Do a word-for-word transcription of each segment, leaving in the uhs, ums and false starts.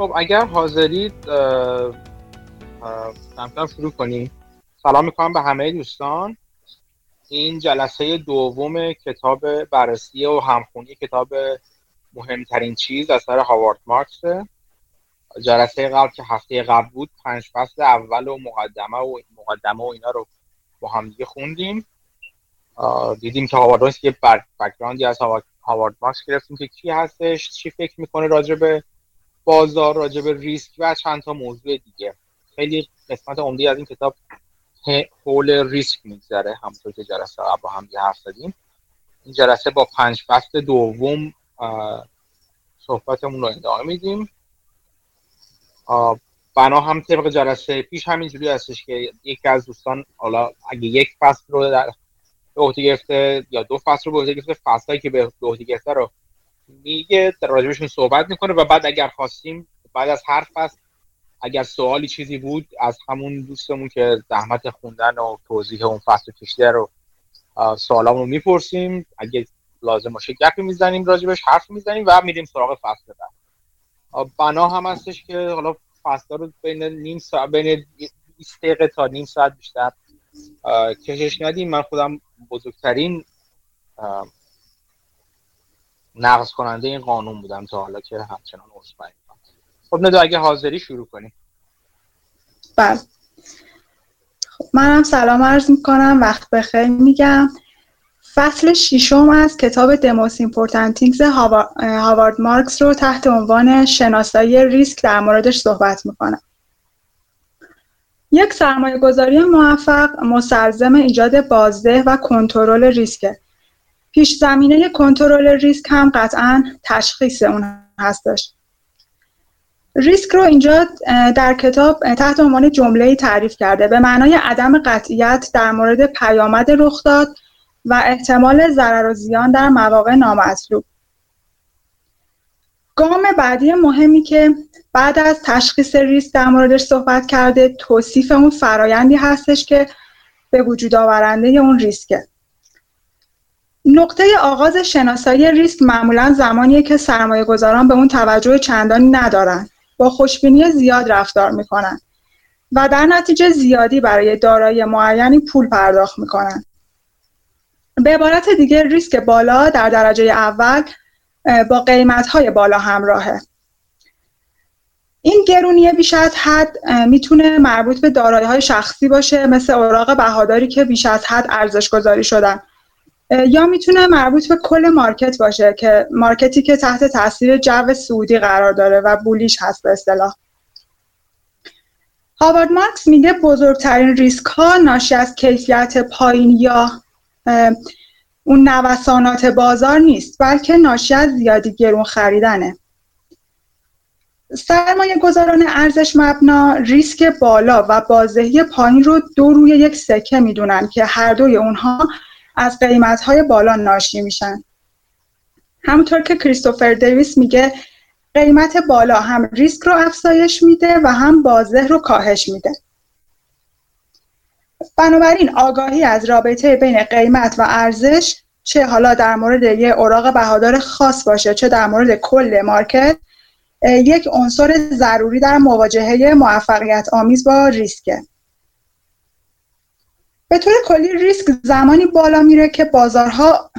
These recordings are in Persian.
خب اگر حاضرید سمتم شروع کنیم. سلام میکنم به همه دوستان. این جلسه دوم کتاب بررسی و همخوانی کتاب مهمترین چیز اثر هاوارد مارکس. جلسه قبل که هفته قبل بود پنج فصل اول و مقدمه و مقدمه و اینا رو با هم دیگه خوندیم. دیدیم که هاوارد مارکس یه بک‌گراندی از هاوارد مارکس گرفتیم که کی هستش، چی فکر میکنه راجع به بازار، راجع به ریسک و چند تا موضوع دیگه. خیلی قسمت عمده‌ای از این کتاب حول ریسک میگذره، همونطور که جلسه قبل با هم دیگه حرف زدیم. این جلسه با پنج فصل دوم صحبتمون رو ادامه میدیم. بنا هم طبق جلسه پیش همینجوری هستش که یکی از دوستان حالا اگه یک فصل رو در عهده گرفته یا دو فصل رو به عهده گرفته، فصلایی که به عهده گرفته رو میگه، راجبشون صحبت میکنه و بعد اگر خواستیم بعد از هر فصل اگر سوالی چیزی بود از همون دوستمون که زحمت خوندن و توضیح اون فصل کشیده رو سوالامون میپرسیم، اگه لازم باشه گپی میزنیم راجبش، حرف میزنیم و میریم سراغ فصل بعد. بنا هم هستش که حالا فصل رو بین نیم ساعت، بین بیست دقیقه تا نیم ساعت بیشتر کشش ندیم. من خودم بزرگترین نقض کننده این قانون بودم تا حالا که همچنان عضویم. خب ندو اگه حاضری شروع کنیم. بله. خب منم سلام عرض میکنم، وقت بخیر میگم. فصل ششم از کتاب The Most Important Things هاوارد مارکس رو تحت عنوان شناسایی ریسک در موردش صحبت میکنم. یک سرمایه‌گذاری موفق مستلزم ایجاد بازده و کنترل ریسکه. پیش زمینه کنترل ریسک هم قطعاً تشخیص اون هستش. ریسک رو اینجا در کتاب تحت عنوان جمله‌ای تعریف کرده به معنای عدم قطعیت در مورد پیامد رخداد و احتمال ضرر و زیان در مواقع نامطلوب. گام بعدی مهمی که بعد از تشخیص ریسک در موردش صحبت کرده، توصیف اون فرایندی هستش که به وجود آورنده اون ریسکه. نقطه آغاز شناسایی ریسک معمولاً زمانیه که سرمایه‌گذاران به اون توجه چندانی ندارن، با خوشبینی زیاد رفتار میکنن و در نتیجه زیادی برای دارایی معینی پول پرداخت میکنن. به عبارت دیگه ریسک بالا در درجه اول با قیمت‌های بالا همراهه. این گرونی بیش از حد میتونه مربوط به دارایی‌های شخصی باشه، مثل اوراق بهاداری که بیش از حد ارزش‌گذاری شدن، یا میتونه مربوط به کل مارکت باشه که مارکتی که تحت تاثیر جو سعودی قرار داره و بولیش هست به اصطلاح. هاوارد مارکس میگه بزرگترین ریسک ها ناشی از کیفیت پایین یا اون نوسانات بازار نیست، بلکه ناشی از زیادی گرون خریدنه. سرمایه گذاران ارزش مبنا ریسک بالا و بازدهی پایین رو دو روی یک سکه میدونن که هر دوی اونها از قیمت‌های بالا ناشی میشن. همونطور که کریستوفر دیویس میگه قیمت بالا هم ریسک رو افزایش میده و هم بازده رو کاهش میده. بنابراین آگاهی از رابطه بین قیمت و ارزش، چه حالا در مورد یه اوراق بهادار خاص باشه چه در مورد کل مارکت، یک عنصر ضروری در مواجهه موفقیت آمیز با ریسکه. به طور کلی ریسک زمانی بالا میره که بازارها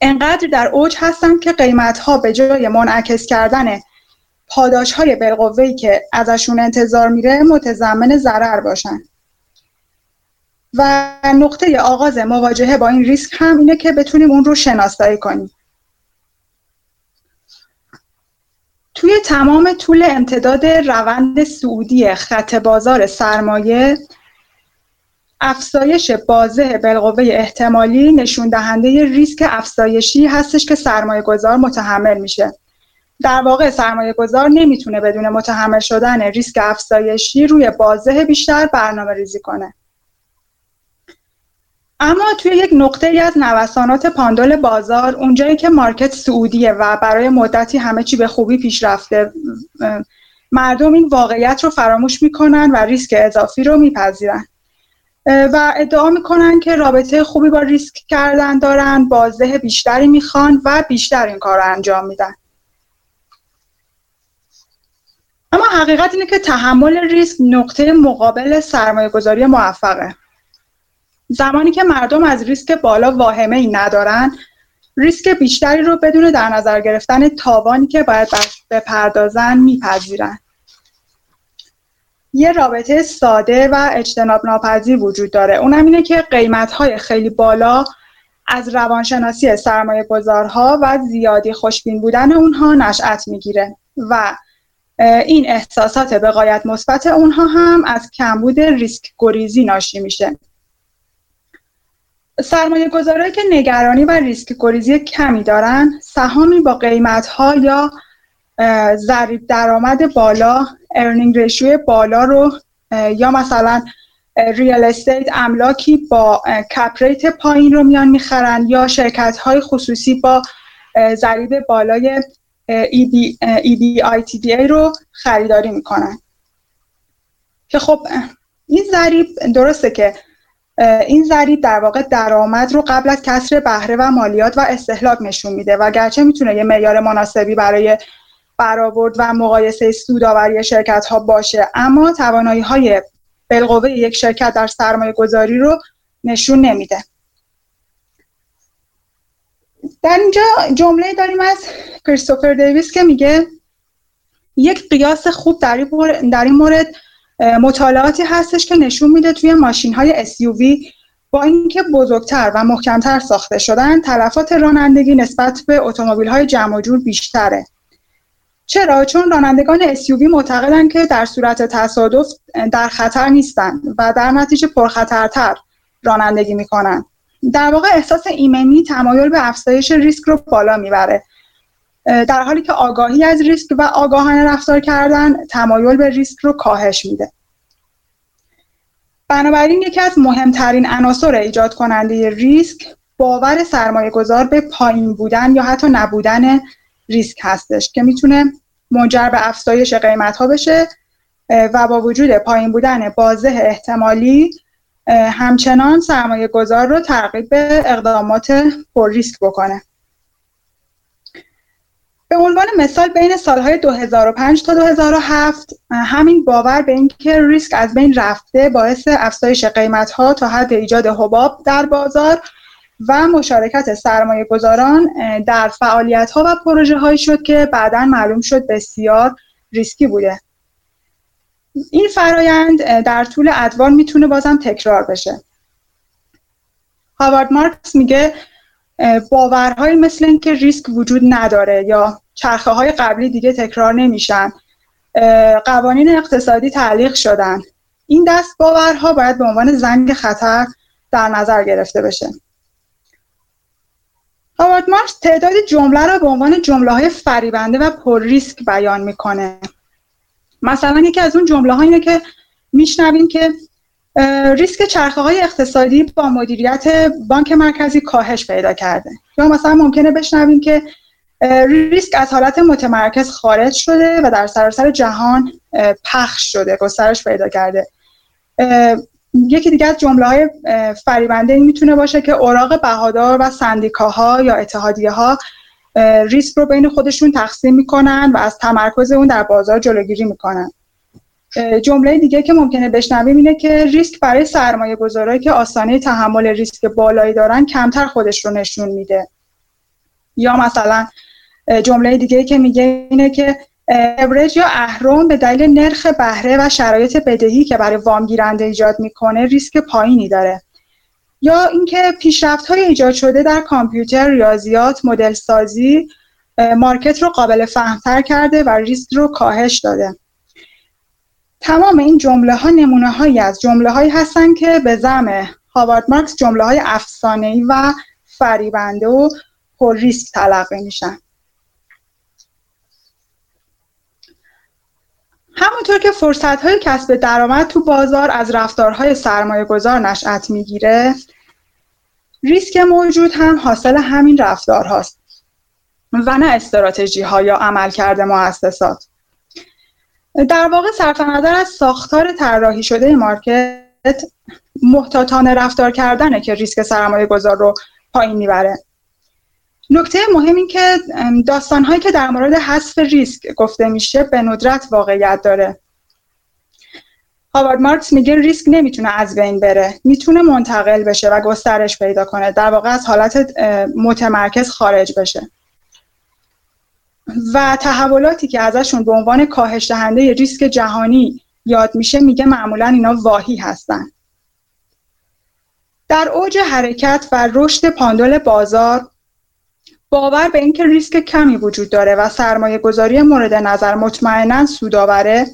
انقدر در اوج هستن که قیمتها به جای منعکس کردن پاداشهای بالقوه‌ای که ازشون انتظار میره متضمن ضرر باشن. و نقطه آغاز مواجهه با این ریسک هم اینه که بتونیم اون رو شناسایی کنیم. توی تمام طول امتداد روند صعودی خط بازار سرمایه، افزایش بازده بالقوه احتمالی نشون دهنده ریسک افزایشی هستش که سرمایه گذار متحمل میشه. در واقع سرمایه گذار نمیتونه بدون متحمل شدن ریسک افزایشی روی بازده بیشتر برنامه ریزی کنه. اما توی یک نقطه ای از نوسانات پاندول بازار، اونجایی که مارکت صعودیه و برای مدتی همه چی به خوبی پیش رفته، مردم این واقعیت رو فراموش میکنن و ریسک اضافی رو میپذیرن و ادعا میکنن که رابطه خوبی با ریسک کردن دارن، بازده بیشتری میخوان و بیشتر این کار رو انجام میدن. حقیقت اینه که تحمل ریسک نقطه مقابل سرمایه گذاری موفقه. زمانی که مردم از ریسک بالا واهمه ای ندارن، ریسک بیشتری رو بدون در نظر گرفتن تاوانی که باید بپردازن میپذیرن. یه رابطه ساده و اجتناب ناپذیر وجود داره. اونم اینه که قیمت‌های خیلی بالا از روانشناسی سرمایه‌گذارها و زیادی خوشبین بودن اونها نشأت میگیره و این احساسات به غایت مثبت اونها هم از کمبود ریسک گریزی ناشی میشه. سرمایه‌گذارایی که نگرانی و ریسک گریزی کمی دارن، سهامی با قیمت‌ها یا ضریب درآمد بالا، ارنینگ ریشیو بالا رو یا مثلا ریال استیت املاکی با کپریت پایین رو میان میخرن یا شرکت‌های خصوصی با ضریب بالای ای بی آی تی دی ای رو خریداری میکنن. که خب این ضریب درسته که این ضریب در واقع درآمد رو قبل از کسر بهره و مالیات و استهلاک نشون میده و گرچه میتونه یه معیار مناسبی برای برآورد و مقایسه سودآوری شرکت‌ها باشه، اما توانایی‌های بالقوه یک شرکت در سرمایه‌گذاری رو نشون نمیده. در اینجا جمله داریم از کریستوفر دیویس که میگه یک قیاس خوب در این مورد مطالعاتی هستش که نشون میده توی ماشین‌های اس یو وی با اینکه بزرگتر و محکمتر ساخته شدن، تلفات رانندگی نسبت به اتومبیل‌های جمع و جور بیشتره. چرا؟ چون رانندگان اس یو وی معتقدن که در صورت تصادف در خطر نیستن و در نتیجه پرخطرتر رانندگی میکنن. در واقع احساس ایمنی تمایل به افزایش ریسک رو بالا میبره، در حالی که آگاهی از ریسک و آگاهانه رفتار کردن تمایل به ریسک رو کاهش میده. بنابراین یکی از مهمترین عناصر ایجاد کننده ریسک، باور سرمایه‌گذار به پایین بودن یا حتی نبودن ریسک هستش که میتونه منجر به افزایش قیمت‌ها بشه و با وجود پایین بودن بازه احتمالی همچنان سرمایه گذار رو ترغیب به اقدامات پر ریسک بکنه. به عنوان مثال بین سالهای دو هزار و پنج تا دو هزار و هفت همین باور به اینکه ریسک از بین رفته باعث افزایش قیمت‌ها تا حد ایجاد حباب در بازار و مشارکت سرمایه گذاران در فعالیت‌ها و پروژه‌هایی شد که بعداً معلوم شد بسیار ریسکی بوده. این فرایند در طول ادوار میتونه بازم تکرار بشه. هاوارد مارکس میگه باورهایی مثل این که ریسک وجود نداره یا چرخه‌های قبلی دیگه تکرار نمیشن، قوانین اقتصادی تعلیق شدن، این دست باورها باید به عنوان زنگ خطر در نظر گرفته بشه. هاوارد مارکس تعداد جمله را به عنوان جمله‌های فریبنده و پر ریسک بیان میکنه. مثلا یکی از اون جمله ها اینه که میشنویم که ریسک چرخه های اقتصادی با مدیریت بانک مرکزی کاهش پیدا کرده، یا مثلا ممکنه بشنویم که ریسک از حالت متمرکز خارج شده و در سراسر جهان پخش شده، گسترش پیدا کرده. یکی دیگه از جمله های فریبنده این میتونه باشه که اوراق بهادار و سندیکاها یا اتحادیه ها ریسک رو بین خودشون تقسیم میکنن و از تمرکز اون در بازار جلوگیری میکنن. جمله دیگه که ممکنه بشنویم اینه که ریسک برای سرمایه گذارایی که آستانه تحمل ریسک بالایی دارن کمتر خودش رو نشون میده. یا مثلا جمله دیگه که میگه اینه که ابرج یا اهرم به دلیل نرخ بهره و شرایط بدهی که برای وام گیرنده ایجاد میکنه ریسک پایینی داره. یا اینکه پیشرفت‌های ایجاد شده در کامپیوتر، ریاضیات، مدل سازی مارکت رو قابل فهم‌تر کرده و ریسک رو کاهش داده. تمام این جمله‌ها نمونه‌هایی از جمله‌هایی هستن که به زعم هاوارد مارکس جمله‌های افسانه‌ای و فریبنده و پر ریسک تلقی میشن. همونطور که فرصت‌های کسب درآمد تو بازار از رفتارهای سرمایه‌گذار نشأت می‌گیره، ریسک موجود هم حاصل همین رفتارهاست و نه استراتژی‌ها یا عملکرد مؤسسات. در واقع صرف نظر از ساختار طراحی شده مارکت، محتاطانه رفتار کردنه که ریسک سرمایه‌گذار رو پایین می‌بره. نکته مهم این که داستان‌هایی که در مورد حذف ریسک گفته میشه به ندرت واقعیت داره. هاوارد مارکس میگه ریسک نمیتونه از بین بره، میتونه منتقل بشه و گسترش پیدا کنه، در واقع از حالت متمرکز خارج بشه. و تحولاتی که ازشون به عنوان کاهش دهنده ریسک جهانی یاد میشه، میگه معمولا اینا واهی هستن. در اوج حرکت و رشد پاندول بازار، باور به اینکه ریسک کمی وجود داره و سرمایه گذاری مورد نظر مطمئناً سودآوره،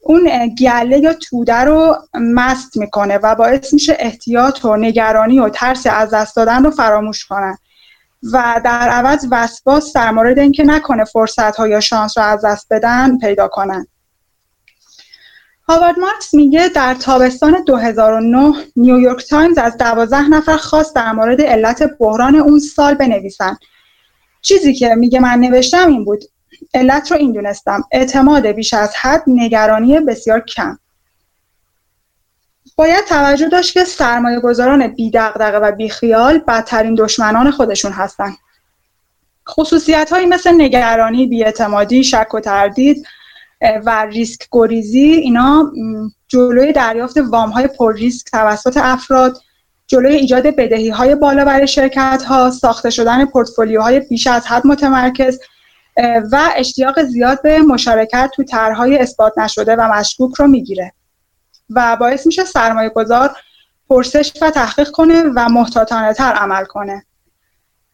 اون گله یا توده رو مست میکنه و باعث میشه احتیاط و نگرانی و ترس از دست دادن رو فراموش کنن و در عوض وسواس در مورد اینکه نکنه فرصت‌ها یا شانس رو از دست بدن پیدا کنن. هاوارد مارکس میگه در تابستان دو هزار و نه نیویورک تایمز از دوازده نفر خواست در مورد علت بحران اون سال بنویسن. چیزی که میگه من نوشتم این بود: علت رو این دونستم، اعتماد بیش از حد، نگرانی بسیار کم. باید توجه داشت که سرمایه گذاران بی دغدغه و بی خیال بدترین دشمنان خودشون هستن. خصوصیت هایی مثل نگرانی، بی‌اعتمادی، شک و تردید و ریسک گریزی، اینا جلوی دریافت وام های پر ریسک توسط افراد، جلوی ایجاد بدهی های بالا برای شرکت ها، ساخته شدن پورتفولیو های بیش از حد متمرکز و اشتیاق زیاد به مشارکت تو طرح‌های اثبات نشده و مشکوک رو میگیره و باعث میشه سرمایه گذار پرسش و تحقیق کنه و محتاطانه تر عمل کنه.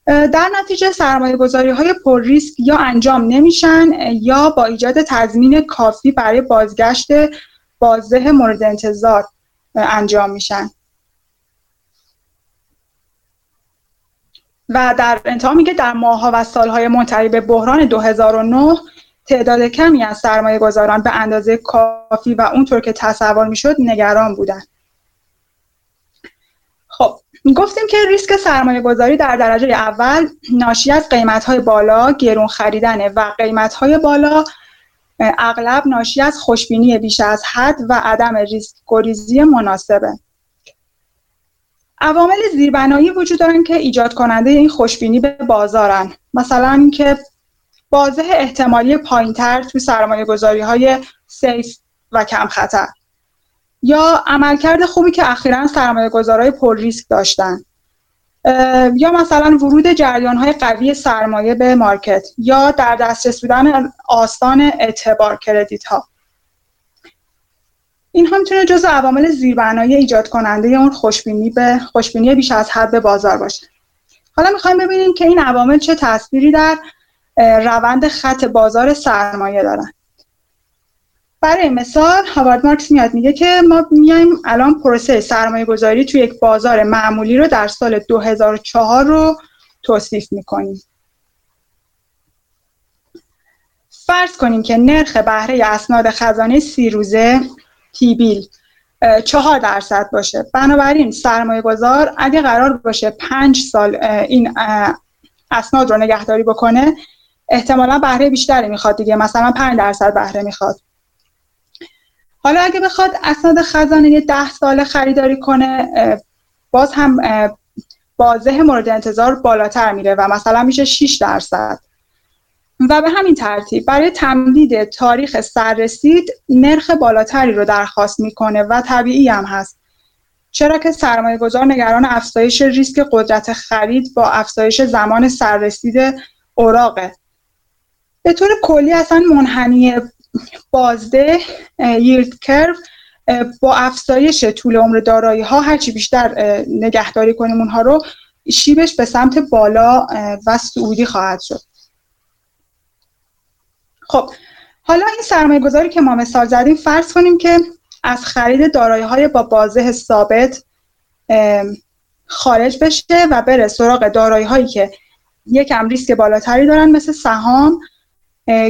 در نتیجه سرمایه گذاری های پر ریسک یا انجام نمیشن یا با ایجاد تضمین کافی برای بازگشت بازده مورد انتظار انجام میشن. و در انتها میگه در ماه‌ها و سال‌های منتهی به بحران دو هزار و نه تعداد کمی از سرمایه گذاران به اندازه کافی و اونطور که تصور میشد نگران بودن. خب گفتیم که ریسک سرمایه گذاری در درجه اول ناشی از قیمت‌های بالا، گرون خریدنه و قیمت‌های بالا اغلب ناشی از خوشبینی بیش از حد و عدم ریسک گریزی مناسبه. عوامل زیربنایی وجود دارن که ایجاد کننده این خوشبینی به بازارن، مثلا اینکه بازه احتمالی پایین‌تر تو سرمایه‌گذاری‌های سیف و کم خطر، یا عملکرد خوبی که اخیراً سرمایه‌گذارای پر ریسک داشتن، یا مثلا ورود جریان‌های قوی سرمایه به مارکت، یا در دسترس بودن آسان اعتبار کردیت‌ها. این هم میتونه جزء عوامل زیربنایی ایجاد کننده اون خوشبینی به خوشبینی بیش از حد به بازار باشه. حالا میخوایم ببینیم که این عوامل چه تأثیری در روند خط بازار سرمایه دارن. برای مثال هاوارد مارکس میاد میگه که ما میایم الان پروسه سرمایه گذاری توی یک بازار معمولی رو در سال دو هزار و چهار رو توصیف میکنیم. فرض کنیم که نرخ بهره اسناد خزانه سی روزه تیبیل چهار درصد باشه. بنابراین سرمایه گذار اگه قرار باشه پنج سال این اسناد رو نگهداری بکنه، احتمالا بهره بیشتری میخواد دیگه، مثلا پنج درصد بهره میخواد. حالا اگه بخواد اسناد خزانه ده سال خریداری کنه، باز هم بازده مورد انتظار بالاتر میره و مثلا میشه شش درصد. و به همین ترتیب برای تمدید تاریخ سررسید نرخ بالاتری رو درخواست میکنه و طبیعی هم هست، چرا که سرمایه گذار نگران افزایش ریسک قدرت خرید با افزایش زمان سررسید اوراقه. به طور کلی اصلا منحنی بازده ییلد کرو با افزایش طول عمر دارایی ها، هرچی بیشتر نگهداری کنیم اونها رو، شیبش به سمت بالا و صعودی خواهد شد. خب حالا این سرمایه گذاری که ما مثال زدیم، فرض کنیم که از خرید دارایی‌های با بازده ثابت خارج بشه و بره سراغ دارایی‌هایی که یکم ریسک بالاتری دارن، مثل سهام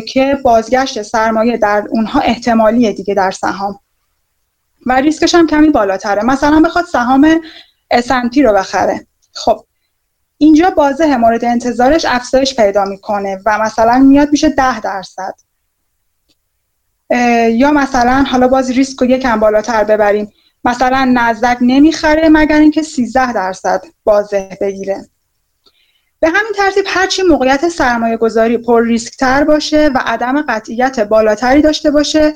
که بازگشت سرمایه در اونها احتمالیه دیگه در سهام و ریسکش هم کمی بالاتره، مثلا بخواد سهام اس اند پی رو بخره. خب اینجا بازه مورد انتظارش افزایش پیدا میکنه و مثلا میاد میشه ده درصد، یا مثلا حالا باز ریسک رو یکم بالاتر ببریم، مثلا نزدک نمیخره مگر اینکه سیزده درصد بازه بگیره. به همین ترتیب هرچی موقعیت سرمایه گذاری پر ریسک تر باشه و عدم قطعیت بالاتری داشته باشه،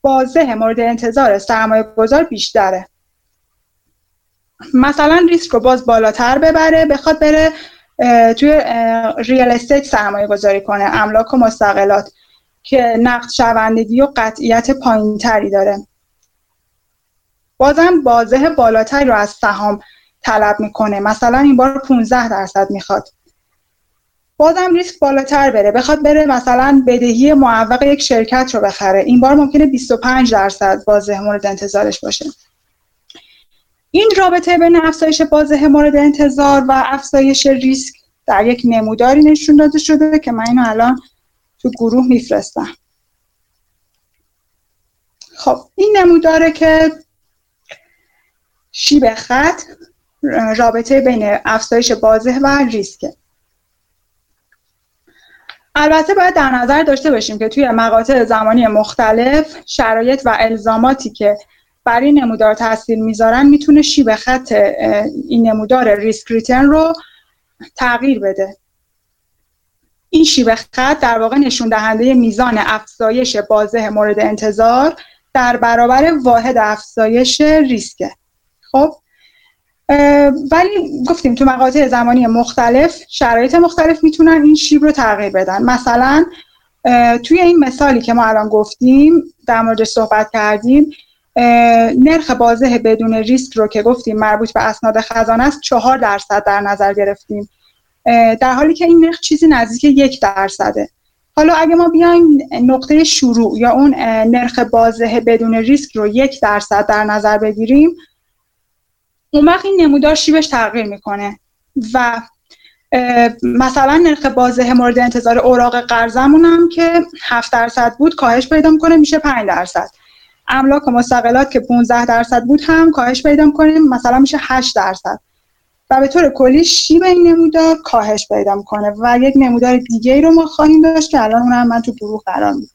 بازده مورد انتظار سرمایه گذار بیشتره. مثلا ریسک رو باز بالاتر ببره، بخواد بره توی ریال استیت سرمایه گذاری کنه، املاک و مستقلات که نقد شوندگی و قطعیت پایین تری داره. بازم بازده بالاتری رو از سهام طلب میکنه، مثلا این بار پانزده درصد میخواد. بازم ریسک بالاتر بره، بخواد بره مثلا بدهی معوق یک شرکت رو بخره، این بار ممکنه بیست و پنج درصد بازده مورد انتظارش باشه. این رابطه بین افزایش بازده مورد انتظار و افزایش ریسک در یک نموداری نشون داده شده که من اینو الان تو گروه میفرستم. خب این نموداره که شیب خط رابطه بین افزایش بازده و ریسکه. البته باید در نظر داشته باشیم که توی مقاطع زمانی مختلف شرایط و الزاماتی که برای نمودار تاثیر میذارن میتونه شیب خط این نمودار ریسک ریترن رو تغییر بده. این شیب خط در واقع نشون دهنده میزان افزایش بازده مورد انتظار در برابر واحد افزایش ریسکه. خب ولی گفتیم تو مقاطع زمانی مختلف شرایط مختلف میتونن این شیب رو تغییر بدن. مثلا توی این مثالی که ما الان گفتیم در موردش صحبت کردیم، نرخ بازده بدون ریسک رو که گفتیم مربوط به اسناد خزانه است چهار درصد در نظر گرفتیم، در حالی که این نرخ چیزی نزدیک یک درصده. حالا اگه ما بیایم نقطه شروع یا اون نرخ بازده بدون ریسک رو یک درصد در نظر بگیریم، اون وقت این نمودار شیبش تغییر میکنه و مثلا نرخ بازده مورد انتظار اوراق قرضمون هم که هفت درصد بود کاهش پیدا میکنه، میشه پنج درصد. املاک و مستقلات که پانزده درصد بود هم کاهش پیدا میکنه، مثلا میشه هشت درصد. و به طور کلی شیب این نمودار کاهش پیدا میکنه و یک نمودار دیگه ای رو ما خواهیم داشت که الان اونم من تو گروه قرار میدم.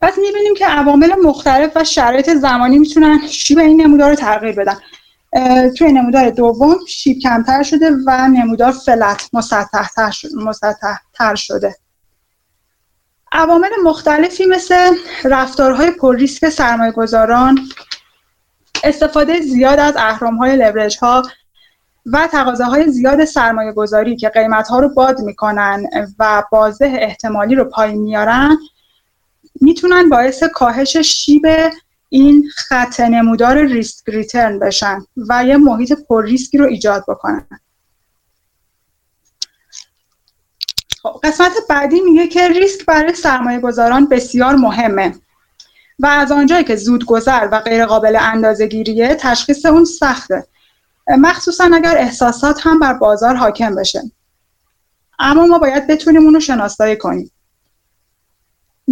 پس میبینیم که عوامل مختلف و شرایط زمانی میتونن شیب این نمودار رو تغییر بدن. توی نمودار دوم شیب کمتر شده و نمودار فلت مسطح تر شده. عوامل مختلفی مثل رفتارهای پر ریسک سرمایه‌گذاران، استفاده زیاد از اهرم‌های لورج ها و تقاضاهای زیاد سرمایه‌گذاری که قیمت‌ها رو باد میکنن و بازده احتمالی رو پایین میارن، میتونن باعث کاهش شیب این خط نمودار ریسک ریترن بشن و یه محیط پر ریسکی رو ایجاد بکنن. قسمت بعدی میگه که ریسک برای سرمایه گذاران بسیار مهمه و از آنجایی که زود گذر و غیر قابل اندازه گیریه، تشخیص اون سخته، مخصوصا اگر احساسات هم بر بازار حاکم بشه. اما ما باید بتونیم اونو شناسایی کنیم.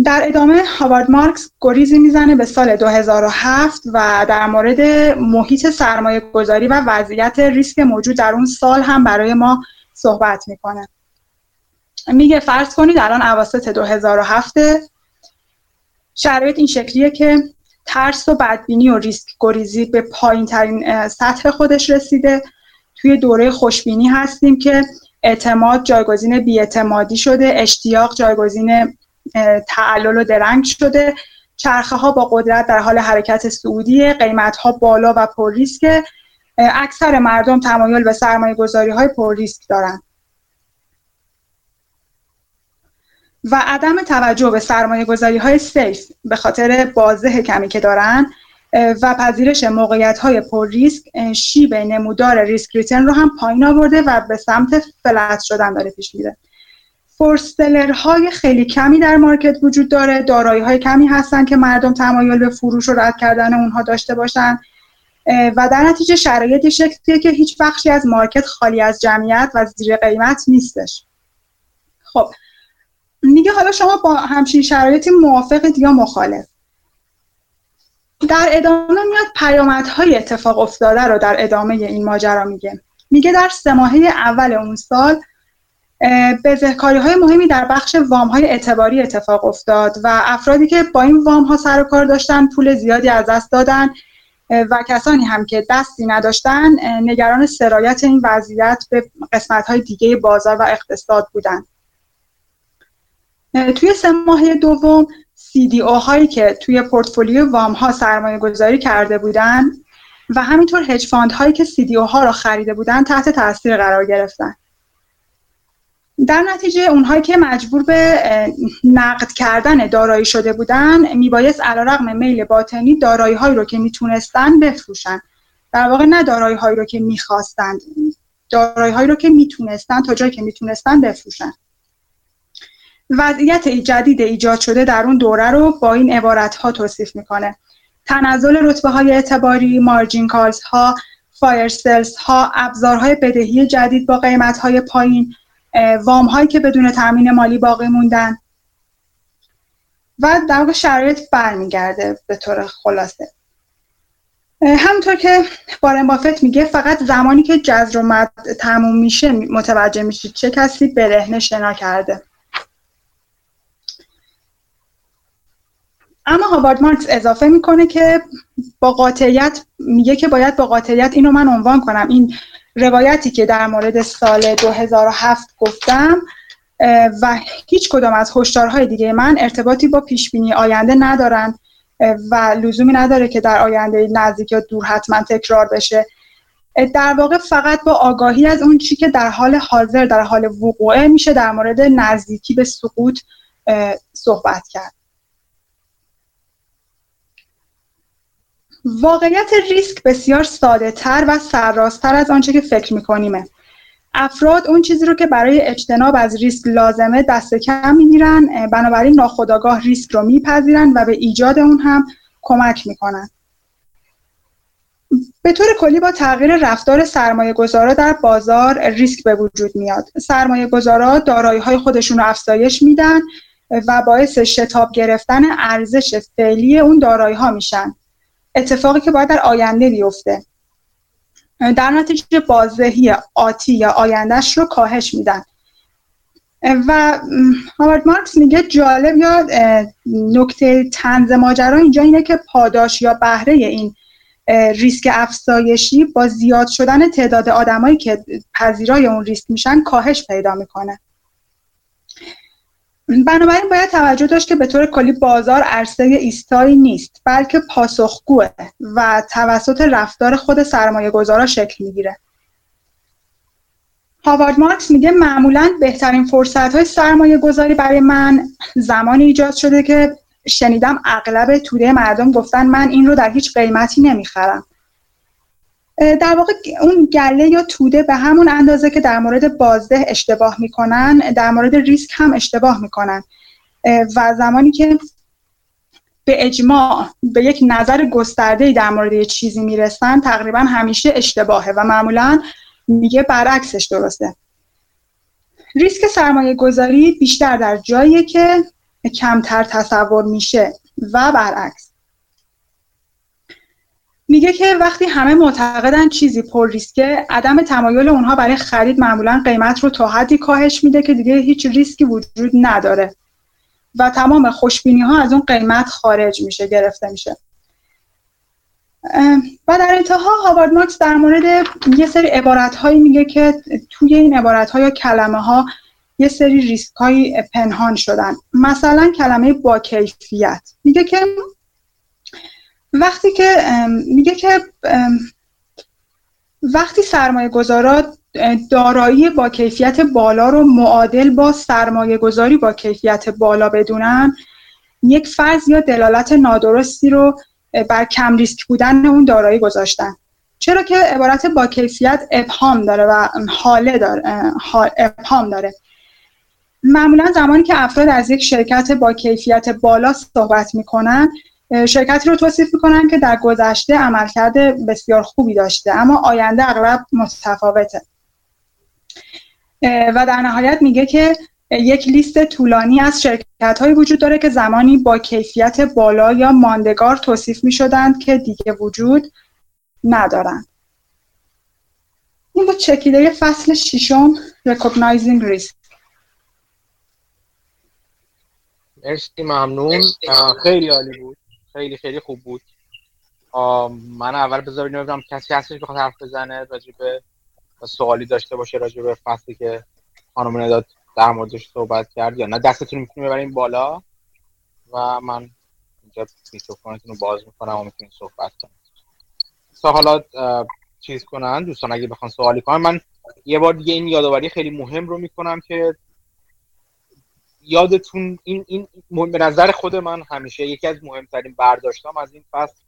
در ادامه هاوارد مارکس گریزی میزنه به سال دو هزار و هفت و در مورد محیط سرمایه گذاری و وضعیت ریسک موجود در اون سال هم برای ما صحبت میکنه. میگه فرض کنید الان اواسط دو هزار و هفت، شرایط این شکلیه که ترس و بدبینی و ریسک گریزی به پایین ترین سطح خودش رسیده، توی دوره خوشبینی هستیم که اعتماد جایگزین بی‌اعتمادی شده، اشتیاق جایگزین تعلل و درنگ شده، چرخه ها با قدرت در حال حرکت صعودی، قیمت ها بالا و پر ریسک، اکثر مردم تمایل به سرمایه گذاری های پر ریسک دارن و عدم توجه به سرمایه گذاری های سیف به خاطر بازده کمی که دارن و پذیرش موقعیت های پر ریسک، شیب نمودار ریسک ریترن رو هم پایین آورده و به سمت فلت شدن داره پیش میره. فورسلرهای خیلی کمی در مارکت وجود داره، دارایی‌های کمی هستن که مردم تمایل به فروش و رد کردن اونها داشته باشن و در نتیجه شرایط شکلیه که هیچ بخشی از مارکت خالی از جمعیت و زیر قیمت نیستش. خب میگه حالا شما با همچین شرایطی موافقید یا مخالف؟ در ادامه میاد پیامدهای اتفاق افتاده رو در ادامه این ماجرا میگه. میگه در سه ماهه اول اون سال بزهکاری‌های مهمی در بخش وام‌های اعتباری اتفاق افتاد و افرادی که با این وام‌ها سر و کار داشتن پول زیادی از دست دادن و کسانی هم که دستی نداشتن نگران سرایت این وضعیت به قسمت‌های دیگه بازار و اقتصاد بودند. توی سه ماه دوم سی دی او هایی که توی پورتفولیو وام ها سرمایه گذاری کرده بودند و همینطور هج فاند هایی که سی دی او ها را خریده بودند تحت تاثیر قرار گرفتند. در نتیجه اونهایی که مجبور به نقد کردن دارایی شده بودن میبایست علیرغم میل باطنی دارایی هایی رو که میتونستن بفروشن. در واقع نه دارایی هایی رو که میخواستند، دارایی هایی رو که میتونستن تا جایی که میتونستن بفروشن. وضعیت جدید ایجاد شده در اون دوره رو با این عبارت ها توصیف میکنه: تنزل رتبه های اعتباری، مارجین کالز ها، فایر سلز ها، ابزارهای بدهی جدید با قیمت های پایین، وام هایی که بدون تامین مالی باقی موندن و در واقع شرایط برمیگرده. به طور خلاصه همونطور که وارن بافت میگه فقط زمانی که جذر و مد تموم میشه متوجه میشید چه کسی برهنه شنا کرده. اما هاوارد مارکس اضافه میکنه که با قاطعیت میگه که باید با قاطعیت اینو من عنوان کنم، این روایتی که در مورد سال دو هزار و هفت گفتم و هیچ کدام از هشدارهای دیگه من ارتباطی با پیشبینی آینده ندارن و لزومی نداره که در آینده نزدیک یا دور حتما تکرار بشه. در واقع فقط با آگاهی از اون چی که در حال حاضر در حال وقوعه میشه در مورد نزدیکی به سقوط صحبت کرد. واقعیت ریسک بسیار ساده تر و سرراست‌تر از آنچه که فکر می‌کنیم. افراد اون چیزی رو که برای اجتناب از ریسک لازمه دست کم می‌گیرن، بنابراین ناخودآگاه ریسک رو می‌پذیرن و به ایجاد اون هم کمک می‌کنن. به طور کلی با تغییر رفتار سرمایه‌گذارا در بازار ریسک به وجود میاد. سرمایه‌گذارا دارایی‌های خودشون رو افزایش میدن و باعث شتاب گرفتن ارزش فعلی اون دارایی‌ها میشن. اتفاقی که باید در آینده بیفته. در نتیجه بازدهی آتی یا آیندهش رو کاهش میدن. و هاوارد مارکس میگه جالب یا نکته طنز ماجرا اینجا اینه که پاداش یا بهره این ریسک افزایشی با زیاد شدن تعداد آدمایی که پذیرای اون ریسک میشن کاهش پیدا میکنه. بنابراین باید توجه داشت که به طور کلی بازار عرصه ایستایی نیست، بلکه پاسخگوه و توسط رفتار خود سرمایه گذارا شکل میگیره. هاوارد مارکس میگه معمولاً بهترین فرصت‌های سرمایه گذاری برای من زمانی ایجاد شده که شنیدم اغلب توده مردم گفتن من این رو در هیچ قیمتی نمیخرم. در واقع اون گله یا توده به همون اندازه که در مورد بازده اشتباه میکنن در مورد ریسک هم اشتباه میکنن و زمانی که به اجماع به یک نظر گسترده‌ای در مورد یه چیزی میرسن تقریبا همیشه اشتباهه و معمولا میگه برعکسش درسته. ریسک سرمایه گذاری بیشتر در جاییه که کمتر تصور میشه و برعکس. میگه که وقتی همه معتقدن چیزی پر ریسکه، عدم تمایل اونها برای خرید معمولا قیمت رو تا حدی کاهش میده که دیگه هیچ ریسکی وجود نداره و تمام خوشبینی ها از اون قیمت خارج میشه، گرفته میشه. و در انتها هاوارد مارکس در مورد یه سری عبارت هایی میگه که توی این عبارت ها یا کلمه ها یه سری ریسک های پنهان شدن. مثلا کلمه با کیفیت، میگه که وقتی که میگه که وقتی سرمایه گذارا دارایی با کیفیت بالا رو معادل با سرمایه گذاری با کیفیت بالا بدونن، یک فرض یا دلالت نادرستی رو بر کم ریسک بودن اون دارایی گذاشتن، چرا که عبارت با کیفیت ابهام داره و حاله داره، ابهام داره. معمولا زمانی که افراد از یک شرکت با کیفیت بالا صحبت میکنن شرکتی رو توصیف میکنن که در گذشته عملکرد بسیار خوبی داشته اما آینده اغلب متفاوته. و در نهایت میگه که یک لیست طولانی از شرکت‌هایی وجود داره که زمانی با کیفیت بالا یا ماندگار توصیف میشدند که دیگه وجود ندارن. این بود چکیده فصل ششم Recognizing Risk. مرسی، ممنون، خیلی عالی بود، خیلی خیلی خوب بود. من اول بذار ببینم کسی هستش بخواد حرف بزنه راجبه سوالی داشته باشه راجبه فصلی که خانم نداد در موردش صحبت کرد یا نه، دستتون میتونید ببرین بالا و من اینجا میکروفونتون رو باز میکنم و میتونید صحبت کنید تا حالا چیز کنن دوستان اگه بخوان سوالی کنن. من یه بار دیگه این یادآوری خیلی مهم رو میکنم که یادتون این این به نظر خود من همیشه یکی از مهمترین برداشتام از این فصل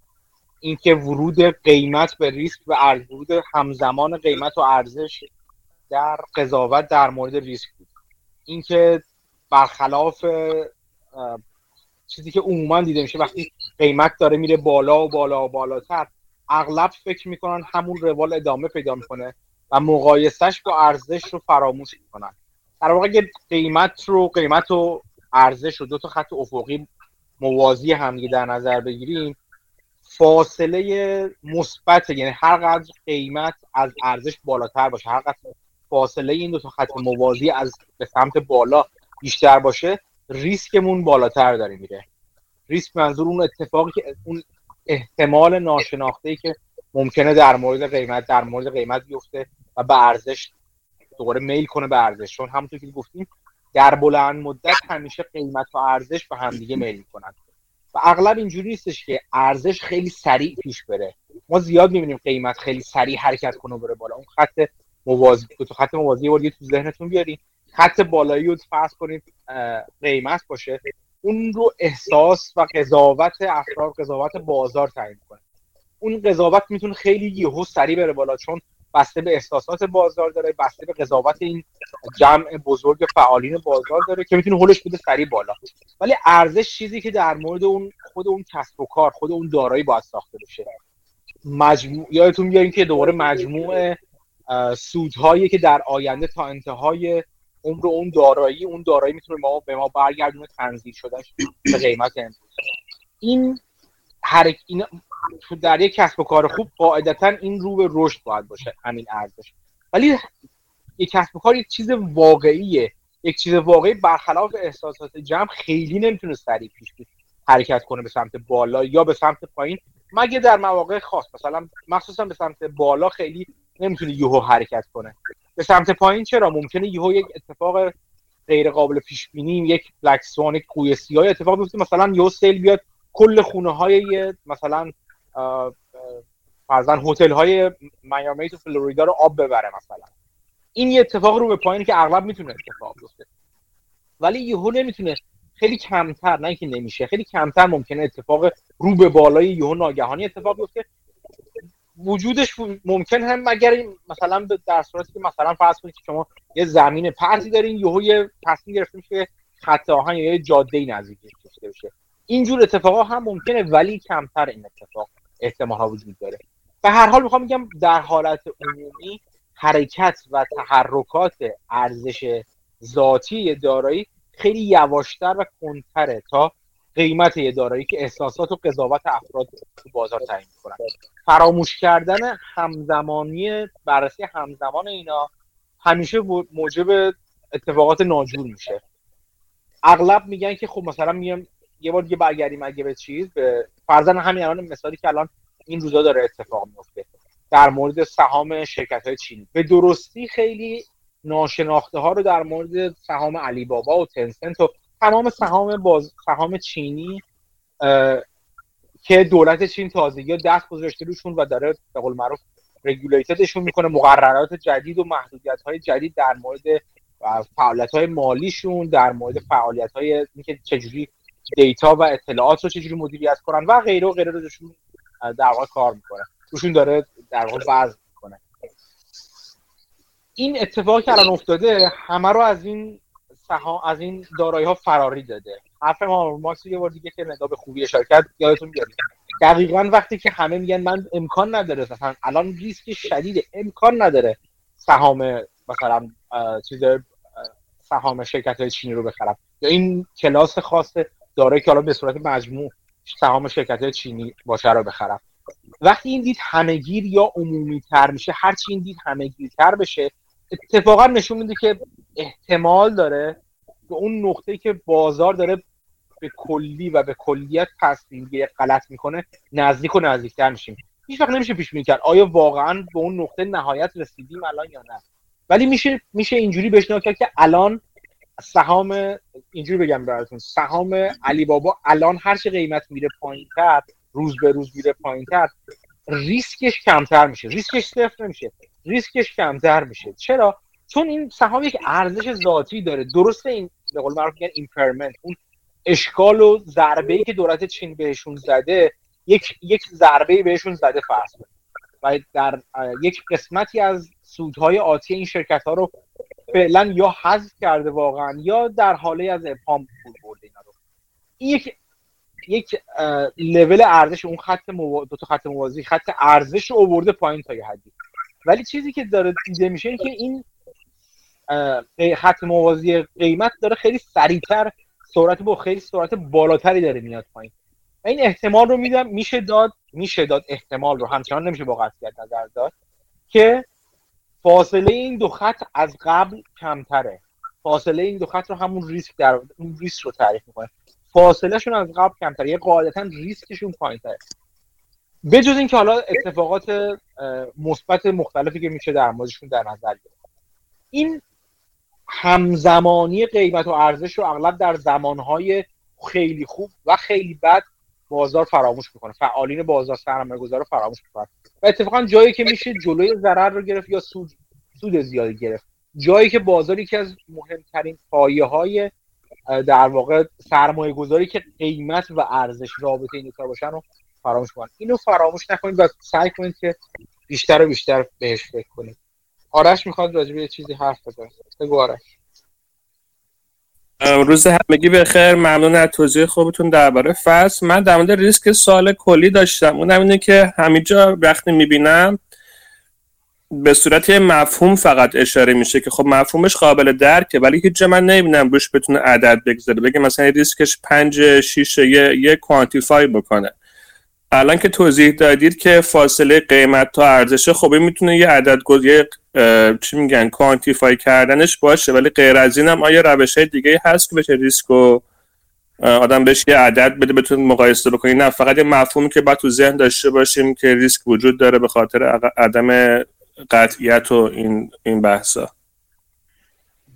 اینکه ورود قیمت به ریسک و ارز، ورود همزمان قیمت و ارزش در قضاوت در مورد ریسک بود. اینکه برخلاف چیزی که عموما دیده میشه وقتی قیمت داره میره بالا و بالا و بالاتر، اغلب فکر میکنن همون روال ادامه پیدا میکنه و مقایسهش با ارزش رو فراموش میکنن. در واقع قیمت رو قیمت و ارزش رو دو تا خط افقی موازی هم دیگه در نظر بگیریم، فاصله مثبت، یعنی هر قدر قیمت از ارزش بالاتر باشه، هر قدر فاصله این دو تا خط موازی از به سمت بالا بیشتر باشه، ریسکمون بالاتر داره میره. ریسک منظور اون اتفاقی که اون احتمال ناشناخته‌ای که ممکنه در مورد قیمت در مورد قیمت بیفته و به ارزش دوباره میل کنه به ارزش، چون همونطور که گفتیم در بلند مدت همیشه قیمت و ارزش به هم دیگه میل میکنن و اغلب اینجوری نیستش که ارزش خیلی سریع پیش بره. ما زیاد میبینیم قیمت خیلی سریع حرکت کنه بره بالا. اون خط موازی تو خط موازی یه تو ذهنتون بیارین، خط بالایی رو فرض کنید قیمت باشه، اون رو احساس و قضاوت افراد، قضاوت بازار تعیین کنه. اون قضاوت میتونه خیلی یهو سریع بره بالا چون بسته به احساسات بازار داره، بسته به قضاوت این جمع بزرگ فعالین بازار داره که میتونه هولش بده سریع بالا. ولی ارزش چیزی که در مورد اون خود اون کسب و کار، خود اون دارایی باید ساخته بشه. مجموع یادتون بیارین که دوباره مجموع سودهایی که در آینده تا انتهای عمر اون دارایی، اون دارایی میتونه ما به ما برگردونه تنزیل شدهش به قیمت امروز. این هر این تو در یک کسب و کار خوب قاعدتاً این رو به رشد باید باشه، همین ارزش. ولی یک کسب و کار یک چیز واقعیه، یک چیز واقعی برخلاف احساسات جمع خیلی نمیتونه سریع پیش بره حرکت کنه به سمت بالا یا به سمت پایین، مگه در مواقع خاص، مثلا مخصوصا به سمت بالا خیلی نمیتونه یهو حرکت کنه. به سمت پایین چرا ممکنه یهو یک اتفاق غیر قابل پیش بینی، یک بلک سوان، یک کوه سیاه اتفاق بیفته، مثلا یهو سیل بیاد کل خونه‌های مثلا فرضاً هتل‌های میامی تو فلوریدا رو آب ببره مثلا. این یه اتفاق رو به پایین که اغلب میتونه اتفاق بیفته، ولی یهو نمیتونه، خیلی کمتر، نه اینکه نمیشه، خیلی کمتر ممکنه اتفاق رو به بالای یهو ناگهانی اتفاق بیفته. وجودش ممکن هم مگر مثلا در صورتی که مثلا فرض کنید که شما یه زمین پرتی دارین، یهو یه تصمیم گرفته میشه خط آهن یا یه جاده‌ای نزدیکش کشیده بشه. اینجور اتفاقا هم ممکنه ولی کمتر این اتفاق احتمالها وجود داره. به هر حال میخوام بگم در حالت عمومی حرکت و تحرکات ارزش ذاتی دارایی خیلی یواشتر و کنتره تا قیمت دارایی که احساسات و قضاوت افراد تو بازار تعیین میکنن. فراموش کردن همزمانی، بررسی همزمان اینا همیشه موجب اتفاقات ناجور میشه. اغلب میگن که خب مثلا میگم یه بار دیگه برگردیم اگه به چیز به فرضاً همین الان مثالی که الان این روزا داره اتفاق میفته در مورد سهام شرکت‌های چینی، به درستی خیلی ناشناخته ها رو در مورد سهام علی بابا و تنسنت و تمام سهام باز سهام چینی که دولت چین تازگی دست گذاشته روشون و داره به قول معروف رگولیتدشون میکنه، مقررات جدید و محدودیت‌های جدید در مورد فعالیت‌های مالیشون، در مورد فعالیت‌های اینکه چجوری دیتا و اطلاعات رو چجوری مدیریت کنن و غیره و غیره رو روشون در واقع کار میکنه، روشون داره در واقع وضع میکنه. این اتفاقی که الان افتاده همه رو از این سها... از این دارایی ها فراری داده. حرف ما ماکس یه بار دیگه که نگاه به خوبی اشاره کرد یادتون بیاد، دقیقاً وقتی که همه میگن من امکان نداره، مثلا الان ریسک شدیده، امکان نداره سهام مثلا چیز سهام شرکت‌های چینی رو بخرم یا این کلاس خاص دارایی که حالا به صورت مجموع سهام شرکت‌های چینی باشه رو بخرم. وقتی این دید همه‌گیر یا عمومی‌تر میشه، هرچی این دید همه‌گیرتر بشه، اتفاقا نشون میده که احتمال داره به اون نقطه‌ای که بازار داره به کلی و به کلیت تصمیم گیری غلط میکنه نزدیک و نزدیکتر میشیم. هیچ وقت نمیشه پیش بینی کرد آیا واقعا به اون نقطه نهایت رسیدیم الان یا نه، ولی میشه میشه اینجوری بهش نگاه کرد که الان سهام، اینجوری بگم براتون، سهام علی بابا الان هر چه قیمت میره پایین‌تر، روز به روز میره پایین‌تر، ریسکش کمتر میشه، ریسکش صفر نمیشه، ریسکش کمتر میشه. چرا؟ چون این سهام یک ارزش ذاتی داره. درسته این به قول معروف میگن ایمپرمنت، اون اشکال و ضربه‌ای که دولت چین بهشون زده، یک یک ضربه‌ای بهشون زده فرض کنید و در یک قسمتی از سودهای آتی این شرکت‌ها رو فعلا یا حذف کرده واقعا یا در حاله از ابهام پول برده اینا رو. این یک یک لول ارزش اون خط مو... دو تا خط موازی، خط ارزش رو آورده پایین تا یه حدی. ولی چیزی که داره دیده میشه این که این خط موازی قیمت داره خیلی سریعتر، سرعت با خیلی سرعت بالاتری داره میاد پایین. این احتمال رو میدم میشه داد میشه داد احتمال رو همچنان نمیشه با قطعیت نظر داد که فاصله این دو خط از قبل کمتره. فاصله این دو خط رو همون ریسک در اون ریسک رو تعریف میکنه. فاصله شون از قبل کمتره، یه قاعدتا ریسکشون پایین‌تره. به جز این که حالا اتفاقات مثبت مختلفی که میشه در موردشون در نظر گرفت. این همزمانی قیمت و ارزش رو اغلب در زمانهای خیلی خوب و خیلی بد بازار فراموش میکنه، فعالین بازار سرمایه‌گذار رو فراموش میکنه و اتفاقا جایی که میشه جلوی ضرر رو گرفت یا سود سود زیادی گرفت، جایی که بازار یکی از مهمترین پایه‌های در واقع سرمایه‌گذاری که قیمت و ارزش رابطه این دو تا باشن رو فراموش میکنن. اینو فراموش نکنید و سعی کنید که بیشتر و بیشتر بهش فکر کنید. آرش میخواد راجع به یه چیزی حرف بزنه. بگو آرش. روز همگی بخیر. ممنون از توضیح خوبتون درباره فصل. من در مورد ریسک سال کلی داشتم. اونم اینه که همینجا وقتی میبینم به صورت یه مفهوم فقط اشاره میشه که خب مفهومش قابل درکه، ولی هیچ جا من نمیبینم روش بتونه عدد بگذاره، بگه مثلا ریسکش پنج شیش یه یه کوانتیفای بکنه. الان که توضیح دادید که فاصله قیمت تا ارزش، خب این میتونه یه عدد گذاری چی میگن کوانتیفای کردنش باشه، ولی غیر از اینم آیا روش‌های دیگه هست که بشه ریسکو آدم بهش یه عدد بده بتونه مقایسه بکنه؟ نه، فقط یه مفهومی که باید تو ذهن داشته باشیم که ریسک وجود داره به خاطر عدم قطعیت و این این بحثا.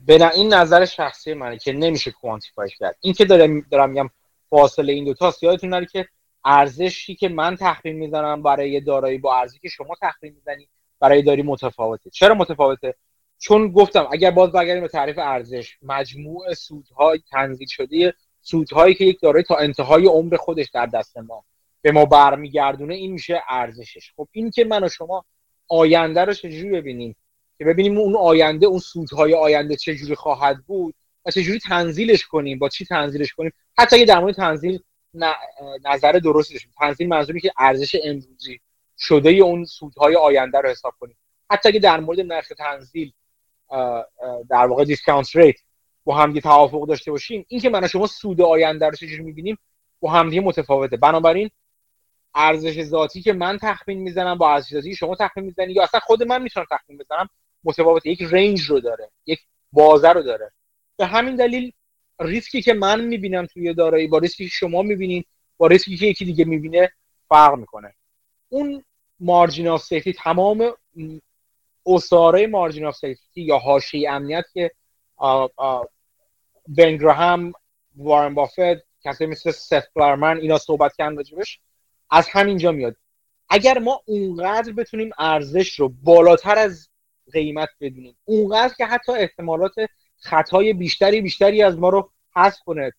بنا این نظر شخصی منه که نمیشه کوانتیفایش کرد. این که دارم دارم میگم فاصله این دو تاست، یادتون نره که ارزشی که من تخمین میزنم برای دارایی با ارزشی که شما تخمین میزنید برای داری متفاوته. چرا متفاوته؟ چون گفتم اگر باز برگردیم به تعریف ارزش، مجموع سودهای تنزیل شده، سودهایی که یک دارایی تا انتهای عمر خودش در دست ما به ما برمیگردونه، این میشه ارزشش. خب این که من و شما آینده رو چجوری ببینیم، که ببینیم اون آینده، اون سودهای آینده چجوری خواهد بود و چجوری تنزیلش کنیم، با چی تنزیلش کنیم. حتی اگه در مورد تنزیل نظر درستی داشتیم، تنزیل منظوری که ارزش امروزی شده اون سودهای آینده رو حساب کنیم. حتی اگه در مورد نرخ تنزیل در واقع دیسکانت ریت با هم دیگه توافق داشته باشیم، این که من و شما سود آینده رو چجوری می‌بینیم با هم دیگه متفاوته. بنابراین ارزش ذاتی که من تخمین میزنم با ارزش ذاتی شما تخمین میزنی یا اصلا خود من میتونم تخمین بزنم متفاوته، یک رنج رو داره، یک بازه رو داره. به همین دلیل ریسکی که من می‌بینم توی دارایی با ریسکی که شما می‌بینین با ریسکی که یکی دیگه می‌بینه فرق می‌کنه. اون مارجین آف سیفتی، تمام اساره مارجین آف سیفتی یا حاشیه امنیت که بن گراهام، وارن بافت، کسی مثل سف کلارمن اینا صحبت کردن راجبش، از همینجا میاد. اگر ما اونقدر بتونیم ارزش رو بالاتر از قیمت بدونیم، اونقدر که حتی احتمالات خطای بیشتری بیشتری از ما رو حذف کنه،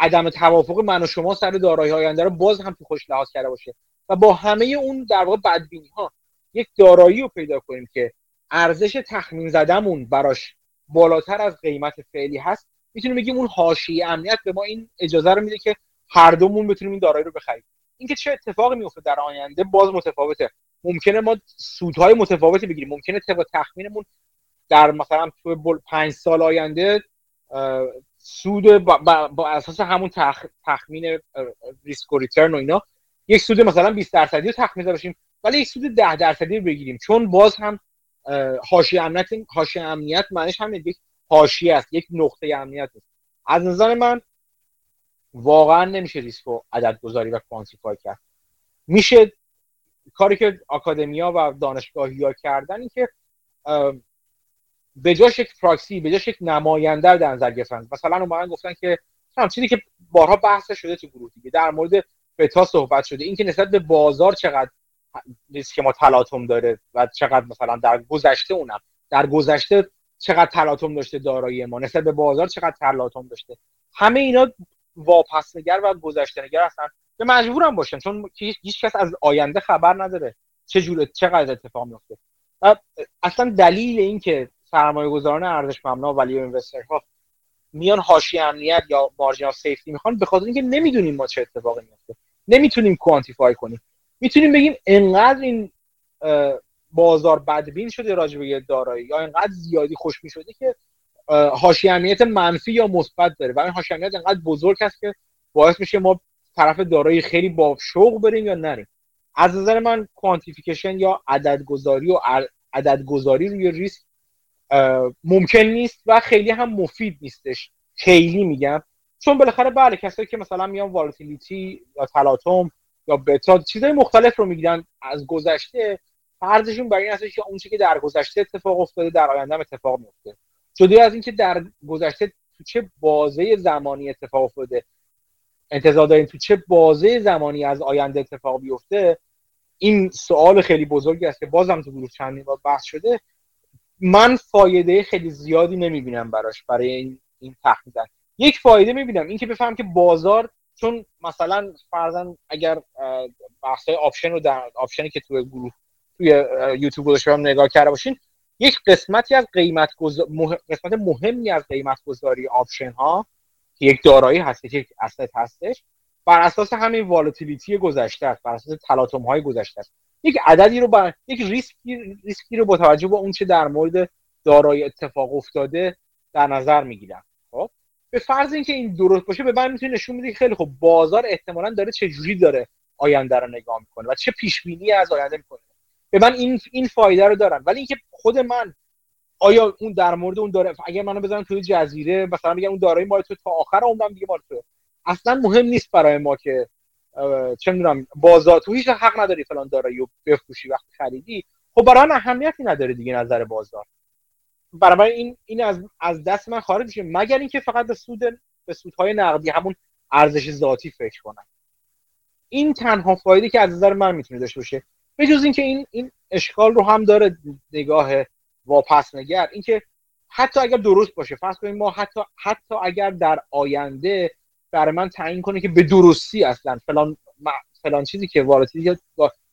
عدم توافق من و شما سر دارایی‌های آینده رو باز هم تو خوش لحاظ کرده باشه و با همه اون در واقع بدبینی‌ها یک دارایی رو پیدا کنیم که ارزش تخمین زدمون براش بالاتر از قیمت فعلی هست، میتونیم بگیم اون حاشیه امنیت به ما این اجازه رو میده که هر دومون بتونیم این دارایی رو بخریم. اینکه چه اتفاقی میفته در آینده باز متفاوته. ممکنه ما سودهای متفاوتی بگیریم، ممکنه طبق تخمینمون در مثلا تو پنج سال آینده سود با, با, با اساس همون تخ... تخمین ریسک و ریترن و اینا یک سود مثلا بیست درصدی رو تخمین باشیم، ولی یک سود ده درصدی رو بگیریم، چون باز هم حاشیه امنیت حاشیه امنیت معنیش هم یک حاشیه است، یک نقطه امنیت است. از نظر من واقعا نمیشه ریسک رو عدد گذاری و کوانتیفای کرد. میشه کاری که آکادمیا و دانشگاهی‌ها کردن این که به جاش یک پراکسی، به جاش یک نماینده رو در نظر گرفتن. مثلا اومدن گفتن که هم چیزی که بارها بحث شده تو گروه دیگه در مورد بتا صحبت شده، این که نسبت به بازار چقدر ریسک ما تلاطم داره و چقدر مثلا در گذشته اونم در گذشته چقدر تلاطم داشته دارایی ما نسبت به بازار چقدر تلاطم داشته. همه اینا واپسنگر و گذشته‌نگر هستن که مجبورم باشن، چون هیچ کس از آینده خبر نداره چه جوره چقدر اتفاق میفته. اصلا دلیل این که سرمایه‌گذاران ارزش مبنا ولیو اینوسترها میان حاشیه امنیت یا مارجین آف سیفتی میخوان به خاطر اینکه نمیدونیم ما چه اتفاقی میفته، نمیتونیم کوانتیفای کنیم. میتونیم بگیم انقدر این بازار بدبین شده راجع به دارایی یا انقدر زیادی خوش میشده که حاشیه امنیت منفی یا مثبت داره و این حاشیه امنیت انقدر بزرگ است که باعث میشه ما طرف دارایی خیلی با شوق بریم یا نریم. از نظر من کوانتیفیکیشن یا عددگذاری و عددگذاری روی ریسک ممکن نیست و خیلی هم مفید نیستش. خیلی میگم چون بالاخره بله کسایی که مثلا میان والتیلیتی یا تلاطم یا بتا چیزای مختلف رو میگن از گذشته، فرضشون بر این هستش که اون چیزی که در گذشته اتفاق افتاده در آینده هم اتفاق میفته. جدا از اینکه در گذشته تو چه بازه زمانی اتفاق افتاده، انتظار داریم تو چه بازه زمانی از آینده اتفاق بیفته، این سوال خیلی بزرگی است که بازم تو گروه چندین بار بحث شده. من فایده خیلی زیادی نمیبینم براش برای این این تخمین. یک فایده میبینم اینکه بفهم که بازار، چون مثلا فرضاً اگر بحثای آپشن رو در آپشنی که توی گروه توی یوتیوب گذاشتم نگاه کرده باشین، یک قسمتی از قیمت گذاری مهم... قسمت مهمی از قیمت گذاری آپشن ها که یک دارایی هستش، یک اسست هستش، بر اساس همین والتیلیتی گذشته است، بر اساس تلاطم های گذشته است. یک عددی رو بر... یک ریسکی ریسکی رو با توجه به اون چه در مورد دارایی اتفاق افتاده در نظر میگیرن. خب به فرض اینکه این درست باشه، به من میتونه نشون بده که خیلی خوب بازار احتمالاً داره چه جوری داره آینده رو نگاه میکنه و چه پیش بینی از آینده میکنه. به من این این فایده رو دارن. ولی اینکه خود من آیا اون در مورد اون داره، اگه منو بزنن توی جزیره مثلا میگن اون دارایی مال تو تا آخر عمرم دیگه مال تو، اصلا مهم نیست برای ما که چه میدونم بازار تو هیچ حق نداری فلان دارایی رو بفروشی وقتی خریدی. خب برای من اهمیتی نداره دیگه نظر بازار. برای این این از از دست من خارج میشه، مگر اینکه فقط به سود به سودهای نقدی همون ارزش ذاتی فکر کنن. این تنها فایده که از نظر من میتونه داشته باشه. به جز اینکه این این اشکال رو هم داره نگاه واپسنگر، اینکه حتی اگر درست باشه، فرض کنیم ما حتی حتی اگر در آینده برای من تعیین کنه که به درستی اصلا فلان فلان چیزی که والتیلیتی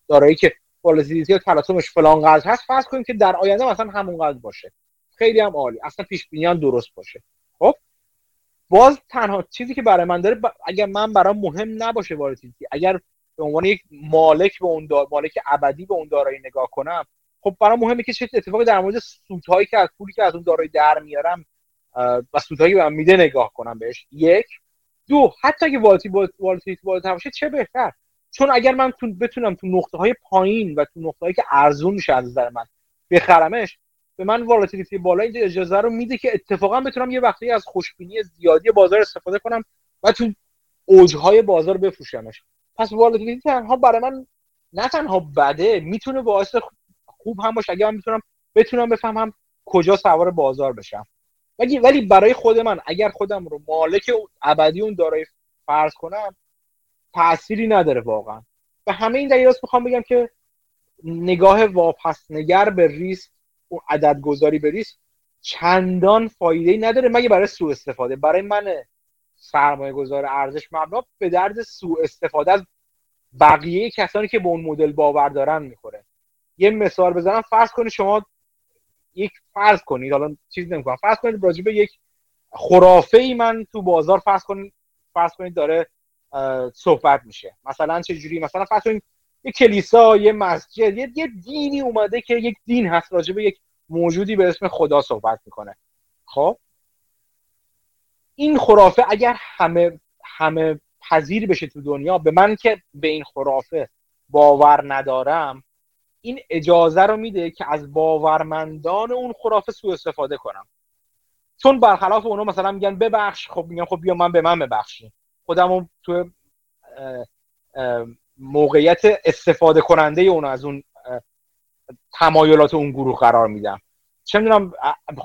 دارایی که والتیلیتی یا تلاطمش فلان قدر هست، فرض کنیم که در آینده مثلا همون قدر باشه، خیلی هم عالی، اصلا پیش بینی هم درست باشه. خب باز تنها چیزی که برای من داره، اگر من برام مهم نباشه والتیلیتی، اگر به عنوان یک مالک به اون دار... مالک ابدی به اون دارایی نگاه کنم، خب برام مهمه که چه اتفاقی در مورد سودهایی که از پولی که از اون دارایی در میارم و سودهایی که بهم میده نگاه کنم بهش. یک دو حتی اگه والتی والتی بالاتر باشه چه بهتر، چون اگر من تو... بتونم تو نقطه‌های پایین و تو نقطه‌هایی که ارزون میشه از نظر من بخرمش، به من والتیلیتی بالای اجازه رو میده که اتفاقا بتونم یه وقتی از خوشبینی زیادی بازار استفاده کنم و تو اوج‌های بازار بفروشمش. پس والتیلیتی تنها برای من نه تنها بده، میتونه باعث خوب هم باشه اگه من میتونم بتونم بفهمم کجا سوار بازار بشم. ولی ولی برای خود من اگر خودم رو مالک ابدی اون دارایی فرض کنم، تأثیری نداره واقعا. به همه این دلایل میخوام بگم که نگاه واپسنگر به ریسک و عدد گذاری به ریسک چندان فایده‌ای نداره مگه برای سوء استفاده. برای من سرمایه‌گذار ارزش مبنا به درد سوء استفاده از بقیه کسانی که به اون مدل باور دارن میخوره. یه مثال بزنم، فرض کنید شما یک فرض کنید حالا چیز نمی‌کنم، فرض کنید راجع به یک خرافه‌ای من تو بازار فرض کنید فرض کنید داره صحبت میشه. مثلا چه جوری؟ مثلا فرض کنید یک کلیسا، یه مسجد، یه, یه دینی اومده که یک دین هست راجع به یک موجودی به اسم خدا صحبت میکنه. خب این خرافه اگر همه همه پذیر بشه تو دنیا، به من که به این خرافه باور ندارم این اجازه رو میده که از باورمندان اون خرافه سوء استفاده کنم، چون برخلاف اونا مثلا میگن ببخش، خب میگم خب بیا من به من ببخشی. خودمو تو موقعیت استفاده کننده اون از اون تمایلات اون گروه قرار میدم. چه میدونم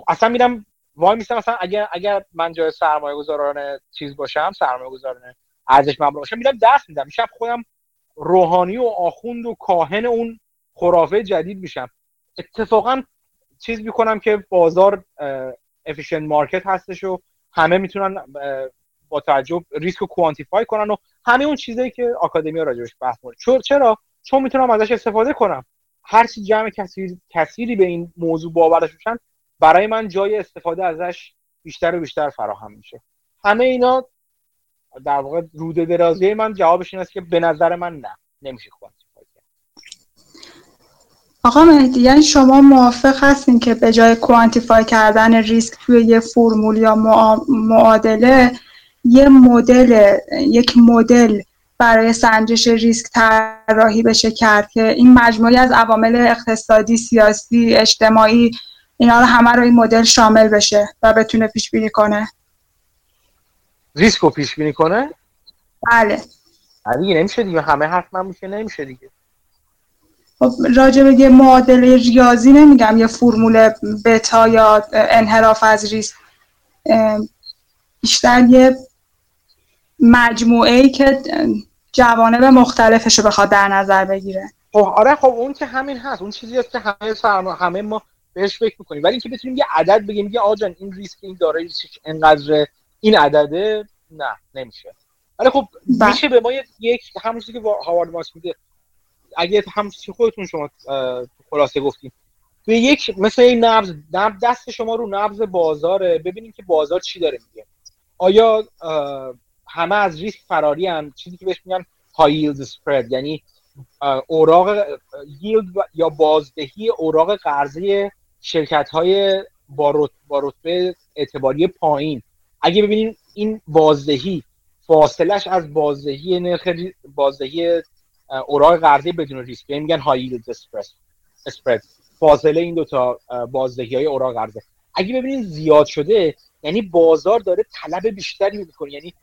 اصلا میرم وای میستم، اصلا اگر اگر من جای سرمایه گذاران چیز باشم، سرمایه گذاران ارزش مبلغ باشم، میرم دست میدم، میشم خودم روحانی و آخوند و کاهن اون خرافه جدید میشم. اتفاقا چیز میکنم که بازار افیشنت مارکت هستش و همه میتونن با تعجب ریسک رو کوانتیفای کنن و همه اون چیزایی که آکادمی راجعش بحث می‌کنه. چرا؟ چون میتونم ازش استفاده کنم. هر چی جمع کثیر کثیری به این موضوع باورش بشن، برای من جای استفاده ازش بیشتر و بیشتر فراهم میشه. همه اینا در واقع روده درازی من جوابش این است که به نظر من نه، نمیشه کوانتیفای کرد. آقا مهدی، یعنی شما موافق هستین که به جای کوانتیفای کردن ریسک توی یه فرمول یا معادله، یه مدل یک مدل برای سنجش ریسک طراحی بشه کرد که این مجموعه از عوامل اقتصادی، سیاسی، اجتماعی، اینا رو همه رو این مدل شامل بشه و بتونه پیش بینی کنه، ریسک رو پیش بینی کنه؟ بله. دیگه نمیشه دیگه، همه حرف من میشه نمیشه دیگه. خب راجع به یه معادله ریاضی نمیگم، یه فرمول بتا یا انحراف از ریسک، بیشتر یه مجموعه‌ای که جوانب مختلفش رو بخواد در نظر بگیره. خب آره، خب اون که همین هست، اون چیزی هست که همه سرما همه ما بهش فکر میکنیم، ولی اینکه بتونیم یه عدد بگیم یه آجان این ریسک این داره ریسک انقدر این عدده، نه نمیشه. ولی خب بح... میشه به ما یک همون چیزی که هاوارد مارکس میگه، اگه همون چیزی خودتون شما خلاصه گفتین، تو یک مثلا این نبض دست شما رو نبض بازاره، ببینیم که بازار چی داره میگه. آیا همه از ریسک فراری هم چیزی که بهش میگن های ییلد اسپرد، یعنی اوراق ییلد یا بازدهی اوراق قرضه شرکت‌های با رتبه اعتباری پایین، اگه ببینیم این بازدهی فاصله‌اش از بازدهی نرخ بازدهی اوراق قرضه بدون ریسک، یعنی میگن های ییلد اسپرد، فاصله این دوتا بازدهی‌های اوراق قرضه اگه ببینیم زیاد شده، یعنی بازار داره طلب بیشتری میکنه، یعنی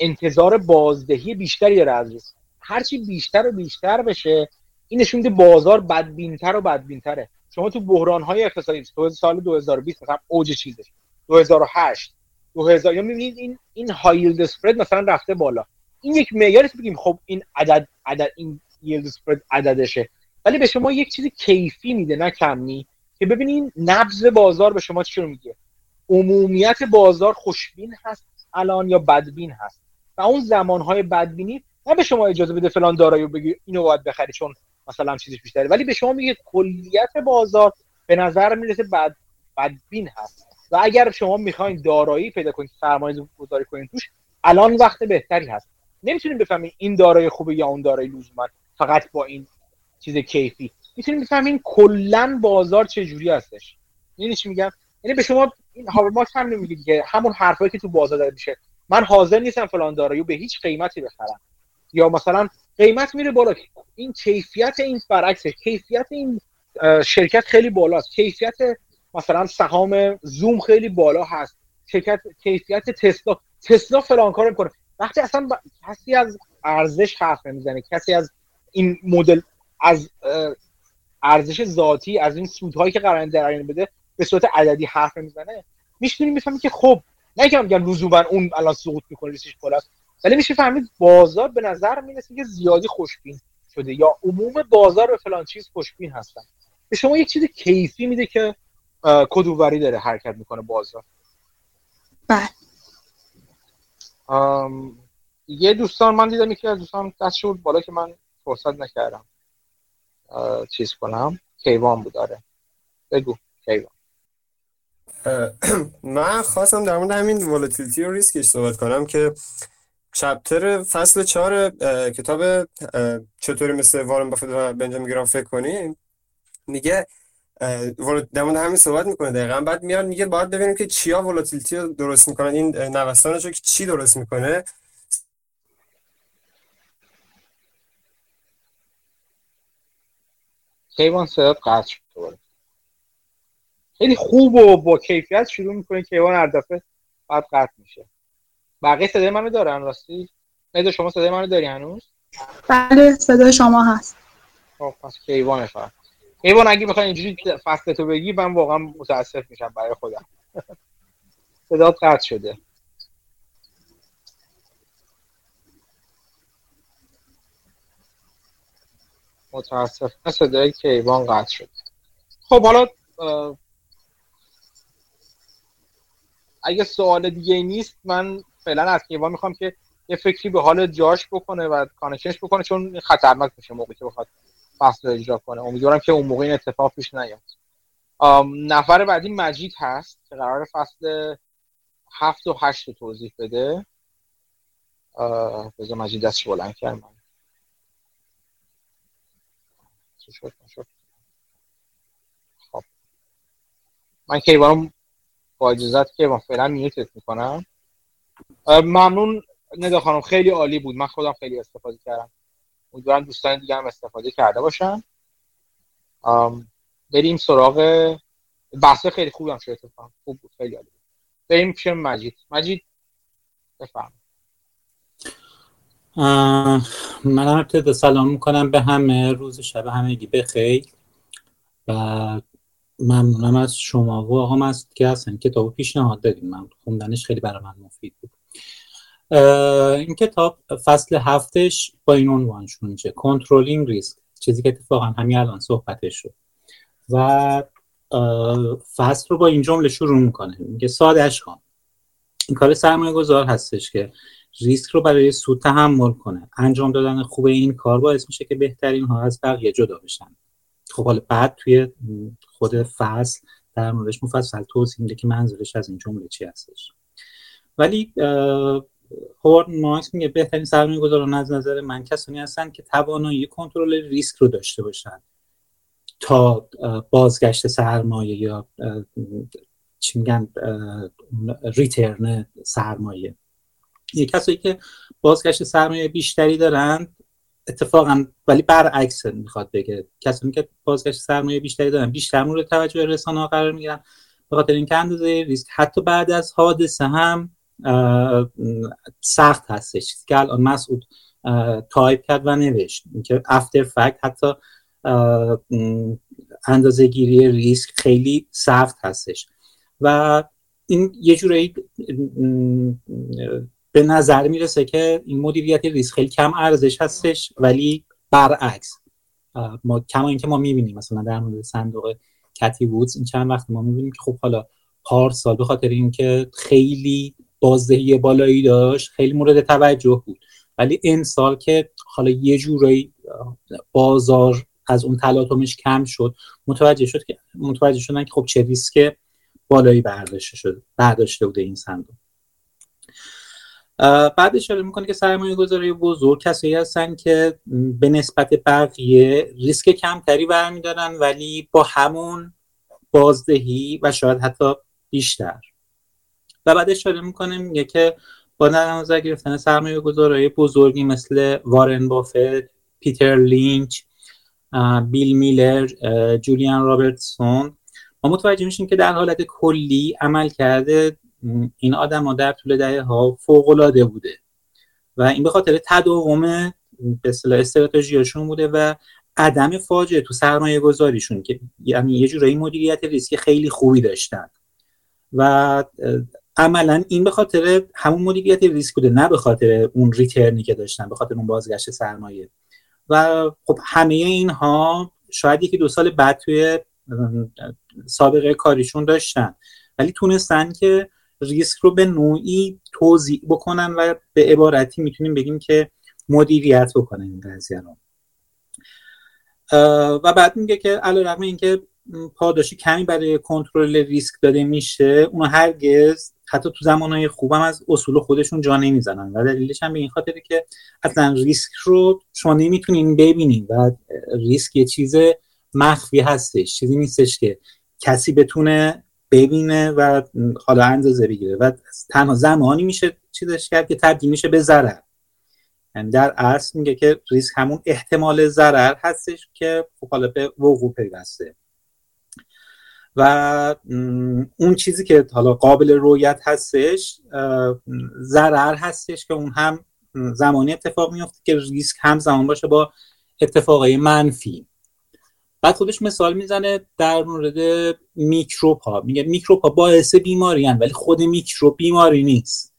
انتظار بازدهی بیشتری داره از ریسک. هرچی بیشتر و بیشتر بشه، این نشون میده بازار بدبینتر و بدبینتره. شما تو بحران‌های اقتصادی تو سال دو هزار و بیست مثلا اوج چیزش دو هزار و هشت دو هزار می‌بینید این این های ییلد اسپرد مثلا رفته بالا. این یک معیاری است بگیم خب این عدد عدد این ییلد اسپرد عددشه، ولی به شما یک چیز کیفی میده نه کمی، که ببینین نبض بازار به شما چی رو میگه. عمومیت بازار خوشبین هست الان یا بدبین هست، و اون زمانهای بدبینی نه به شما اجازه بده فلان داراییو بگی اینو باید بخری چون مثلا چیزش بیشتره، ولی به شما میگه کلیت بازار به نظر میرسه بد بدبین هست و اگر شما میخواین دارایی پیدا کنید، سرمایه گذاری کنید توش، الان وقت بهتری هست. نمیتونیم بفهمین این دارایی خوبه یا اون دارایی لزوما فقط با این چیز کیفی. میتونیم بفهمین کلا بازار چه جوری هستش. یعنی چی میگم؟ یعنی به شما این هاورماس هم نمیگه دیگه، همون حرفایی که تو بازار داره میشه، من حاضر نیستم فلان داراییو به هیچ قیمتی بخرم، یا مثلا قیمت میره بالا، این کیفیت این برعکسه، کیفیت این شرکت خیلی بالاست، کیفیت مثلا سهام زوم خیلی بالا هست، شرکت کیفیت تسلا تسلا فلان کار میکنه. وقتی اصلا ب... کسی از ارزش حرف نمیزنه، کسی از این مدل از ارزش ذاتی، از این سودهایی که قراره در آینده بده به صورت عددی حرف میزنه، میشونیم میفهمیم که خب نگم میگم لزوما اون الان سقوط میکنه ریسکش بالاست، ولی میشه فهمید بازار به نظر میرسه که زیادی خوشبین شده یا عموم بازار به فلان چیز خوشبین هستن. به شما یک چیز کیفی میده که کدووری داره حرکت میکنه بازار. بله. ام یه دوستان من دیدم یکی از دوستان دستش بود بالا که من فرصت نکردم چیز کنم، کیوان بود. آره بگو کیوان. من خواستم در مورد همین ولاتیلیتی و ریسکش صحبت کنم که چپتر فصل چهار کتاب چطوری مثل وارن بافت و بنجامین گرام فکر کنیم میگه، در مورد همین صحبت میکنه دقیقاً. بعد میاد میگه باید ببینیم که چیا ولاتیلیتی رو درست میکنن، این نوسانش رو که چی درست میکنه. کیوان صدات قطع شد. خیلی خوب و با کیفیت شروع میکنه کیوان، هر دفعه بعد قطع میشه. بقیه صدای منو دارن راستی؟ میده. شما صدای منو داری هنوز؟ بله صدای شما هست. خب پس کیوان فر. کیوان اگه بخوای اینجوری فصلتو بگی من واقعا متاسف میشم برای خودم. صدات قطع شده. متاسفانه صدای کیوان قطع شد. خب حالا اگه سوال دیگه نیست من فعلا از کیوان میخوام که یه فکری به حال جاش بکنه و کانکشنش بکنه، چون خطرناک میشه موقعی که بخواد بحث رو اجرا کنه. امیدوارم که اون موقع این اتفاق پیش نیاد. نفر بعدی مجید هست که قرار فصل هفت و هشت رو توضیح بده. بذار مجید دستش بلند کرد. شد شد. خب من کیوانم با اجازت که من فعلا میوتت میکنم. ممنون ندا خانم، خیلی عالی بود، من خودم خیلی استفاده کردم، امیدوارم دوستان دیگه هم استفاده کرده باشن. بریم سراغ بحث خیلی خوبم شد، اتفاقا خوب بود، خیلی عالی بود. بریم پیش مجید. مجید بفرمایید. من هم ابتدا سلام میکنم به همه، روز شب همگی بخیر و ممنونم از شما و آقا مست که هستن کتابو پیشنهاد دادیم، من خوندنش خیلی برای من مفید بود. این کتاب فصل هفتش با این عنوان شروع میشه، کنترلینگ ریسک، چیزی که اتفاقا همین الان صحبتش شد و فصل رو با این جمله شروع میکنه، میگه سادهش کن. این کار سرمایه گذار هستش که ریسک رو برای سود تحمل کنه. انجام دادن خوب این کار باعث میشه که بهترین ها از بقیه جدا بشن. خب حالا بعد توی خود فصل در موردش مفصل توضیح میده که منظورش از این جمله چی هستش. ولی هوارد مارکس میگه بهترین سرمایه‌گذاران از نظر من کسانی هستن که توانایی کنترل ریسک رو داشته باشن تا بازگشت سرمایه یا چی میگن ریترن سرمایه. یه کسایی که بازگشت سرمایه بیشتری دارن اتفاقا، ولی برعکس میخواد بگه کسانی که بازگشت سرمایه بیشتری دارن بیشتر مورد توجه رسانه‌ها قرار میگیرن، به خاطر اینکه اندازه ریسک حتی بعد از حادثه هم سخت هستش، چیزی که الان مسعود تایپ کرد و نوشت که افتر فکت حتی اندازه گیری ریسک خیلی سخت هستش و این یه جورایی به نظر میرسه که این مدیریت ریسک خیلی کم ارزش هستش، ولی برعکس ما کما اینکه ما میبینیم مثلا در مورد صندوق کتی وودز این چند وقت ما میبینیم که خب حالا پارسال به خاطر اینکه خیلی بازدهی بالایی داشت خیلی مورد توجه بود، ولی امسال که حالا یه جورایی بازار از اون تلاطمش کم شد متوجه شد که متوجه شدن که خب چه ریسک بالایی برداشته شده برداشته بوده این صندوق. بعد اشاره میکنه که سرمایه‌گذارهای بزرگ کسایی هستن که به نسبت بقیه ریسک کمتری برمیدارن ولی با همون بازدهی و شاید حتی بیشتر. و بعد اشاره میکنه میگه که با در نظر گرفتن سرمایه‌گذارهای بزرگی مثل وارن بافت، پیتر لینچ، بیل میلر، جولیان رابرتسون ما متوجه میشیم که در حالت کلی عمل کرده این آدم‌ها در طول دهه‌ها فوق‌العاده بوده و این به خاطر تداوم به اصطلاح استراتژی‌هاشون بوده و عدم فاجعه تو سرمایه‌گذاریشون، که یعنی یه جورایی مدیریت ریسک خیلی خوبی داشتن و عملاً این به خاطر همون مدیریت ریسک بوده نه به خاطر اون ریترنی که داشتن، به خاطر اون بازگشت سرمایه. و خب همه اینها شاید یکی دو سال بعد توی سابقه کاریشون داشتن ولی تونستن که ریسک رو به نوعی توزیع بکنن و به عبارتی میتونیم بگیم که مدیریت بکنن این قضیه رو. و بعد میگه که علیرغم اینکه پاداشی کمی برای کنترل ریسک داده میشه اونا هرگز حتی تو زمانهای خوبم از اصول خودشون جا نمیزنن و دلیلش هم به این خاطره که اصلا ریسک رو شما نمیتونین ببینین و ریسک یه چیز مخفی هستش، چیزی نیستش که کسی بتونه ببینه و حالا اندازه بگیره و تنها زمانی میشه چیزش کرد که تبدیل میشه به ضرر. یعنی در اصل میگه که ریسک همون احتمال ضرر هستش که حالا به وقوع پیوسته و اون چیزی که حالا قابل رؤیت هستش ضرر هستش که اون هم زمانی اتفاق میفته که ریسک همزمان باشه با اتفاقای منفی. بعد خودش مثال میزنه در مورد میکروب ها، میگه میکروب ها باعث بیماری هن ولی خود میکروب بیماری نیست.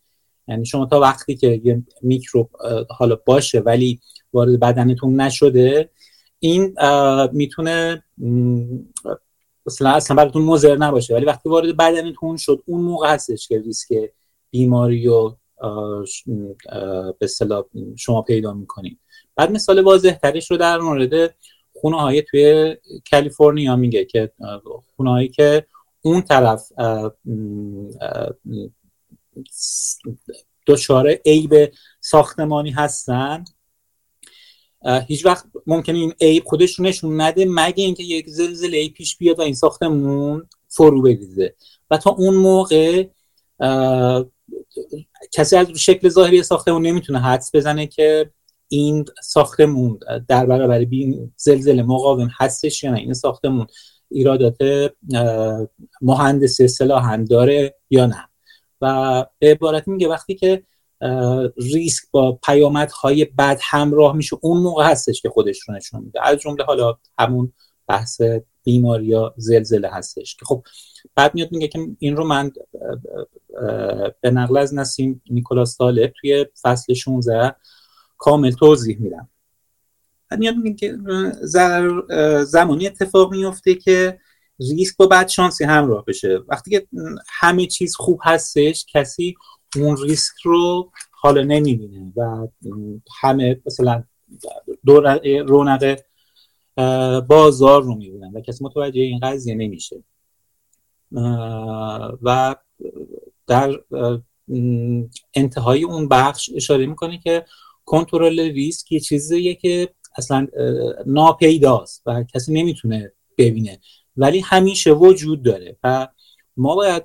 یعنی شما تا وقتی که یه میکروب حالا باشه ولی وارد بدنتون نشده، این میتونه مثلا اصلا براتون مضر نباشه، ولی وقتی وارد بدنتون شد اون موقع هستش که ریسک بیماری رو به اصطلاح شما پیدا میکنید. بعد مثال واضح ترش رو در مورد خونه های توی کالیفرنیا میگه که خونه هایی که اون طرف دچار عیب ساختمانی هستن هیچ وقت ممکنه این عیب خودش رو نشون نده مگه اینکه یک زلزله پیش بیاد و این ساختمون فرو بریزه، و تا اون موقع کسی از شکل ظاهری ساختمون نمیتونه حدس بزنه که این ساختمون در برابر بین زلزله مقاوم هستش یا نه، این ساختمون ایرادات مهندسی اصطلاحاً هم داره یا نه. و به عبارت میگه وقتی که ریسک با پیامدهای بد همراه میشه اون موقع هستش که خودش رو نشون میده، از جمله حالا همون بحث بیماری یا زلزله هستش که خب بعد میاد میگه که این رو من به نقل از نسیم نیکولاس طالب توی فصل شانزده کامل توضیح میدم. بعد میاد میگه که زمانی اتفاق میفته که ریسک با بدشانسی همراه بشه. وقتی که همه چیز خوب هستش کسی اون ریسک رو حالا نمیبینه و همه مثلا دور رونق بازار رو میبینن و کسی متوجه این قضیه نمیشه. و در انتهای اون بخش اشاره میکنه که کنترل ریسک یه چیزیه که اصلا ناپیداست و کسی نمیتونه ببینه ولی همیشه وجود داره و ما باید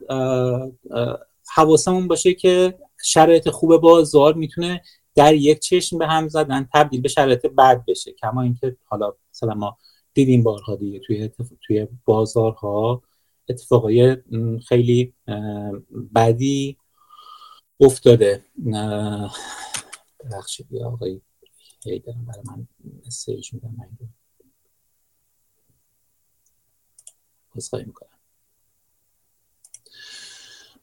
حواسمون باشه که شرایط خوب بازار میتونه در یک چشم به هم زدن تبدیل به شرایط بد بشه، کما اینکه حالا مثلا ما دیدیم بارها دیگه توی اتفاق توی بازارها اتفاقای خیلی بدی افتاده. بخشید یا آقایی هی دارم برای من مسیج میدم من دارم بازخواهی میکنم.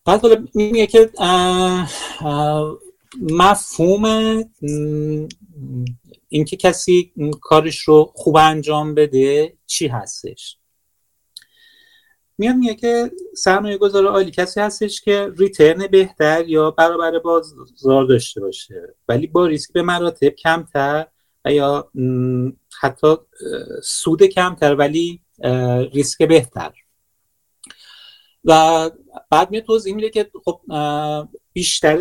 بعد حالا میگه که مفهوم اینکه کسی کارش رو خوب انجام بده چی هستش؟ میاد میگه که سرمایه گذار عالی کسی هستش که ریترن بهتر یا برابر بازار داشته باشه ولی با ریسک به مراتب کمتر و یا حتی سود کمتر ولی ریسک بهتر. و بعد میاد توضیح میده که خب بیشتر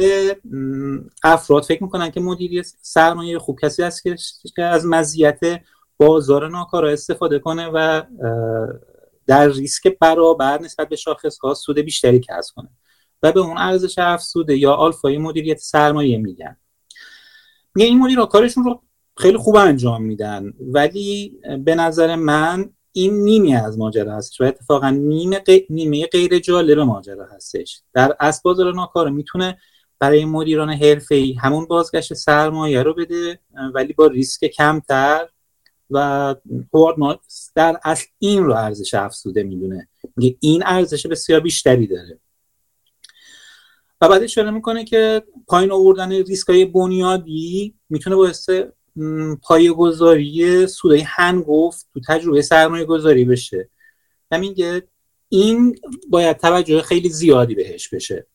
افراد فکر میکنن که مدیر سرمایه خوب کسی هست که از مزیت بازار ناکارا استفاده کنه و در ریسک برابر نسبت به شاخص‌ها سود بیشتری کسب کنه و به اون ارزش افزوده یا آلفای مدیریت سرمایه میگن. میگه این مدیرها کارشون رو خیلی خوب انجام میدن ولی به نظر من این نیمه از ماجرا هستش و اتفاقا نیمه غی... نیمه غیر جالب ماجرا هستش. در اصل بازار ناکار میتونه برای مدیران حرفه‌ای همون بازگشت سرمایه رو بده ولی با ریسک کمتر و هوارد مارکس در اصل این رو ارزش افزوده میدونه، میگه این ارزش بسیار بیشتری داره. و بعد اشاره میکنه که پایین آوردن ریسک‌های بنیادی میتونه باعث پایه‌گذاری سودهای هنگفت تو تجربه سرمایه گذاری بشه و میگه این باید توجه خیلی زیادی بهش بشه.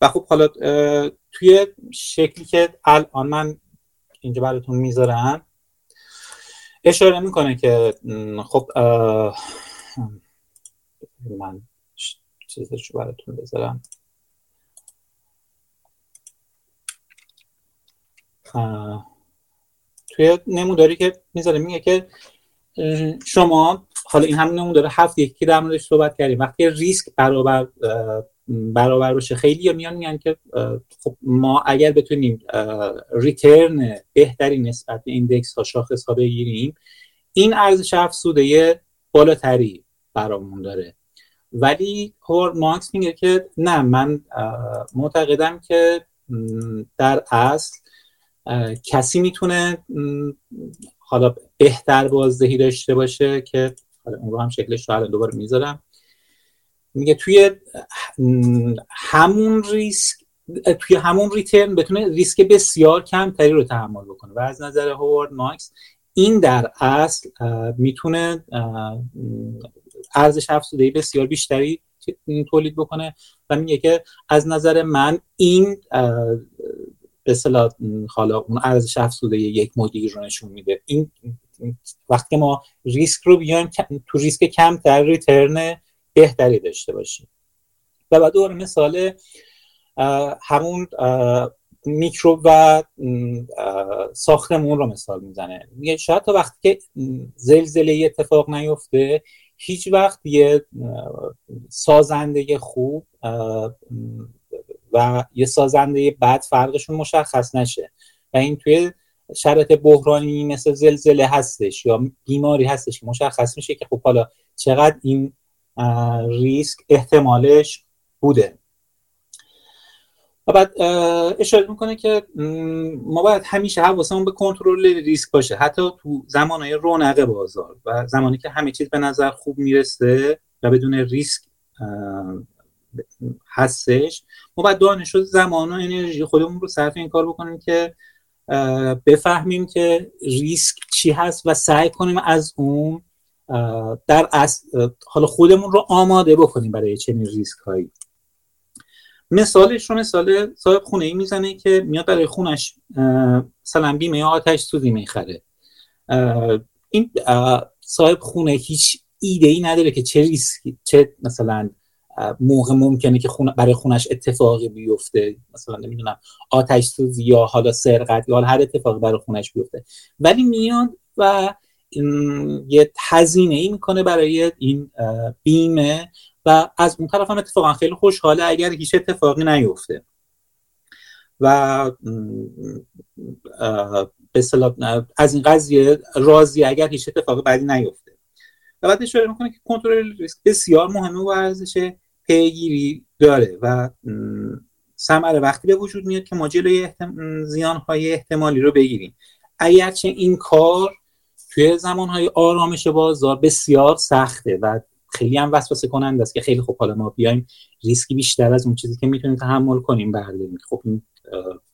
و خب حالا توی شکلی که الان من اینجا براتون میذارم اشاره میکنه که خب من چیزش رو براتون بذارم توی نموداری که میذاره، میگه که شما حالا این همین نموداره هفت یکی در موردش صحبت کردیم وقتی ریسک برابر برابر باشه خیلی یا میان میگن که خب ما اگر بتونیم ریترن بهتری نسبت به ایندکس ها شاخص ها بگیریم این ارزش افزوده بالاتری برامون داره. ولی هوارد مارکس میگه که نه، من معتقدم که در اصل کسی میتونه حالا بهتر بازدهی داشته باشه که حالا اون رو هم شکلش رو حالا دوباره میذارم. میگه توی همون ریسک، توی همون ریترن بتونه ریسک بسیار کمتری رو تحمل بکنه و از نظر هوارد مارکس این در اصل میتونه ارزش افزوده‌ای بسیار بیشتری تولید بکنه و میگه که از نظر من این به اصطلاح حالا اون ارزش افزوده‌ای یک مدیر رو نشون میده. این وقتی ما ریسک رو بیان تو ریسک کمتر ریترن بهتری داشته باشیم. و بعد دوباره مثال همون میکروب و ساختمون رو مثال میزنه، میگه شاید تا وقتی که زلزله اتفاق نیفته هیچ وقت یه سازنده خوب و یه سازنده بد فرقشون مشخص نشه و این توی شرایط بحرانی مثل زلزله هستش یا بیماری هستش که مشخص میشه که خب حالا چقدر این ریسک احتمالش بوده. و بعد اشاره میکنه که ما باید همیشه حواسمون به کنترل ریسک باشه، حتی تو زمانهای رونق بازار و زمانی که همه چیز به نظر خوب میرسه و بدون ریسک هستش، ما باید دانش و زمان و انرژی خودمون رو صرف این کار بکنیم که بفهمیم که ریسک چی هست و سعی کنیم از اون در اصل حالا خودمون رو آماده بکنیم برای چنین ریسک هایی. مثالش رو مثال صاحب خونه ای میزنه که میاد برای خونش مثلا بیمه آتش سوزی میخره. این صاحب خونه هیچ ایده ای نداره که چه ریسکی، چه مثلا موقع ممکنه که خونه برای خونش اتفاقی بیفته، مثلا نمیدونم آتش سوزی یا حالا سرقت یا هر اتفاقی برای خونش بیفته، ولی میاد و یه هزینه ای میکنه برای این بیمه و از اون طرف هم اتفاقا خیلی خوشحاله اگر هیچ اتفاقی نیفته و به اصطلاح از این قضیه راضیه اگر هیچ اتفاقی بعدی نیفته. و بعد اشاره میکنه که کنترل ریسک بسیار مهمه و ارزش پیگیری داره و ثمره وقتی به وجود میاد که ما جلوی احتم... زیانهای احتمالی رو بگیریم، اگرچه این کار توی زمانهای آرامش بازار بسیار سخته و خیلی هم وسوسه کننده است که خیلی خب حالا ما بیایم ریسکی بیشتر از اون چیزی که میتونیم تحمل کنیم برداریم. خب این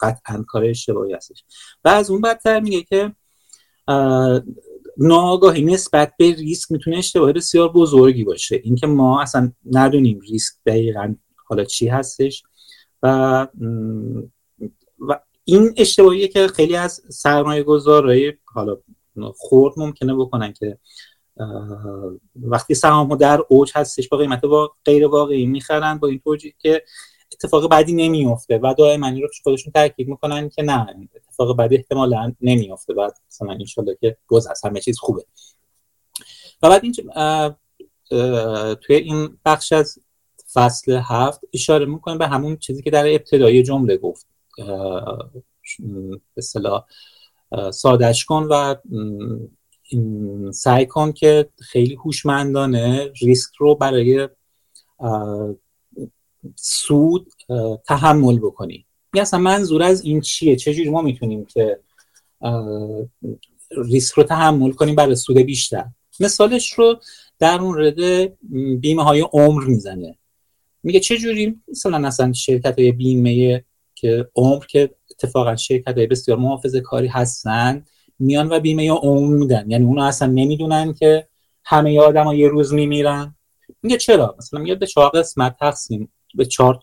قطعاً کار اشتباهی هستش. و از اون بدتر میگه که ناآگاهی نسبت به ریسک میتونه اشتباه بسیار بزرگی باشه، اینکه ما اصلا ندونیم ریسک دقیقاً حالا چی هستش و و این اشتباهیه که خیلی از سرمایه‌گذارای حالا خرد ممکنه بکنن که وقتی سهامو در اوج هستش با قیمت غیر واقعی میخرن با این توجیه که اتفاق بعدی نمیفته و دائما این رو خودشون تاکید میکنن که نه اتفاق بعدی احتمالاً نمیفته و مثلا ان شاءالله که روز از همه چیز خوبه. و بعد اینجا توی این بخش از فصل هفت اشاره میکنه به همون چیزی که در ابتدای جمله گفت، به اصطلاح ساده‌اش کن و سعی کن که خیلی هوشمندانه ریسک رو برای سود تحمل بکنی. اصلا منظور از این چیه؟ چجوری ما میتونیم که ریسک رو تحمل کنیم برای سود بیشتر؟ مثالش رو در مورد بیمه های عمر میزنه، میگه چجوری مثلا اصلا شرکت های بیمه که عمر که اتفاقا شرکت های بسیار محافظه کاری هستن میان و بیمه یا عمر میدن، یعنی اونا اصلا نمیدونن که همه آدم ها یه روز میمیرن. میگه چرا؟ مثلا میگه به چهار قسمت تقسیم، به چهار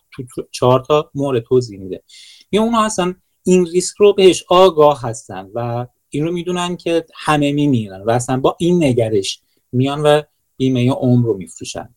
چهار تا مورد توضیح میده، میگه اونا اصلا این ریسک رو بهش آگاه هستن و این رو میدونن که همه میمیرن و اصلا با این نگرش میان و بیمه یا عمر رو میفروشن.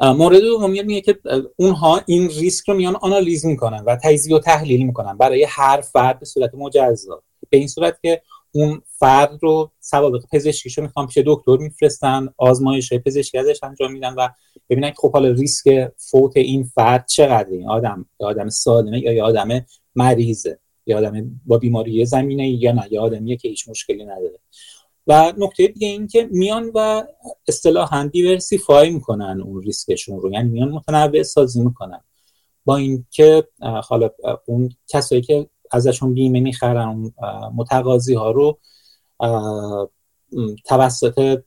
مورد دوم میگه که اونها این ریسک رو میان آنالیز میکنن و تجزیه و تحلیل میکنن برای هر فرد به صورت مجزا، به این صورت که اون فرد رو سوابق پزشکیشو میخوام پیش دکتر میفرستن، آزمایش پزشکی ازش انجام میدن و ببینن که خب حالا ریسک فوت این فرد چقدره، این آدم یا آدم سالمه یا یه آدم مریضه، یا آدم با بیماری زمینه یا نه، یا آدمیه که هیچ مشکلی نداره. و نکته دیگه این که میان و اصطلاحاً دیورسیفای میکنن اون ریسکشون رو، یعنی میان متنوع سازی میکنن با اینکه حالا اون کسایی که ازشون بیمه میخرن متقاضی ها رو توسط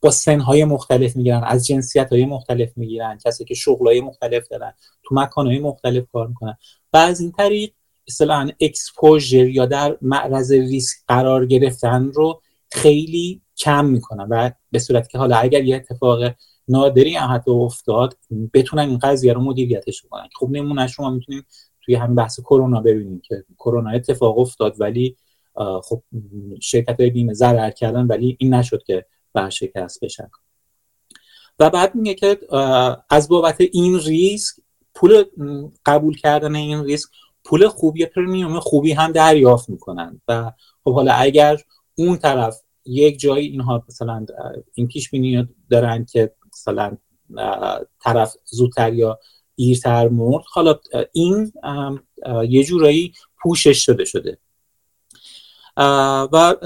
با سنهای مختلف میگیرن، از جنسیتهای مختلف میگیرن، کسی که شغلهای مختلف دارن، تو مکانهای مختلف کار میکنن و از این طریق اصطلاحاً اکسپوژر یا در معرض ریسک قرار گرفتن رو خیلی کم میکنن و به صورت که حالا اگر یه اتفاق نادری هم حتی افتاد بتونن این قضیه رو مدیریتش کنن. خب نمونهش رو ما میتونیم توی همین بحث کرونا ببینیم که کرونا اتفاق افتاد ولی خب شرکت‌های بیمه ضرر کردن ولی این نشد که ورشکست بشن. و بعد میگه که از بابت این ریسک پول قبول کردن این ریسک پول خوبی پرمیوم خوبی هم دریافت میکنن و خب حالا اگر اون طرف یک جایی اینها مثلا این پیش بینی دارن که مثلا طرف زودتر یا دیرتر مرد، حالا این یه جورایی پوشش شده شده و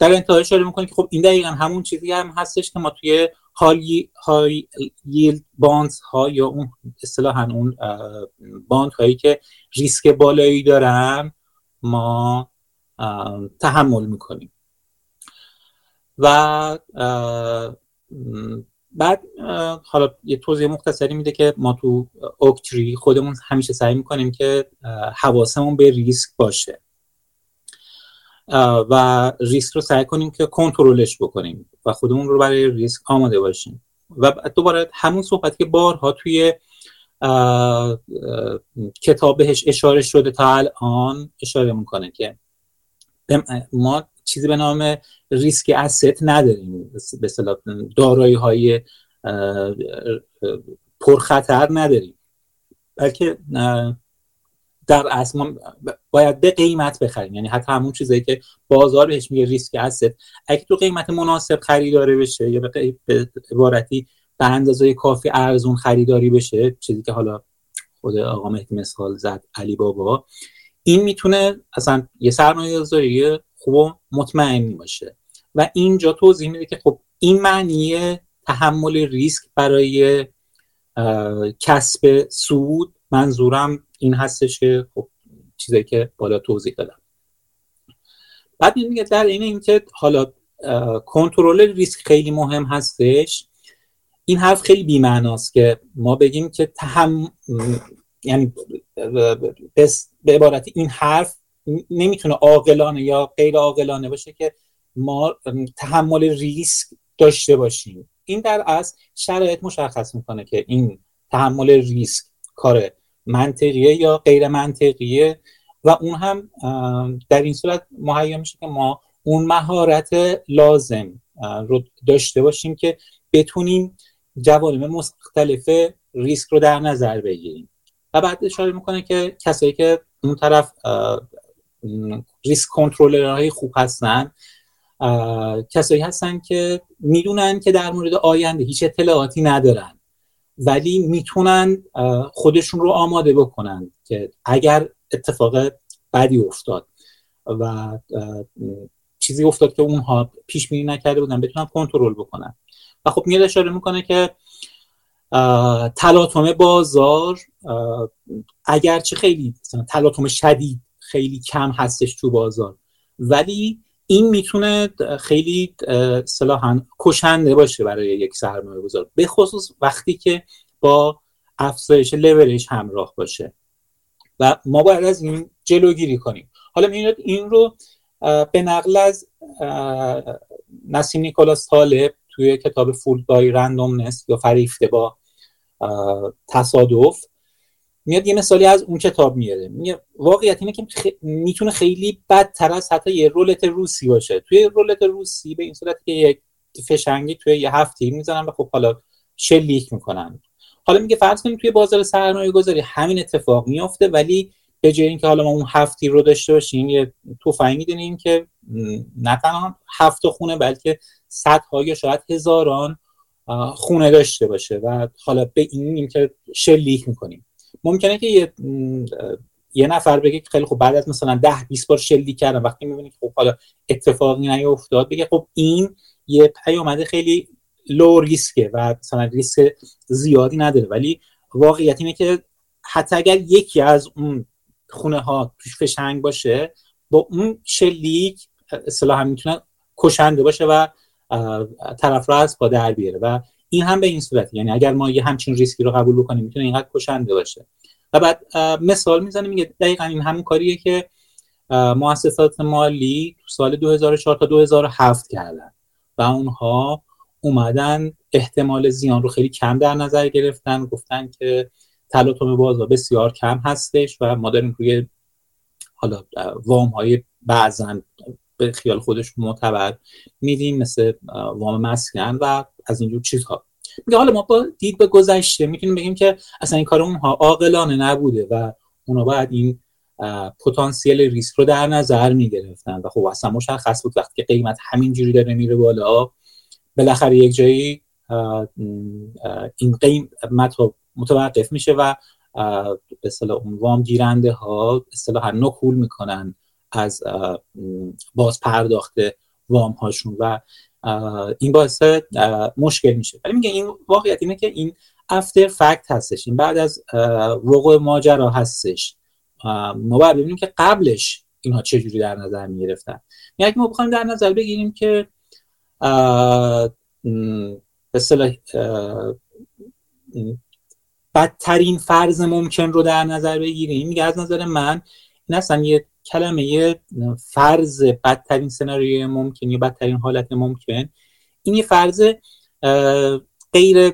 در انتهای اشاره میکنه که خب این دقیقا همون چیزی هم هستش که ما توی های های ییلد بانز ها یا اون اصطلاحاً اون باند هایی که ریسک بالایی دارن ما تحمل میکنیم. و بعد حالا یه توضیح مختصری میده که ما تو اوکتری خودمون همیشه سعی میکنیم که حواسمون به ریسک باشه و ریسک رو سعی کنیم که کنترلش بکنیم و خودمون رو برای ریسک آماده باشیم. و دوباره همون صحبت که بارها توی کتاب بهش اشاره شده تا الان اشاره میکنه که ما چیزی به نام ریسک asset نداریم، به اصطلاح دارایی های پرخطر نداریم، بلکه در اصل ما باید به قیمت بخریم، یعنی حتی همون چیزایی که بازار بهش میگه ریسک asset اگه تو قیمت مناسب خریداری بشه یا به عبارتی به اندازه کافی ارزون خریداری بشه، چیزی که حالا خود آقا مهدی مثال زد علی بابا، این میتونه اصلا یه سرمایه‌گذاری خوب مطمئنی باشه و اینجا توضیح میده که خب این معنی تحمل ریسک برای کسب سود منظورم این هستش که خب چیزایی که بالا توضیح دادم. بعد میگه در این اینکه حالا کنترل ریسک خیلی مهم هستش، این حرف خیلی بی‌معناست که ما بگیم که تحمل، یعنی به عبارت این حرف نمیتونه عاقلانه یا غیر عاقلانه باشه که ما تحمل ریسک داشته باشیم. این در اصل شرایط مشخص میکنه که این تحمل ریسک کار منطقیه یا غیر منطقیه و اون هم در این صورت مهیا میشه که ما اون مهارت لازم رو داشته باشیم که بتونیم جوانب مختلف ریسک رو در نظر بگیریم. و بعد اشاره میکنه که کسایی که اون طرف ریسک کنترلرهای خوب هستن کسایی هستن که میدونن که در مورد آینده هیچ اطلاعاتی ندارن ولی میتونن خودشون رو آماده بکنن که اگر اتفاق بدی افتاد و چیزی افتاد که اونها پیش بینی نکرده بودن بتونن کنترل بکنن. و خب میاد اشاره میکنه که تلاطم بازار اگرچه خیلی تلاطم شدید خیلی کم هستش تو بازار ولی این میتونه خیلی اصطلاحاً کشنده باشه برای یک سرمایه‌گذار، به خصوص وقتی که با افزایش لورج همراه باشه و ما باید از این جلوگیری کنیم. حالا می‌بینید این رو به نقل از نسیم نیکولاس طالب توی کتاب فولد بای رندومنس یا فریفته با تصادف میاد یه مثالی از اون کتاب میاره. واقعیت اینه که خی... میتونه خیلی بدتر از حتی یه رولت روسی باشه. توی رولت روسی به این صورت که یک فشنگی توی یه هفت تیر میزنن و خب حالا شلیک میکنن. حالا میگه فرض کنیم توی بازار سرمایه گذاری همین اتفاق میافته ولی به جای اینکه حالا ما اون هفت تیر رو داشته باشیم یه تفنگ میدونیم که نه تنها هفت خونه بلکه صدها یا شاید هزاران خونه داشته باشه و حالا به این که شلیک میکنیم. ممکنه که یه, یه نفر بگه خیلی خب بعد از مثلا ده بیست بار شلیک کردم وقتی میبینی که خب حالا اتفاقی نیفتاد بگه خب این یه پیامد خیلی لو ریسکه و مثلا ریسک زیادی نداره، ولی واقعیت اینه که حتی اگر یکی از اون خونه ها توش فشنگ باشه، با اون شلیک اصطلاحاً میتونه کشنده باشه و طرف را از پا در بیاره و این هم به این صورت، یعنی اگر ما یه همچین ریسکی رو قبول بکنیم میتونه اینقدر کشنده باشه. و بعد مثال میزنه میگه دقیقاً این همون کاریه که مؤسسات مالی تو سال دو هزار و چهار تا دو هزار و هفت کردن و اونها اومدن احتمال زیان رو خیلی کم در نظر گرفتن، گفتن که تلاطم بازار بسیار کم هستش و ما داریم روی حالا وام های بعضن به خیال خودش معتبر میدیم مثل وام مسکن و از اینجور چیزها. میگه حالا ما با دید به گذشته میتونیم بگیم که اصلا این کار اونها عاقلانه نبوده و اونا باید این پتانسیل ریسک رو در نظر میگرفتن و خب اصلا مشخص بود وقتی که قیمت همینجوری داره میره بالا بالاخره یک جایی این قیمت ها متوقف میشه و به اصطلاح اون وام گیرنده ها اصطلاحاً نکول میکنن از باز پرداخت وام هاشون و این باعث مشکل میشه. ولی میگه این واقعیت اینه که این افتر فکت هستش، این بعد از وقوع ماجرا هستش، ما باید ببینیم که قبلش اینها چجوری در نظر میگرفتن. میگه ما بخوایم در نظر بگیریم که به اصطلاح بدترین فرض ممکن رو در نظر بگیریم، میگه از نظر من این اصلا یه کلمه یه فرض بدترین سناریوی ممکن یا بدترین حالت ممکن، این یه فرض غیر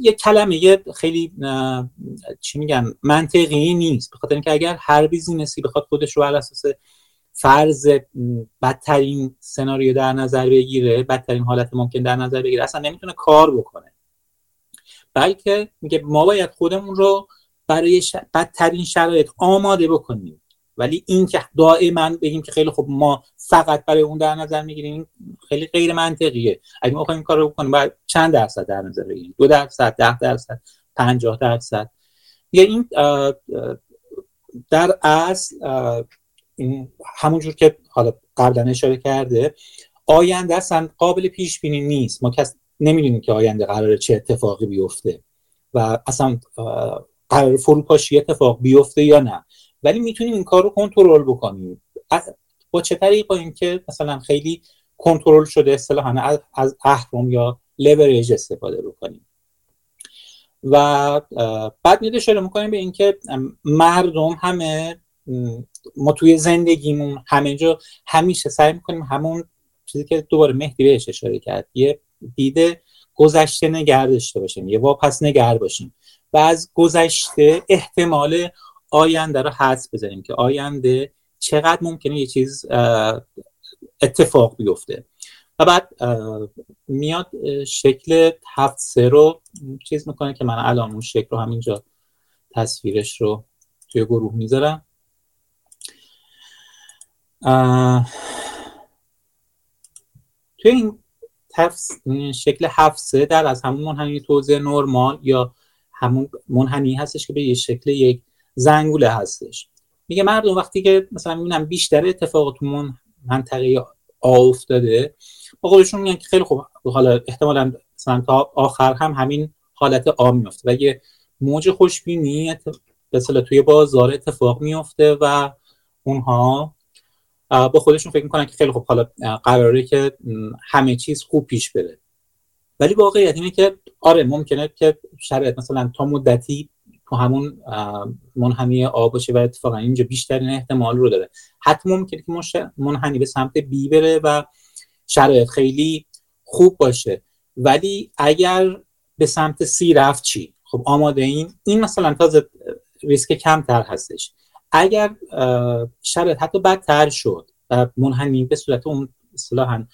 یه کلمه یه خیلی چی میگم منطقی نیست، به خاطر اینکه اگر هر بیزینسی بخواد خودش رو بر اساس فرض بدترین سناریو در نظر بگیره، بدترین حالت ممکن در نظر بگیره، اصلا نمیتونه کار بکنه. بلکه میگه ما باید خودمون رو برای ش... بدترین شرایط آماده بکنیم، ولی این که دائما بگیم که خیلی خب ما فقط برای اون در نظر میگیریم خیلی غیر منطقیه. اگه ما بخوایم این کار رو بکنیم باید چند درصد در نظر بگیریم؟ دو درصد، ده درصد، پنجاه درصد؟ میگه این در اصل همونجور که حالا قبلا اشاره کرده آینده اصلا قابل پیش بینی نیست، ما کس نمیدونیم که آینده قراره چه اتفاقی بیفته و اصلا قراره فروپاشی اتفاق بیفته یا نه، ولی میتونیم این کار رو کنترل بکنیم. با چه طریقی؟ اینکه مثلا خیلی کنترل شده اصطلاحاً از اهرم یا لورج استفاده بکنیم. و بعد میاد اشاره میکنیم به اینکه مردم همه ما توی زندگیمون همه جا همیشه سعی میکنیم همون چیزی که دوباره مهدی بهش اشاره کرد، یه دیده گذشته نگر داشته باشیم، یه واپس نگر باشیم و از گذشته احتمال آینده رو حدس بزنیم که آینده چقدر ممکنه یه چیز اتفاق بیفته. و بعد میاد شکل هفت سه رو چیز میکنه که من الان اون شکل رو همینجا تصویرش رو توی گروه میذارم. توی این تفس... شکل هفت سه در از همون منحنی توزیع نرمال یا همون منحنی هستش که به یه شکل یک زنگوله هستش. میگه مردم وقتی که مثلا میبینم بیشتر اتفاقات تو منطقه آ افتاده با خودشون میگن که خیلی خوب حالا احتمالاً مثلا تا آخر هم همین حالت آ میفته و یه موج خوشبینی اتف... مثلا توی بازار اتفاق میفته و اونها با خودشون فکر میکنن که خیلی خوب حالا قراره که همه چیز خوب پیش بره. ولی واقعیت اینه که آره ممکنه که شرایط مثلا تا مدتی تو همون منحنی آ باشه و اتفاقا اینجا بیشترین احتمال رو داره، حتی ممکنه که منحنی به سمت بی بره و شرایط خیلی خوب باشه، ولی اگر به سمت سی رفت چی؟ خب آماده این این مثلا تازه ریسک کمتر هستش. اگر شرایط حتی بدتر شد و منحنی به صورت اون اصطلاحاً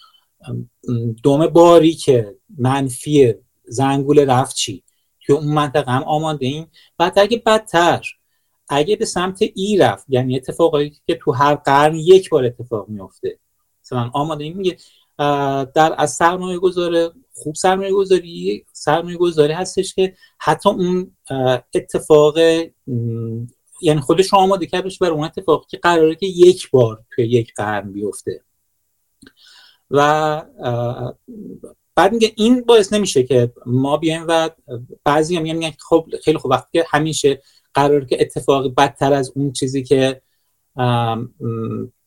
دوم باری که منفی زنگوله رفت چی؟ توی اون منطقه هم آماده این. بعد اگه بدتر اگه به سمت ای رفت، یعنی اتفاقایی که تو هر قرن یک بار اتفاق میفته مثلا آماده این. میگه در از سرمایه گذاره خوب سرمایه گذاری سرمایه گذاری هستش که حتی اون اتفاق یعنی خودش رو آماده کرده بشه برای اون اتفاقی که قراره که یک بار توی یک قرن بیفته. و بعد میگه این باعث نمیشه که ما بیایم و بعضی هم میگن خب خیلی خوب وقتی که همیشه قراره که اتفاقی بدتر از اون چیزی که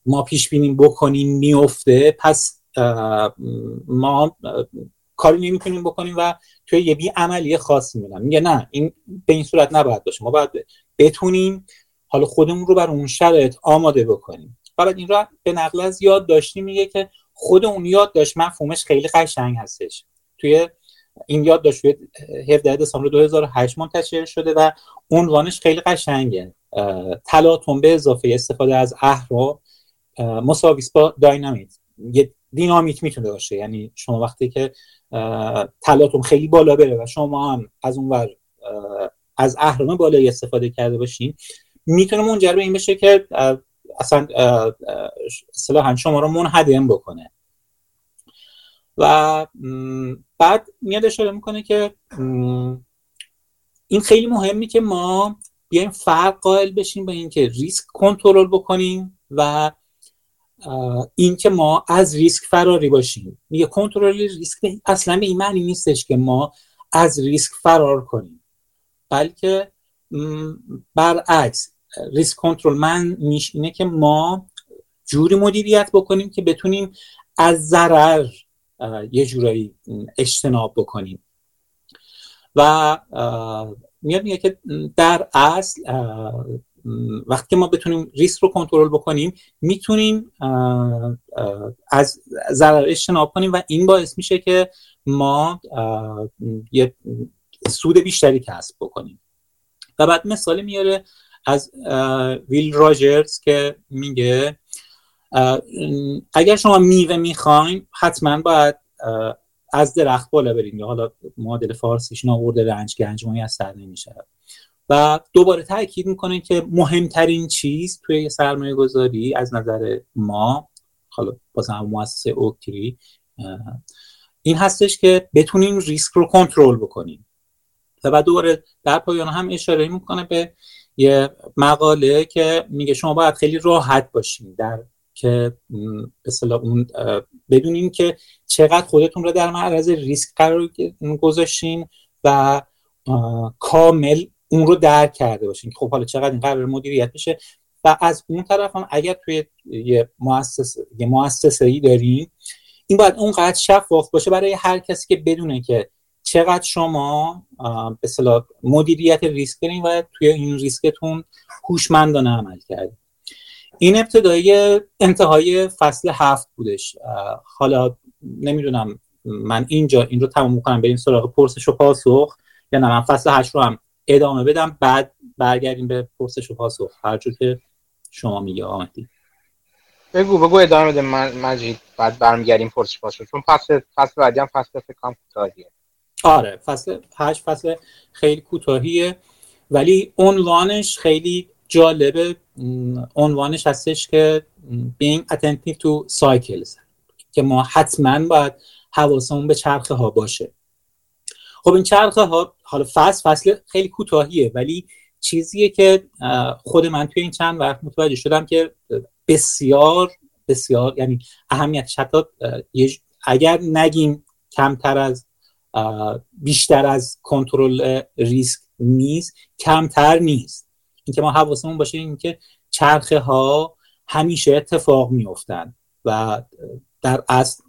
ما پیش بینیم بکنیم میفته، پس ما کاری نمی‌کنیم بکنیم و توی یه بی‌عملی خاصی میرم. میگه نه، این به این صورت نباید باشه، ما باید بتونیم حالا خودمون رو بر اون شرط آماده بکنیم. برای این را به نقل از یاد داشتی میگه که خود اون یاد داشت مفهومش خیلی قشنگ هستش. توی این یاد داشت هفدهم دسامبر دو هزار و هشت منتشر شده و عنوانش خیلی قشنگه، تلاطم به اضافه استفاده از اهرم مساوی است با داینامیت. یه دینامیک میتونه باشه، یعنی شما وقتی که تلاطم خیلی بالا بره و شما هم از اون ور از اهرم بالایی استفاده کرده باشین، میتونه منجر به این بشه که اصلا اصطلاحاً شما رو منهدم بکنه. و بعد میاد اشاره میکنه که این خیلی مهمه که ما بیایم فرق قائل بشیم به این که ریسک کنترل بکنیم و این که ما از ریسک فراری باشیم. میگه کنترل ریسک اصلا به این معنی نیستش که ما از ریسک فرار کنیم، بلکه برعکس، ریسک کنترل من میش اینه که ما جوری مدیریت بکنیم که بتونیم از ضرر یه جورایی اجتناب بکنیم. و میاد میگه که در اصل وقتی ما بتونیم ریسک رو کنترل بکنیم میتونیم از ضرر اجتناب کنیم و این باعث میشه که ما یه سود بیشتری کسب بکنیم. و بعد مثال میاره از ویل راجرز که میگه اگر شما میوه میخواین حتما باید از درخت بالا برین، یا حالا معادل فارسیش ناورده رنج گنجمایی از سر نمیشه. و دوباره تاکید میکنه که مهمترین چیز توی سرمایه گذاری از نظر ما، حالا بازم مؤسسه اوکتری، این هستش که بتونیم ریسک رو کنترل بکنیم. و بعد دوباره در پایان هم اشاره میکنه به یه مقاله که میگه شما باید خیلی راحت باشین در که به اصطلاح اون بدونین که چقدر خودتون رو در معرض ریسک قرار گذاشتین و کامل اون رو درک کرده باشین. خب حالا چقدر این قرار مدیریت بشه. و از اون طرف هم اگر توی یه مؤسسه یه مؤسسه‌ای دارین، این باید اونقدر شفاف باشه برای هر کسی که بدونه که چقدر شما به اصطلاح مدیریت ریسک دارین و توی این ریسکتون هوشمندانه عمل کردین. این ابتدای انتهای فصل هفت بودش. حالا نمیدونم من اینجا این رو تمام میکنم بریم سراغ پرسش و پاسخ، یا نه من فصل هشت رو هم ادامه بدم بعد برگردیم به پرسش و پاسخ، هر جور که شما میگه آمدید. بگو بگو ادامه بده مجید، بعد برمیگردیم پرسش و پاسخ، چون فصل فصل بعدی هم فصل فکر کنم کوتاهیه. آره فصل هشت فصل خیلی کوتاهیه ولی عنوانش خیلی جالبه. عنوانش هستش که being attentive to cycles، که ما حتما باید حواسمون به چرخه ها باشه. خب این چرخه ها، حالا فصل فصل خیلی کوتاهیه ولی چیزیه که خود من توی این چند وقت متوجه شدم که بسیار بسیار یعنی اهمیتش حتی اگر نگیم کمتر از بیشتر از کنترل ریسک نیست، کمتر نیست. اینکه ما حواسمون باشه اینکه چرخه ها همیشه اتفاق میافتند و در اصل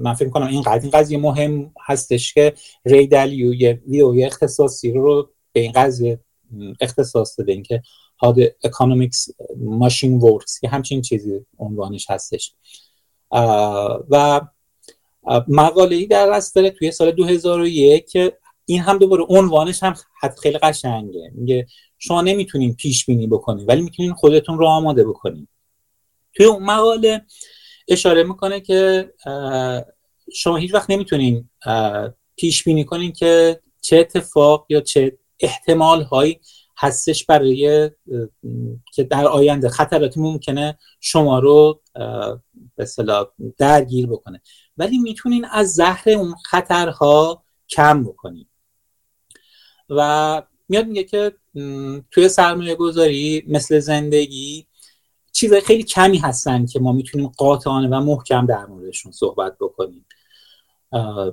من فکر می‌کنم این قضیه قضیه مهم هستش که ری دالیو یه ویدئوی اختصاصی رو به این قضیه اختصاص داده، اینکه how the economics machine works، که همچین چیزی عنوانش هستش. و مقاله‌ای در اصل داره توی سال دو هزار و یک که این هم دوباره عنوانش هم خیلی قشنگه، میگه شما نمیتونین پیش بینی بکنین ولی میتونین خودتون رو آماده بکنین. توی اون مقاله اشاره میکنه که شما هیچ وقت نمیتونین پیش بینی کنین که چه اتفاق یا چه احتمال هایی هستش برای که در آینده خطراتی ممکنه شما رو به اصطلاح درگیر بکنه، ولی میتونین از زهر اون خطرها کم بکنین. و میاد میگه که توی سرمایه گذاری مثل زندگی چیزهای خیلی کمی هستن که ما میتونیم قاطعانه و محکم در موردشون صحبت بکنیم.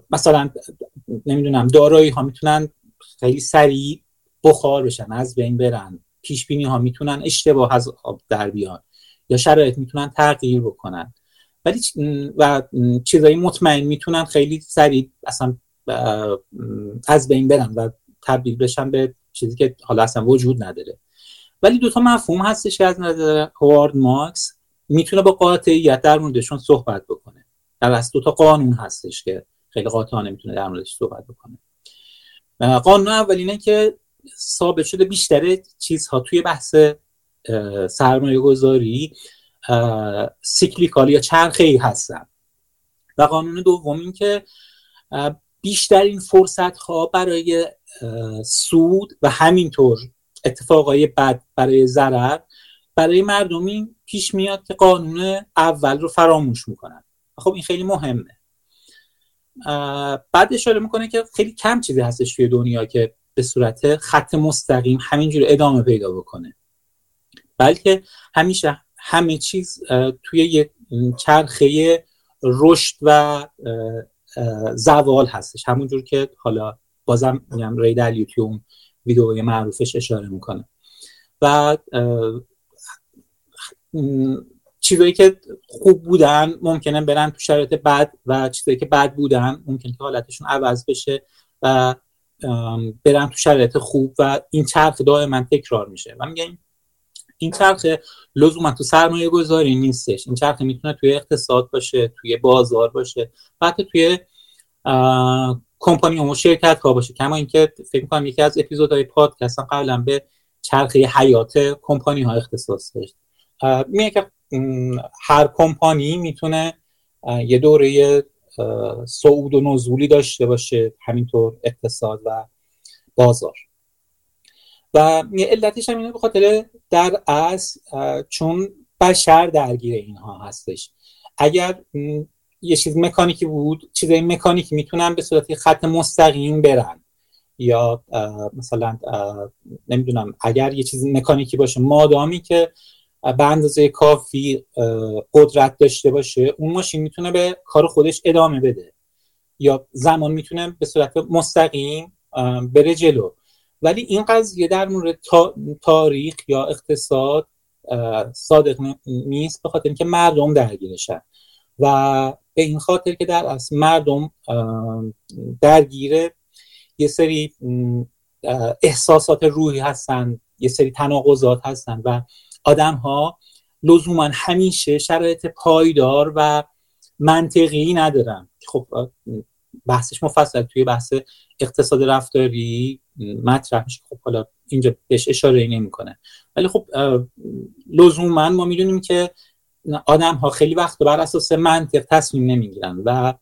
مثلا نمیدونم دارایی ها میتونن خیلی سریع بخار بشن، از بین برن. پیش بینی ها میتونن اشتباه از آب در بیان یا شرایط میتونن تغییر بکنن، ولی و چیزایی مطمئن میتونن خیلی سریع اصلا از بین برن و تبدیل بشن به چیزی که حالا اصلا وجود نداره. ولی دوتا مفهوم هستش که از نظر هوارد مارکس میتونه با قاطعیت در موردشون صحبت بکنه. در اصل دوتا قانون هستش که خیلی قاطعانه میتونه در موردش صحبت بکنه. قانون اول اینه که ثابت شده بیشتر چیزها توی بحث سرمایه گذاری سیکلیکال یا چرخه‌ای هستن، و قانون دوم این که بیشترین فرصت‌ها برای سود و همینطور اتفاقای بد برای ضرر برای مردمی پیش میاد که قانون اول رو فراموش میکنن. خب این خیلی مهمه. بعد اشاره میکنه که خیلی کم چیزی هستش توی دنیا که به صورت خط مستقیم همینجور ادامه پیدا بکنه، بلکه همیشه همه چیز توی یک چرخه رشد و زوال هستش، همونجور که حالا بازم میگم ری دالیو توی اون ویدئوی معروفش اشاره میکنه. و چیزایی که خوب بودن ممکنه برن تو شرایط بد، و چیزایی که بد بودن ممکنه که حالتشون عوض بشه و برن تو شرایط خوب، و این چرخ دائما تکرار میشه. و میگن این چرخ لزوما تو سرمایه گذاری نیستش، این چرخ میتونه توی اقتصاد باشه، توی بازار باشه، حتی توی کمپانی و شرکت ها باشه. کما اینکه فکر می‌کنم یکی از اپیزودهای پادکستم قبلا به چرخه حیات کمپانی ها اختصاص داشت. میگه که هر کمپانی میتونه یه دوره صعود و نزولی داشته باشه، همینطور اقتصاد و بازار. و علتش هم اینه به خاطر در اصل چون بشر درگیر اینها هستش. اگر یه چیز مکانیکی بود، چیزای مکانیکی میتونن به صورت خط مستقیم برن، یا مثلا نمیدونم اگر یه چیز مکانیکی باشه مادامی که به اندازه کافی قدرت داشته باشه اون ماشین میتونه به کار خودش ادامه بده، یا زمان میتونه به صورت مستقیم بره جلو. ولی این قضیه در مورد تاریخ یا اقتصاد صادق نیست، به خاطر اینکه مردم درگیرشن و به این خاطر که در اصل مردم درگیر یه سری احساسات روحی هستن، یه سری تناقضات هستن، و آدم ها لزوما همیشه شرایط پایدار و منطقی ندارن. خب بحثش مفصل توی بحث اقتصاد رفتاری مطرح میشه، خب حالا اینجا بهش اشاره نمی کنه. ولی خب لزوما ما میدونیم که آدم ها خیلی وقت بر اساس منطق تصمیم نمیگیرن، و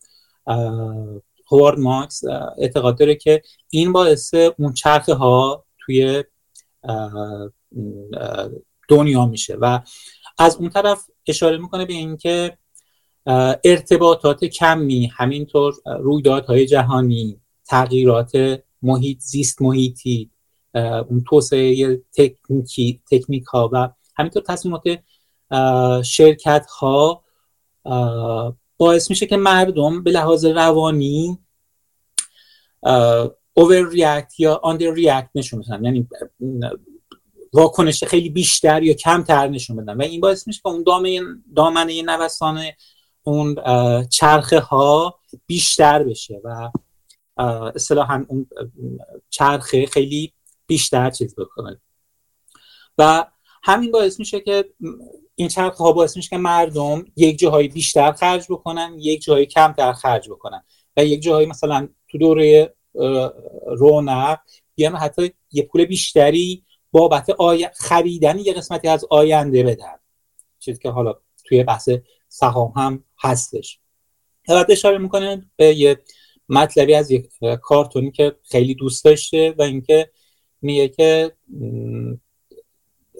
هوارد مارکس اعتقاد داره که این باعث اون چرخه ها توی دنیا میشه. و از اون طرف اشاره میکنه به این که ارتباطات کمی، همینطور رویدادهای جهانی، تغییرات محیط زیست محیطی، اون توسعه تکنیکی تکنیک ها و همینطور تصمیمات شرکت ها باعث میشه که مردم به لحاظ روانی over react یا under react نشون بدن، یعنی واکنش خیلی بیشتر یا کمتر نشون بدن، و این باعث میشه که اون دامنه نوسان اون چرخه ها بیشتر بشه و اصطلاحاً اون چرخه خیلی بیشتر چیز بکنه. و همین باعث میشه که این چرخه ها باعث میشه که مردم یک جاهای بیشتر خرج بکنن، یک جاهای کمتر خرج بکنن، و یک جاهای مثلا تو دوره رونق بیان حتی یه پول بیشتری بابت آی... خریدن یه قسمتی از آینده بدن، چیزی که حالا توی بحث سهام هم هستش. البته اشاره میکنه به یه مطلبی از یک کارتونی که خیلی دوست داشته، و اینکه میگه که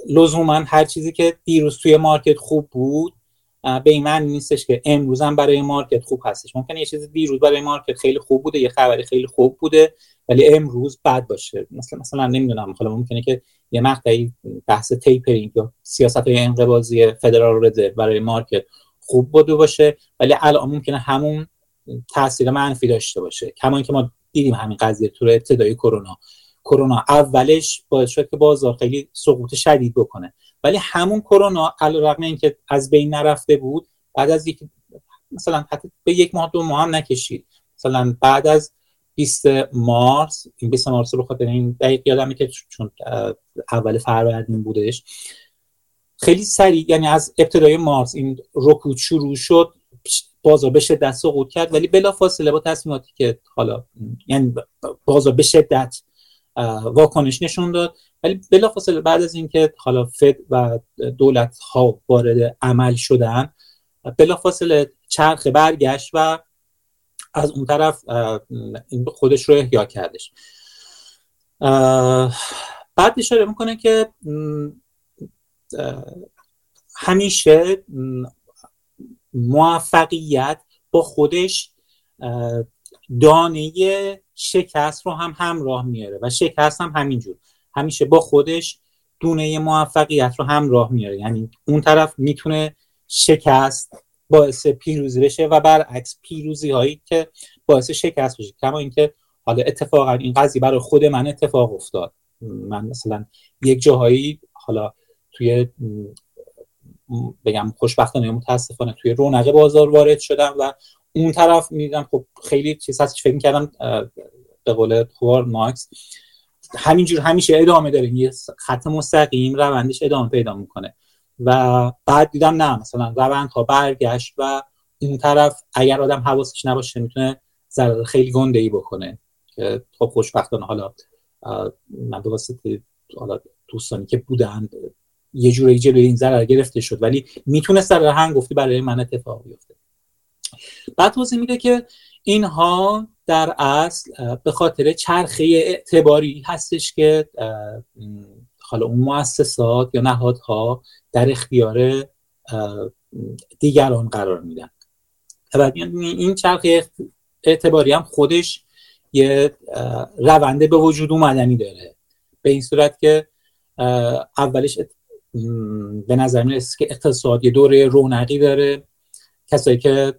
لزوما هر چیزی که دیروز توی مارکت خوب بود به این معنی نیستش که امروز هم برای مارکت خوب هستش. ممکنه یه چیز دیروز برای مارکت خیلی خوب بوده، یه خبری خیلی خوب بوده، ولی امروز بد باشه. مثلا مثلا نمیدونم، حالا ممکنه که یه مقطعی بحث تیپرینگ یا سیاست‌های انقباضی فدرال رزرو برای مارکت خوب بوده باشه، ولی الان ممکنه همون تاثیر منفی داشته باشه. کما اینکه ما دیدیم همین قضیه تو ابتدای کرونا کرونا اولش باعث شد که بازار خیلی سقوط شدید بکنه، ولی همون کرونا علیرغم اینکه از بین نرفته بود، بعد از یک مثلا حتی به یک ماه دو ماه هم نکشید، مثلا بعد از بیست مارس، این بیست مارس رو بخاطر این دقیق یادمه که چون اول فروردین بودش، خیلی سریع یعنی از ابتدای مارس این رکود شروع شد، بازار به شدت سقوط کرد، ولی بلافاصله با تصمیماتی که حالا یعنی بازار به شدت واکنش نشون داد، ولی بلافاصله بعد از اینکه حالا فد و دولت ها وارد عمل شدن، بلافاصله چرخه برگشت و از اون طرف خودش رو احیا کردش. بعد اشاره میکنه که همیشه موفقیت با خودش دانه شکست رو هم همراه میاره و شکست هم همینجور همیشه با خودش دونه موفقیت رو همراه میاره، یعنی اون طرف میتونه شکست باعث پیروزی بشه و برعکس پیروزی هایی که باعث شکست بشه، کما اینکه حالا اتفاقا این قضیه برای خود من اتفاق افتاد. من مثلا یک جاهایی حالا توی بگم خوشبختانه متاسفانه توی رونق بازار وارد شدم و اون طرف میدیدم خب خیلی چیز هست که فکر می‌کردم به قول خوار مارکس همینجور همیشه ادامه داره، یه خط مستقیم روندش ادامه پیدا میکنه و بعد دیدم نه، مثلا روندها برگشت و این طرف اگر آدم حواسش نباشه میتونه ضرر خیلی گنده‌ای بکنه که خب خوشبختانه حالا من به واسطه حالا دوستانی که بودن یه جوری جلوی این ضرر گرفته شد، ولی میتونه ضرر هنگفتی برای من اتفاق بیفته. بعد توضیح میده که اینها در اصل به خاطر چرخه اعتباری هستش که حالا اون مؤسسات یا نهادها در اختیار دیگران قرار میدن. بعد این چرخه اعتباری هم خودش یه رونده به وجود اومدنی داره، به این صورت که اولش به نظر میاد که اقتصاد یه دوره رونقی داره، کسایی که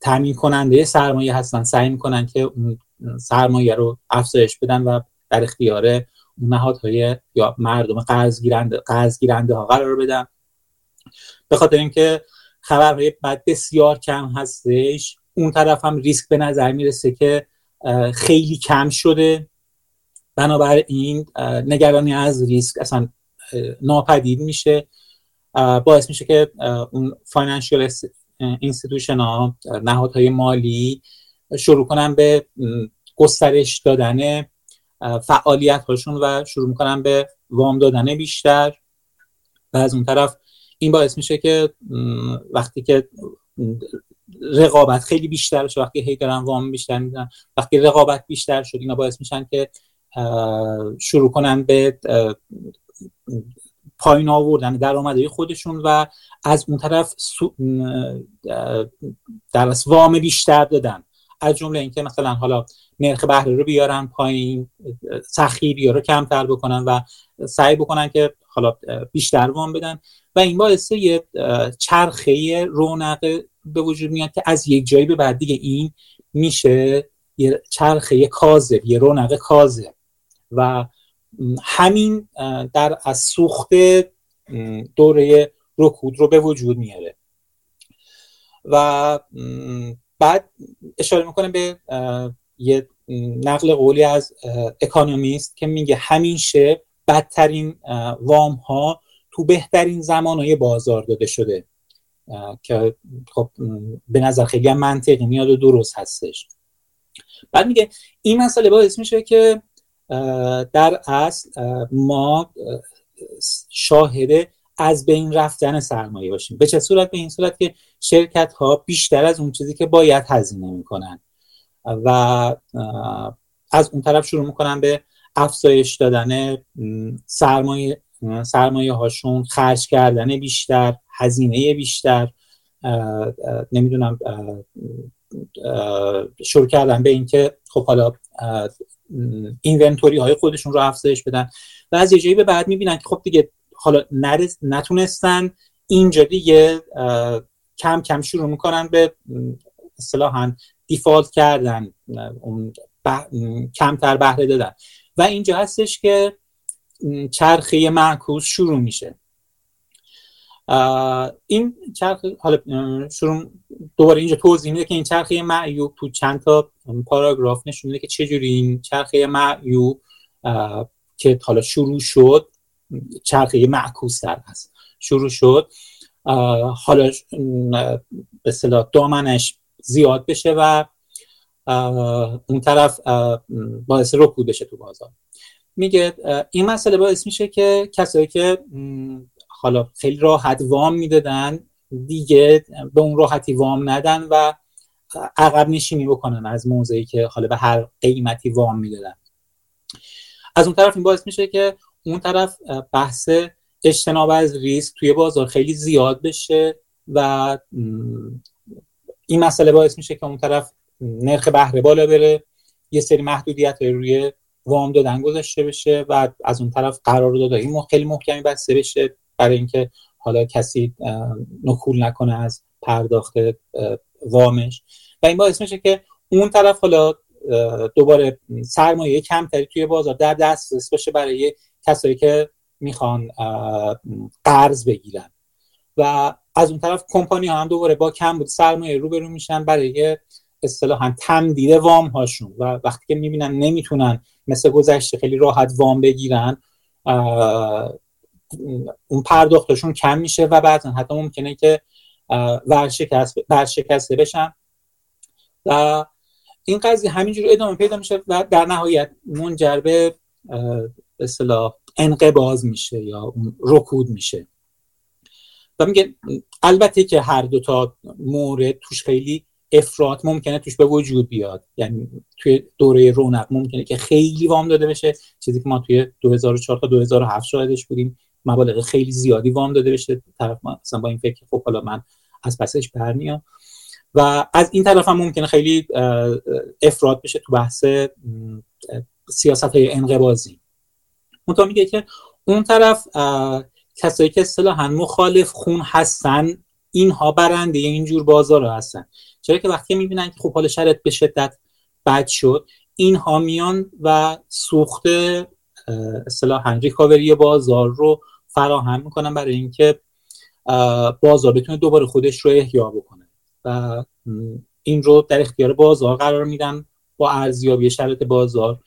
تامین کننده سرمایه هستن سعی میکنن که اون سرمایه رو افزایش بدن و در اختیار نهادهای یا مردم قرض گیرنده قرض گیرنده ها قرار بدن. به خاطر اینکه خبرهای بد بسیار کم هستش، اون طرف هم ریسک به نظر میرسه که خیلی کم شده، بنابراین نگرانی از ریسک اصلا ناپدید میشه، باعث میشه که اون فاینانشیال اینستیتوشن ها نهادهای مالی شروع کنن به گسترش دادن فعالیت هاشون و شروع میکنن به وام دادن بیشتر و از اون طرف این باعث میشه که وقتی که رقابت خیلی بیشتر شد، وقتی هی دارن وام بیشتر میدن، وقتی رقابت بیشتر شد، اینا باعث میشن که شروع کنن به پایین آوردن درآمدهای خودشون و از اون طرف در اصل وام بیشتر دادن، از جمله اینکه مثلا حالا نرخ بهره رو بیارن پایین، سخیری رو کمتر بکنن و سعی بکنن که حالا بیشتر وام بدن و این باعث یه چرخه رونق به وجود میاد که از یک جایی به بعد دیگه این میشه یه چرخه کاذب، یه رونق کاذب و همین در از سوخت دوره رکود رو به وجود میاره. و بعد اشاره میکنه به یه نقل قولی از اکانومیست که میگه همیشه بدترین وام ها تو بهترین زمانهای بازار داده شده، که خب به نظر خیلی منطقی میاد و درست هستش. بعد میگه این مسئله باعث میشه که در اصل ما شاهد از بین رفتن سرمایه باشیم. به چه صورت؟ به این صورت که شرکت ها بیشتر از اون چیزی که باید هزینه میکنن و از اون طرف شروع میکنن به افزایش دادن سرمایه سرمایه هاشون، خرج کردن بیشتر، هزینه بیشتر، نمیدونم شروع کردن به اینکه خب حالا اینونتوری های خودشون رو افزایش بدن و از یه جایی به بعد میبینن که خب دیگه حالا نرس... نتونستن، اینجا دیگه کم کم شروع میکنن به اصطلاحاً دیفالت کردن، اون بح... کمتر بهره دادن و اینجا هستش که چرخه معکوس شروع میشه. این چرخه حالا شروع دوباره اینجا توضیح میده که این چرخه معیوب تو چند تا پاراگراف نشون میده که چجوری این چرخه معیوب که حالا شروع شد، چرخه معکوس در هست شروع شد، حالا به اصطلاح دامنش زیاد بشه و اون طرف باعث رکود بشه تو بازار. میگه این مسئله باعث میشه که کسایی که حالا خیلی راحت وام میدادن دیگه به اون راحتی وام ندن و عقب نشینی بکنن از موضعی که حالا به هر قیمتی وام میدادن. از اون طرف این باعث میشه که اون طرف بحث اجتناب از ریسک توی بازار خیلی زیاد بشه و این مسئله باعث میشه که اون طرف نرخ بهره بالا بره، یه سری محدودیت روی وام دادن گذاشته بشه و از اون طرف قراردادهای خیلی محکمی بسته بشه برای اینکه حالا کسی نکول نکنه از پرداخت وامش و این باعث میشه که اون طرف حالا دوباره سرمایه کمتری توی بازار در دسترس باشه برای کسایی که میخوان قرض بگیرن و از اون طرف کمپانی ها هم دوباره با کم بود سرمایه روبرو میشن برای اصطلاحاً تمدید وام هاشون و وقتی که میبینن نمیتونن مثل گذشته خیلی راحت وام بگیرن، اون پرداختشون کم میشه و بعضا حتی ممکنه که ورشکسته بشن و این قضیه همینجور ادامه پیدا میشه و در نهایت منجر به اصطلاح انقباض میشه یا رکود میشه. و میگه البته که هر دوتا مورد توش خیلی افراط ممکنه توش به وجود بیاد، یعنی توی دوره رونق ممکنه که خیلی وام داده بشه، چیزی که ما توی دو هزار و چهار تا دو هزار و هفت شاهدش بودیم، مبالغ خیلی زیادی وام داده بشه طرف مثلا با این فکر خب حالا من از پسش برمیام و از این طرف هم ممکنه خیلی افراط بشه تو بحث سیاست‌های انقباضی. منطقه میگه که اون طرف کسایی که اصطلاحاً مخالف خون هستن اینها برنده اینجور بازارها هستن، چرا که وقتی میبینن که خب حال شرط به شدت بد شد اینها میان و سوخت اصطلاحاً ریکاوری بازار رو فراهم میکنن برای اینکه بازار بتونه دوباره خودش رو احیا بکنه و این رو در اختیار بازار قرار میدن با ارزیابی شرط بازار.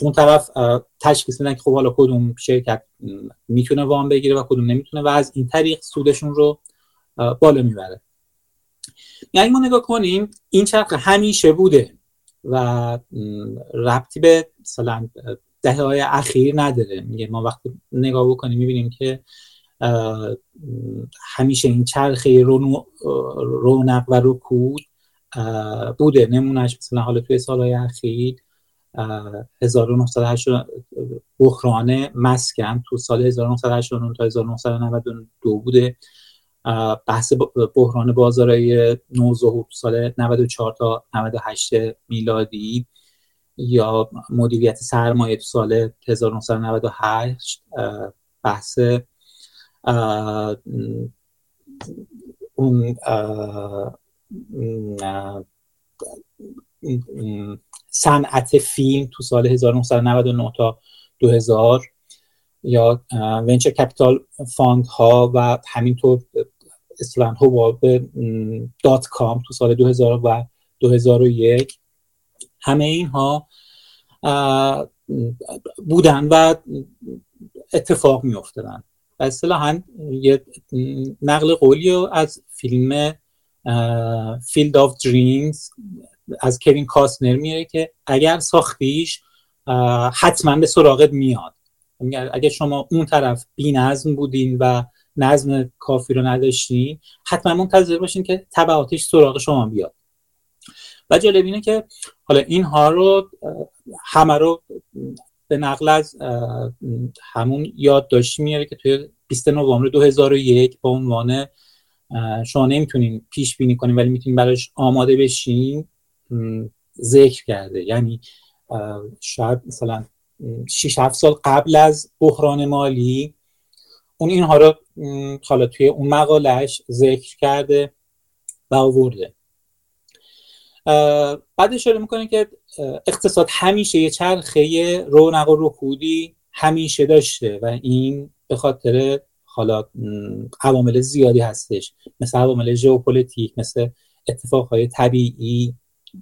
اون طرف تشخیص میدن که خب حالا کدوم شرکت میتونه وام بگیره و کدوم نمیتونه و از این طریق سودشون رو بالا میبره. یعنی ما نگاه کنیم این چرخه همیشه بوده و ربطی به مثلا دهه‌های اخیر نداره. میگه ما وقتی نگاه بکنیم میبینیم که همیشه این چرخه رونق و رکود بوده. نمونهش مثلا حالا توی سالهای اخیر هزار و نهصد و هشتاد و نه بحران مسکن تو سال هزار و نهصد و هشتاد و نه تا هزار و نهصد و نود و دو بوده، بحث بحران بازارهای نوظهور سال نود و چهار تا نود و هشت میلادی یا مدیریت سرمایه تو سال هزار و نهصد و نود و هشت، بحث اون صنعت فیلم تو سال هزار و نهصد و نود و نه تا دو هزار یا ونچر کپیتال فاند ها و همینطور اصطلاحاً حباب دات کام تو سال دو هزار و دو هزار و یک، همه اینها بودن و اتفاق می افتادن. اصطلاحاً یه نقل قولی از فیلم فیلد آف دریمز از کوین کاستنر میاره که اگر ساختیش حتما به سراغت میاد. اگر شما اون طرف بی نظم بودین و نظم کافی رو نداشتین حتما منتظر باشین که تبعاتش سراغ شما بیاد. و جالب اینه که حالا اینها رو همه رو به نقل از همون یادداشت میاره که توی بیست نوامبر دو هزار و یک با عنوان شما نمیتونین پیش بینی کنین ولی میتونین براش آماده بشین ذکر کرده. یعنی شاید مثلا شش هفت سال قبل از بحران مالی اون اینها رو حالا توی اون مقالهش ذکر کرده و آورده. بعد اشاره میکنه که اقتصاد همیشه یه چرخه رونق و رکودی همیشه داشته و این به خاطر حالا عوامل زیادی هستش، مثل عوامل ژئوپلیتیک، مثل اتفاقهای طبیعی،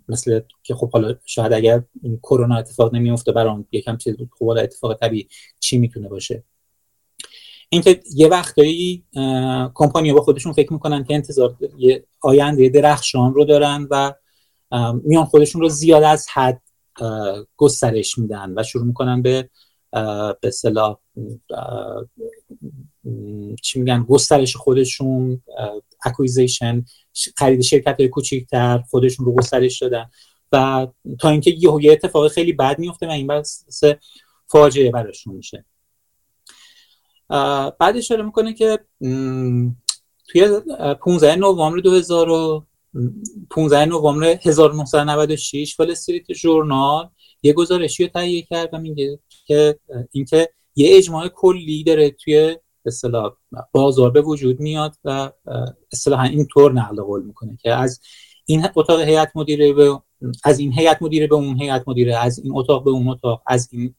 مثل که خب حالا شاید اگر این کرونا اتفاق نمیفته برام یکم چیز بود، خب حالا اتفاق طبیعی چی میتونه باشه؟ اینکه یه وقتایی کمپانی با خودشون فکر میکنن که انتظار یه آینده یه درخشان رو دارن و میان خودشون رو زیاد از حد گسترش میدن و شروع میکنن به به اصطلاح چی میگن گسترش خودشون، اکویزیشن، خرید شرکت‌های کوچیک‌تر، خودشون رو گسترش دادن و تا اینکه یهو یه اتفاق خیلی بد میفته و این بس فاجعه براشون میشه. بعد اشاره میکنه که توی پانزده نوامبر هزار و نهصد و نود و شش وال استریت ژورنال یه گزارشی رو تهیه کرد و میگه که اینکه یه اجماع کلی داره توی اصطلاح بازار به وجود میاد و اصطلاحاً اینطور نقل قول میکنه که از این اتاق هیئت مدیره به از این هیئت مدیره به اون هیئت مدیره، از این اتاق به اون اتاق، از این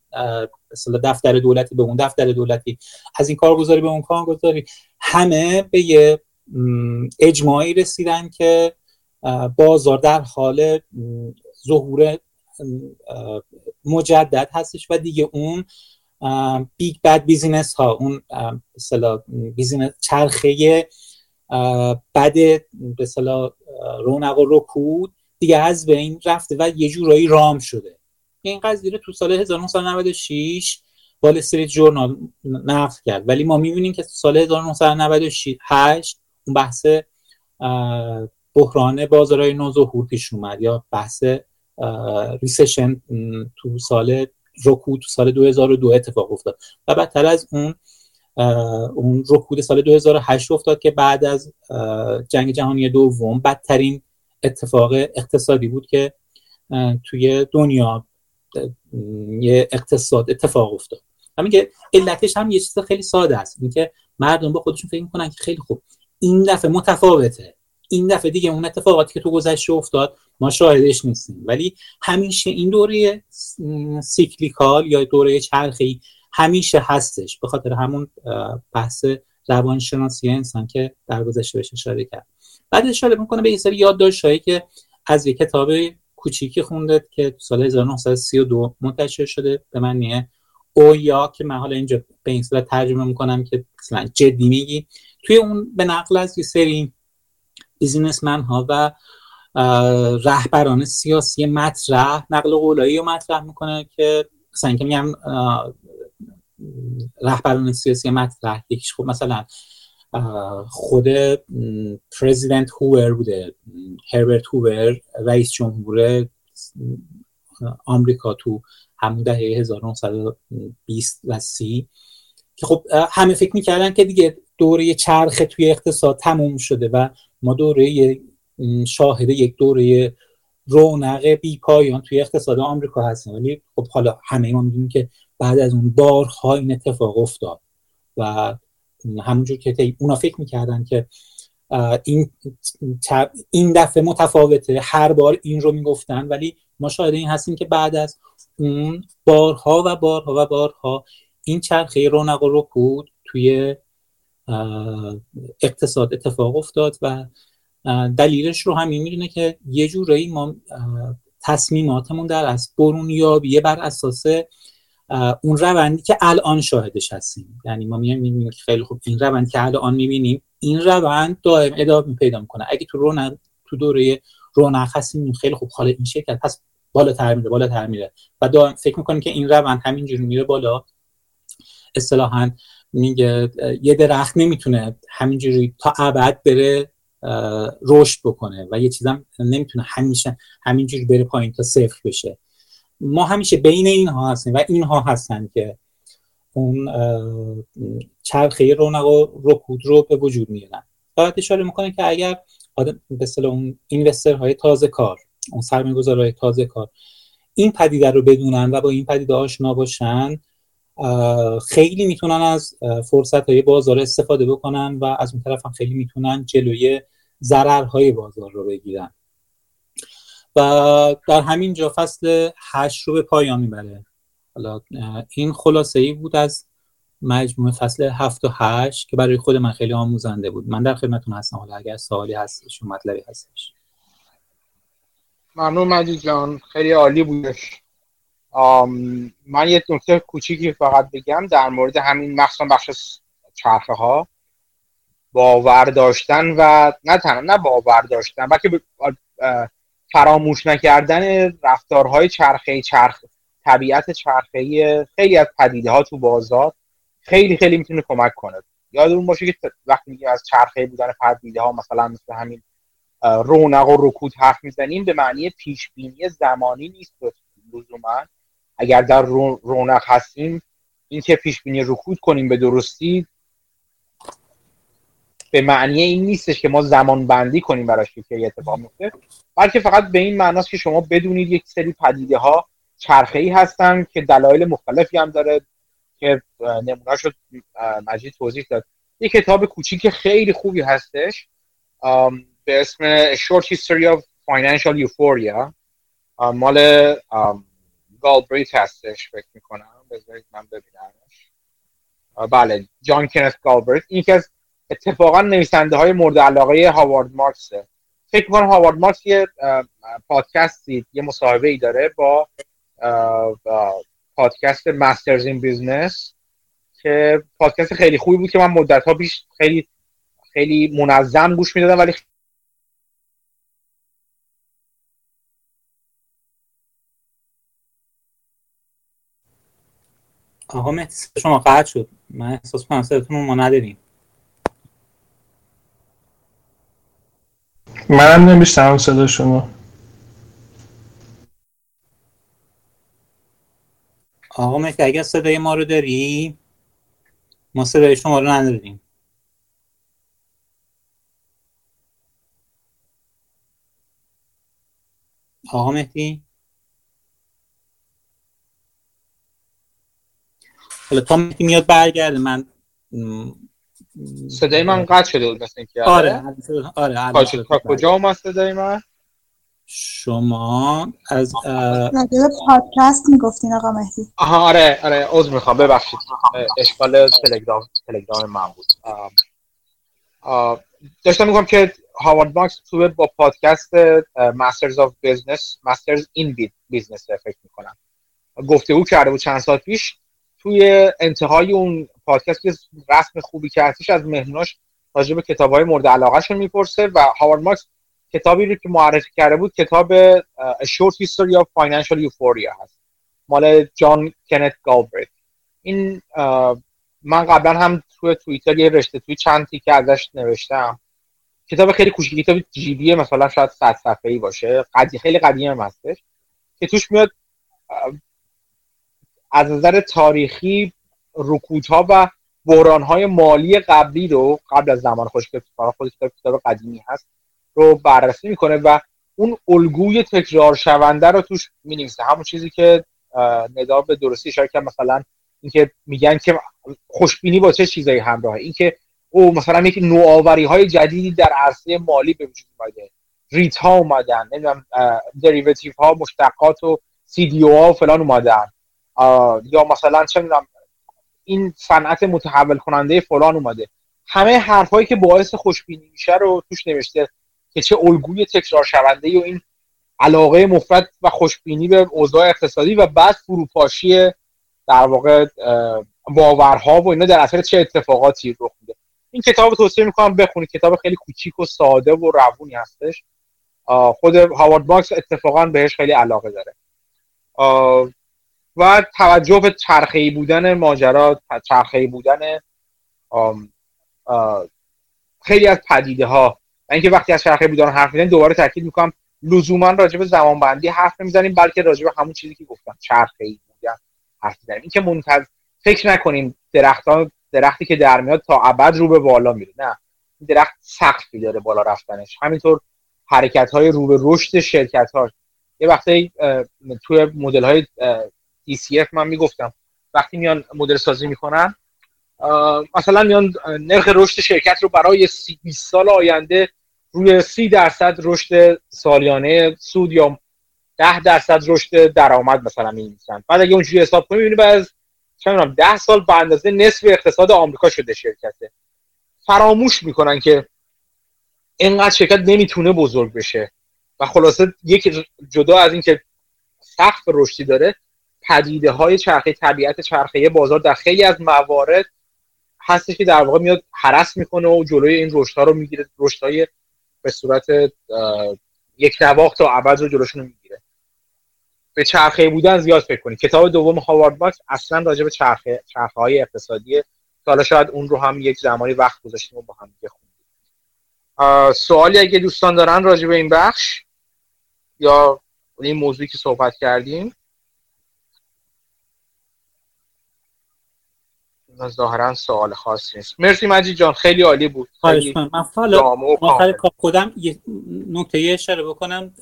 اصطلاح دفتر دولتی به اون دفتر دولتی، از این کارگزاری به اون کارگزاری، همه به یه اجماعی رسیدن که بازار در حال ظهور مجدد هستش و دیگه اون بیگ بد بیزینس ها، اون مثلا بیزینس چرخه بد مثلا رونق و رکود دیگه از بین رفته و یه جورایی رام شده. این قضیه رو تو سال هزار و نهصد و نود و شش وال استریت ژورنال نقل کرد، ولی ما می‌بینیم که تو سال هزار و نهصد و نود و هشت اون بحث بحران بازارهای نوظهور پیش اومد یا بحث ریسشن تو سال رکود تو سال دو هزار و دو اتفاق افتاد و بعدتر از اون اون رکود سال دو هزار و هشت افتاد که بعد از جنگ جهانی دوم بدترین اتفاق اقتصادی بود که توی دنیا یه اقتصاد اتفاق افتاد. همین که علتش هم یه چیز خیلی ساده است، اینکه مردم با خودشون فکر میکنن که خیلی خوب این دفعه متفاوته، این دفعه دیگه اون اتفاقاتی که تو گذشته افتاد ما شاهدش نیستیم، ولی همیشه این دوره سیکلیکال یا دوره چرخه‌ای همیشه هستش، به خاطر همون بحث روانشناسی انسان که در گذشته بهش اشاره کرد. بعد اشاره میکنه به یه سری یادداشت‌هایی که از یه کتاب کوچیکی خونده که تو سال هزار و نهصد و سی و دو منتشر شده به معنی اویا، که من حالا اینجا به این صورت ترجمه میکنم که مثلا جدی میگی. توی اون به نقل از یه سری بیزینسمن ها و رهبران سیاسی مطرح نقل قولایی رو مطرح میکنه که مثلا اینکه میگم رهبران سیاسی مطرح، یکیش خب مثلا خود پرزیدنت هوور بوده، هربرت هوور، رئیس جمهور آمریکا تو همون دهه هزار و نهصد و بیست و سی، که خب همه فکر میکردن که دیگه دوره چرخه توی اقتصاد تموم شده و ما دوره شاهد یک دوره رونق بی پایان توی اقتصاد آمریکا هستیم، ولی خب حالا همه ما می‌دونیم که بعد از اون بارها این اتفاق افتاد و همونجور که اونا فکر می‌کردن که این این دفعه متفاوته، هر بار این رو میگفتن، ولی ما شاهد این هستیم که بعد از اون بارها و بارها و بارها این چرخه رونق و رکود توی اقتصاد اتفاق افتاد و دلیلش رو هم می‌دونه که یه جورایی ما تصمیماتمون در از برون یابیه بر اساس اون روندی که الان شاهدش هستیم. یعنی ما می‌بینیم که خیلی خوب این روند که الان می‌بینیم این روند دائم ادامه پیدا می‌کنه. اگه تو رونق تو دوره رونق هستیم خیلی خوب حالا این شکل پس بالاتر میره بالاتر میره و دائم فکر می‌کنیم که این روند همینجوری میره بالا. اصطلاحاً میگه یه درخت نمیتونه همینجوری تا ابد بره رشد بکنه و یه چیزم نمیتونه همیشه همینجوری بره پایین تا صفر بشه. ما همیشه بین اینها هستیم و اینها هستن که اون چرخه رونق و رکود رو به وجود میارن. باید اشاره میکنه که اگر آدم به اصطلاح اون اینوسترهای تازه کار، اون سرمایه‌گذارهای تازه کار این پدیده رو بدونن و با این پدیده آشنا باشن، خیلی میتونن از فرصت‌های بازار استفاده بکنن و از اون طرف هم خیلی میتونن جلوی ضررهای بازار رو بگیرن. و در همین جا فصل هشت رو به پایان میبره. حالا این خلاصه ای بود از مجموع فصل هفت و هشت که برای خود من خیلی آموزنده بود. من در خدمتتون هستم حالا اگر سوالی هستش و مطلبی هستش. ممنون مجید جان، خیلی عالی بودش. من یه نکته کوچیکی فقط بگم در مورد همین مخصوصا بخش چرخه ها، باور داشتن و نه تنها نه باور داشتن بلکه فراموش نکردن رفتارهای چرخه‌ای، چرخ طبیعت چرخه‌ای خیلی از پدیده‌ها تو بازار خیلی خیلی میتونه کمک کنه. یادمون باشه که وقتی میگیم از چرخه‌ای بودن پدیده‌ها مثلا مثل همین رونق و رکود حرف میزنیم به معنی پیش بینی زمانی نیست لزوما. اگر در رونق هستیم این که پیش بینی رکود کنیم به درستی به معنی این نیستش که ما زمان بندی کنیم براش که یه اتفاق میفته، بلکه فقط به این معناست که شما بدونید یک سری پدیده ها چرخه‌ای هستن که دلایل مختلفی هم داره که نمونه‌اش رو مجید توضیح داد. یک کتاب کوچیک خیلی خوبی هستش به اسم Short History of Financial Euphoria، مال گالبریت هستش فکر میکنم، بذارید من ببینمش. بله، جان کنت گالبریت. این که از اتفاقا نویسنده های مورد علاقه هاوارد مارکس. فکر کنم هاوارد مارکس یه پادکستی، یه مصاحبه ای داره با پادکست مسترز این بیزنس که پادکست خیلی خوبی بود که من مدت ها پیش خیلی خیلی منظم گوش میدادم، ولی آقا مهدی شما قطع شد، من احساس کنم صداتون رو ما نداریم. منم نمیشتم صدا شما. آقا مهدی اگر صدای ما رو داری، ما صدای شما رو نداریم. آقا مهدی حالا تا مهدی میاد برگرده من صدای من قطع شده بود مثل اینکه آره آره آره کجا اومد صدای من؟ شما از راجع به پادکست میگفتین آقا مهدی. آها آره آره عذر میخوام ببخشید اشکال تلگرام تلگرام من بود. آه. آه. داشتم میگم که هاوارد مارکس تو با پادکست ماسترز آف بیزنس، ماسترز این بیزنس فکر میکنم گفتگو کرده بود چند سال پیش. توی انتهای اون پادکست که رسم خوبی که هستش از مهموناش راجع به کتاب‌های مورد علاقه‌شون میپرسه و هاوارد مارکس کتابی رو که معرفی کرده بود کتاب A Short History of Financial Euphoria هست، مال جان کنت گالبریت. این من قبلا هم توی توییتر یه رشته توی چند تیکه ازش نوشتم. کتاب خیلی کوچیکی، کتاب جیبیه، مثلا شاید صد صفحه‌ای باشه، قدی خیلی قدیمی هم هستش که توش میاد از نظر تاریخی رکودها و بحران‌های مالی قبلی رو قبل از زمان خشکی کشورها، خود کتاب قدیمی هست، رو بررسی میکنه و اون الگوی تکرار شونده رو توش می‌نویسه. همون چیزی که ندا به درستی اشاره کرد، مثلا اینکه میگن که خوشبینی با چه چیزایی همراهه، اینکه او مثلا یک نوآوری‌های جدیدی در عرصه مالی به وجود اومده، ریت ها اومدن، نمیدونم دریوتیو ها، مشتقات و سی دی او ها فلان اومدن، یا مثلا چه میدونم این صنعت متحول کننده فلان اومده. همه حرفایی که باعث خوشبینی میشه رو توش نوشته که چه الگوی تکرار شونده و این علاقه مفرط و خوشبینی به اوضاع اقتصادی و بعد فروپاشی در واقع باورها و اینا در اثر چه اتفاقاتی رخ میده. این کتاب توصیه میکنم بخونید، کتاب خیلی کوچیک و ساده و روونی هستش. خود هاوارد مارکس اتفاقا بهش خیلی علاقه داره. و توجه به چرخه‌ای بودن ماجرا، چرخه‌ای بودن آم، آم، خیلی از پدیده‌ها. اینکه وقتی از چرخه‌ای بودن حرف می‌زنیم دوباره تاکید می‌کنم لزوماً راجع به زمانبندی حرف نمی‌زنیم، بلکه راجع به همون چیزی که گفتم چرخه‌ای بودن حرف می‌زنیم. اینکه منتظر فکر نکنیم درخت‌ها درختی که در میاد تا ابد رو به بالا میره، نه، این درخت سقفی داره بالا رفتنش. همینطور حرکت‌های رو به رشد شرکت‌ها. یه وقتی توی مدل‌های ای سی اف من میگفتم وقتی میان مدل سازی میکنن مثلا میان نرخ رشد شرکت رو برای بیست سال آینده روی سی درصد رشد سالیانه سود یا ده درصد رشد درآمد مثلا می‌نویسن. بعد اگه اونجوری حساب کنیم می‌بینی از چه می‌دونم ده سال به اندازه نصف اقتصاد آمریکا شده شرکته. فراموش می‌کنن که اینقدر شرکت نمیتونه بزرگ بشه و خلاصه یک جدا از این که سقف رشدی داره، پدیده های چرخه‌ای، طبیعت چرخه‌ای بازار در خیلی از موارد هستش که در واقع میاد هرس میکنه و جلوی این رشدها رو میگیره، رشدهای به صورت یک نواخت تا عوض رو جلوشون میگیره. به چرخه‌ای بودن زیاد فکر کنید. کتاب دوم هاوارد باکس اصلا راجع به چرخه چرخه‌های اقتصادیه که حالا شاید اون رو هم یک زمانی وقت گذاشتیم و با هم دیگه خوندیم. سوالی اگه دوستان دارن راجع به این بخش یا این موضوعی که صحبت کردیم، ظاهرا سوال خاصی نیست. مرسی مجید جان، خیلی عالی بود. خواهش می‌کنم. من حالا آخر خودم یه نکته اشاره بکنم.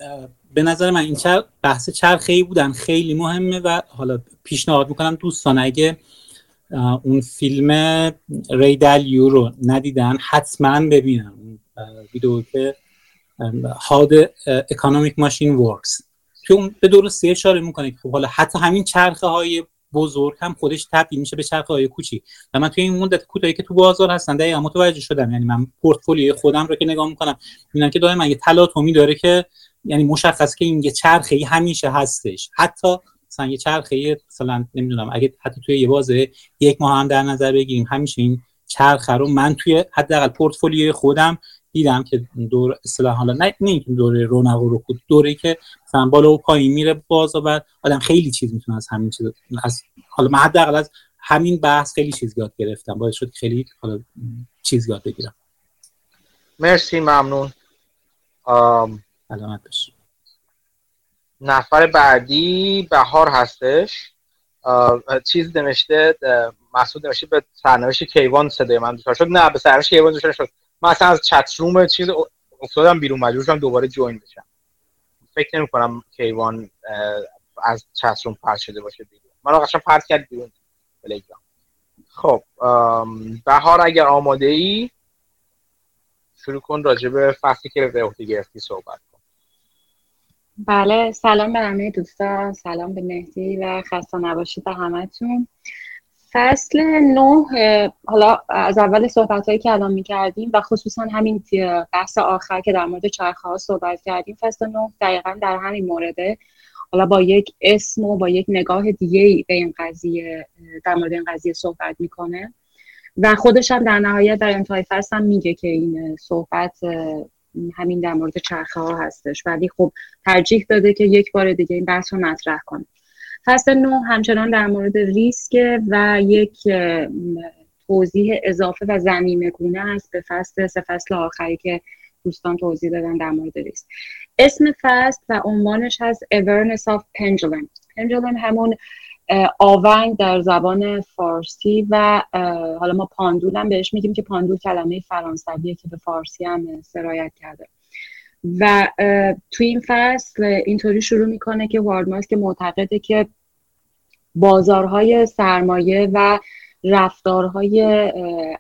به نظر من این چر... بحث چرخه‌ای بودن خیلی مهمه و حالا پیشنهاد می‌کنم دوستان اگه اون فیلم ری دالیو رو ندیدن حتما ببینن. اون ویدئویی که How the Economic Machine Works که اون به درستی اشاره می‌کنه که خب حالا حتی همین چرخه‌های بزرگ هم خودش تبدیل میشه به چرخه‌های کوچیک و من توی این مدت کوتاهی که تو بازار هستم دقیقاً متوجه شدم. یعنی من پورتفولیوی خودم رو که نگاه میکنم میبینم که دائما یه تلاطمی داره که یعنی مشخصه که این یه چرخه‌ای همیشه هستش. حتی مثلا یه چرخه‌ای مثلا نمیدونم اگه حتی توی یه بازه یک ماه هم در نظر بگیریم همیشه این چرخه رو من توی حداقل پورتفولیوی خودم دیدم که دور اصطلاح حالا نه نمیتون دوره رونق و رکود دوره‌ای که مثلا بالا و پایین میره باز و آدم خیلی چیز میتونه از همین چیز از حالا من حداقل از همین بحث خیلی چیز یاد گرفتم، باعث شد خیلی حالا چیز یاد بگیرم. مرسی، ممنون. ام علامت بشه نفر بعدی بهار هستش. چیز نوشته محمود نوشته به سرنوشت کیوان صدای من دوست شد. نه به سرنوشت کیوان دوست شد. من اصلا از چت روم چیز افتادم بیرون، مجبور شدم دوباره جوین بشم. فکر نمی کنم کیوان از چت روم پرت شده باشه بیرون. من واقعا پرت کرد بیرون تلگرام. خب بهار اگر آماده ای شروع کن راجع به فصلی که به عهده گرفتی صحبت کن. بله، سلام به همه دوستان، سلام به مهدی و خسته نباشید به همتون. فصل نه، حالا از اول صحبت‌هایی که الان می‌کردیم و خصوصا همین بحث آخر که در مورد چرخه‌ها صحبت کردیم، فصل نه دقیقاً در همین مورده. حالا با یک اسم و با یک نگاه دیگه‌ای به این قضیه در مورد این قضیه صحبت می‌کنه و خودش هم در نهایت در انتهای فصل هم میگه که این صحبت همین در مورد چرخه‌ها هستش، ولی خب ترجیح داده که یک بار دیگه این بحث رو مطرح کنه. فصل نه همچنان در مورد ریسک و یک توضیح اضافه و زمیمه‌گونه است به فصل سه، فصل آخری که دوستان توضیح دادن در مورد ریسک. اسم فصل و عنوانش هست Awareness of Pendulum. Pendulum همون آونگ در زبان فارسی و حالا ما پاندول هم بهش میگیم که پاندول کلمه فرانسویه که به فارسی هم سرایت کرده. و توی این فصل اینطوری شروع میکنه که واردماس که معتقده که بازارهای سرمایه و رفتارهای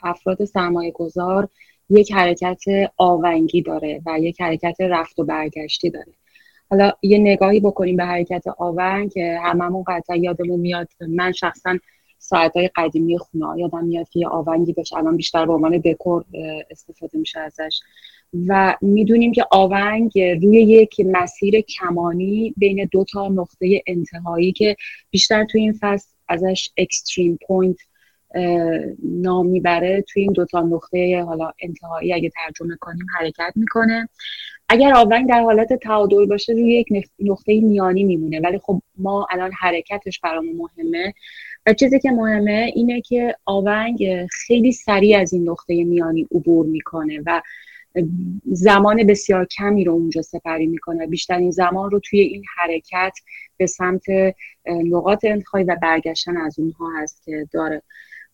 افراد سرمایه گذار یک حرکت آونگی داره و یک حرکت رفت و برگشتی داره. حالا یه نگاهی بکنیم به حرکت آونگ که هممون قطعا یادمون میاد. من شخصا ساعتهای قدیمی خونه یادم میاد که یه آونگی داشت، الان بیشتر به عنوان دکور استفاده میشه ازش و میدونیم که آونگ روی یک مسیر کمانی بین دو تا نقطه انتهایی که بیشتر توی این فصل ازش اکستریم پوینت نام میبره، توی این دو تا نقطه حالا انتهایی اگه ترجمه کنیم حرکت میکنه. اگر آونگ در حالت تعادل باشه روی یک نقطه میانی میمونه، ولی خب ما الان حرکتش برامون مهمه و چیزی که مهمه اینه که آونگ خیلی سریع از این نقطه میانی عبور میکنه و زمان بسیار کمی رو اونجا سپری میکنه. بیشترین زمان رو توی این حرکت به سمت نقاط انتهایی و برگشتن از اونها هست که داره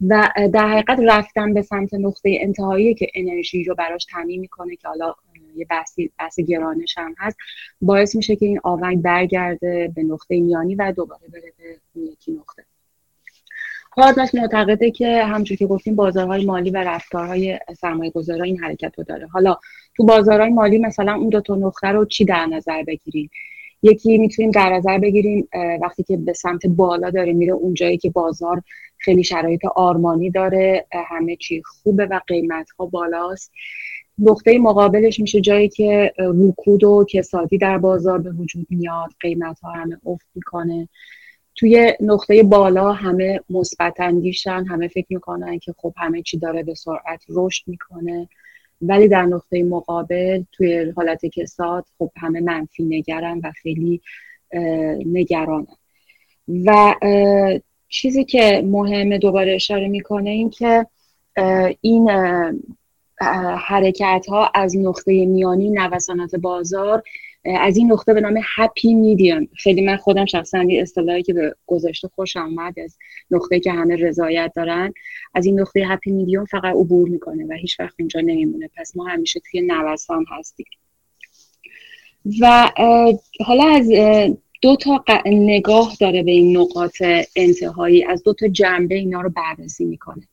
و در حقیقت رفتن به سمت نقطه انتهایی که انرژی رو براش تامین میکنه که حالا یه بحثی بحث گرانش هم هست، باعث میشه که این آونگ برگرده به نقطه میانی و دوباره بره به یکی نقطه. هاردماس معتقده که همونجوری که گفتیم بازارهای مالی و رفتارهای سرمایه‌گذارا این حرکت رو داره. حالا تو بازارهای مالی مثلا اون دو تا نقطه رو چی در نظر بگیریم؟ یکی میتونیم در نظر بگیریم وقتی که به سمت بالا داره میره، اونجایی که بازار خیلی شرایط آرمانی داره، همه چی خوبه و قیمت‌ها بالاست. نقطه مقابلش میشه جایی که رکود و کسادی در بازار به وجود میاد، قیمت‌ها همه افت میکنه. توی نقطه بالا همه مثبت اندیشن، همه فکر میکنن که خب همه چی داره به سرعت رشد میکنه، ولی در نقطه مقابل توی حالت کساد خب همه منفی نگران و خیلی نگرانن. و چیزی که مهمه دوباره اشاره میکنه این که این حرکت ها از نقطه میانی نوسانات بازار، از این نقطه به نام هپی میدیوم، خیلی من خودم شخصا یه اصطلاحی که به گذشته خوش اومد، از نقطه که همه رضایت دارن، از این نقطه هپی میدیوم فقط عبور میکنه و هیچ وقت اینجا نمیمونه. پس ما همیشه توی نوسان هستیم. و حالا از دو تا نگاه داره به این نقاط انتهایی، از دو تا جنبه اینا رو بررسی میکنه.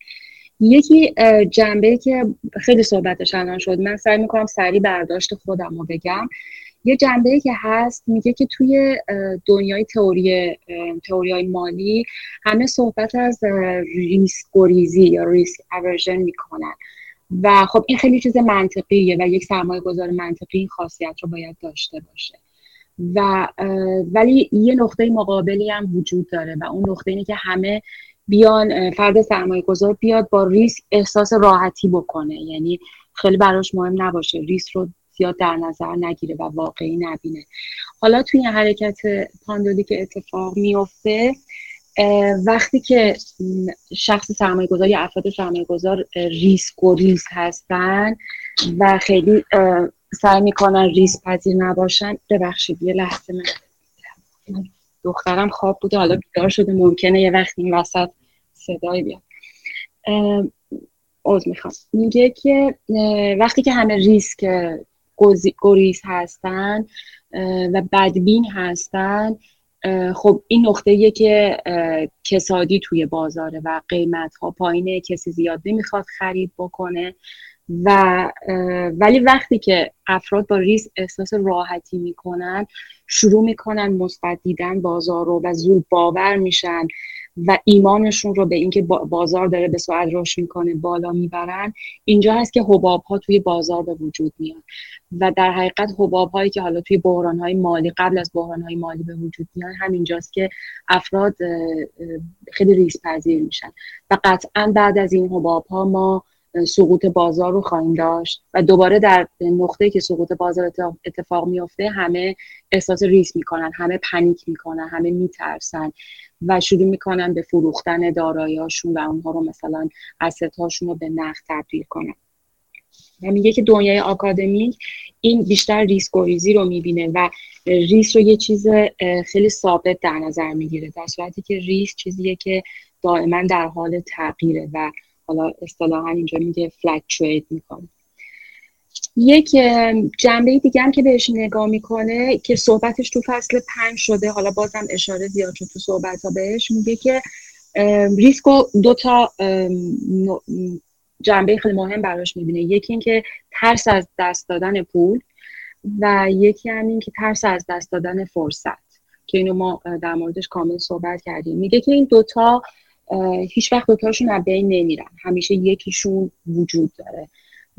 یکی جنبه‌ای که خیلی صحبتش الان شد، من سعی میکنم سریع برداشت خودم رو بگم. یه جنبه‌ای که هست میگه که توی دنیای تئوری تئوری‌های مالی همه صحبت از ریسک گریزی یا ریسک اورژن میکنن و خب این خیلی چیز منطقیه و یک سرمایه‌گذار منطقی این خاصیت رو باید داشته باشه. و ولی یه نقطه مقابلی هم وجود داره و اون نقطه اینه که همه بیان فرد سرمایه‌گذار بیاد با ریسک احساس راحتی بکنه، یعنی خیلی براش مهم نباشه، ریسک رو یا در نظر نگیره و واقعی نبینه. حالا توی این حرکت پاندولی که اتفاق میفته، وقتی که شخص سرمایه‌گذار یا افراد سرمایه‌گذار ریسک و ریسک هستن و خیلی سعی میکنن ریسک پذیر نباشن. ببخشید یه لحظه، من دخترم خواب بوده حالا بیدار شده، ممکنه یه وقت این وسط صدای بیاد. عذر میخوام. میگه که وقتی که همه ریسک گریز هستن و بدبین هستن، خب این نقطه یه که کسادی توی بازاره و قیمت ها پایینه، کسی زیاد نمیخواد خرید بکنه. و ولی وقتی که افراد با ریسک احساس راحتی میکنن، شروع میکنن مثبت دیدن بازار رو و زود باور میشن و ایمانشون رو به اینکه بازار داره به سرعت رشد میکنه بالا میبرن. اینجا هست که حباب ها توی بازار به وجود میاد و در حقیقت حباب هایی که حالا توی بحران های مالی، قبل از بحران های مالی به وجود میاد، همینجاست که افراد خیلی ریسک پذیر میشن و قطعا بعد از این حباب ها ما سقوط بازار رو خواهیم داشت و دوباره در نقطه‌ای که سقوط بازار اتفاق میفته همه احساس ریسک میکنن، همه پنیک میکنن، همه میترسن و شروع میکنن به فروختن دارایی‌هاشون و اونها رو مثلا اسط‌هاشون رو به نقد تبدیل کنن. و میگه که دنیای آکادمیک این بیشتر ریسک گریزی رو میبینه و ریسک رو یه چیز خیلی ثابت در نظر میگیره، در صورتی که ریسک چیزیه که دائما در حال تغییره و حالا اصطلاحاً اینجا میگه فلکچویت میکنه. یک جنبه دیگه هم که بهش نگاه میکنه که صحبتش تو فصل پنج شده، حالا بازم اشاره زیاد شد تو صحبت‌ها بهش، میگه که ریسکو دو تا جنبه خیلی مهم براش میبینه، یکی این که ترس از دست دادن پول و یکی هم این که ترس از دست دادن فرصت، که اینو ما در موردش کامل صحبت کردیم. میگه که این دوتا هیچ وقت دوتاشون از بین نمیرن، همیشه یکیشون وجود داره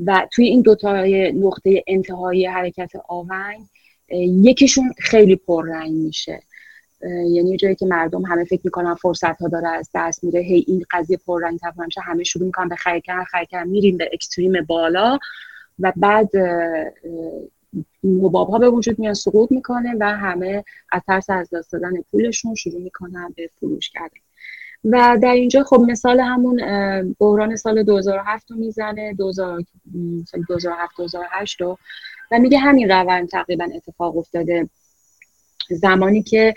و توی این دوتای نقطه انتهایی حرکت آونگ یکیشون خیلی پررنگ میشه، یعنی جایی که مردم همه فکر میکنن فرصت ها داره از دست میره، هی این قضیه پررنگ تر میشه، همه شروع میکنن به خرید کردن خرید کردن میریم به اکستریم بالا و بعد حباب ها به وجود میان، سقوط میکنه و همه از ترس از دست دادن پولشون شروع میکنن به فروش کردن. و در اینجا خب مثال همون بحران سال دو هزار و هفت رو میزنه، دو هزار و هفت دو هزار و هشت رو، و میگه همین روند تقریبا اتفاق افتاده زمانی که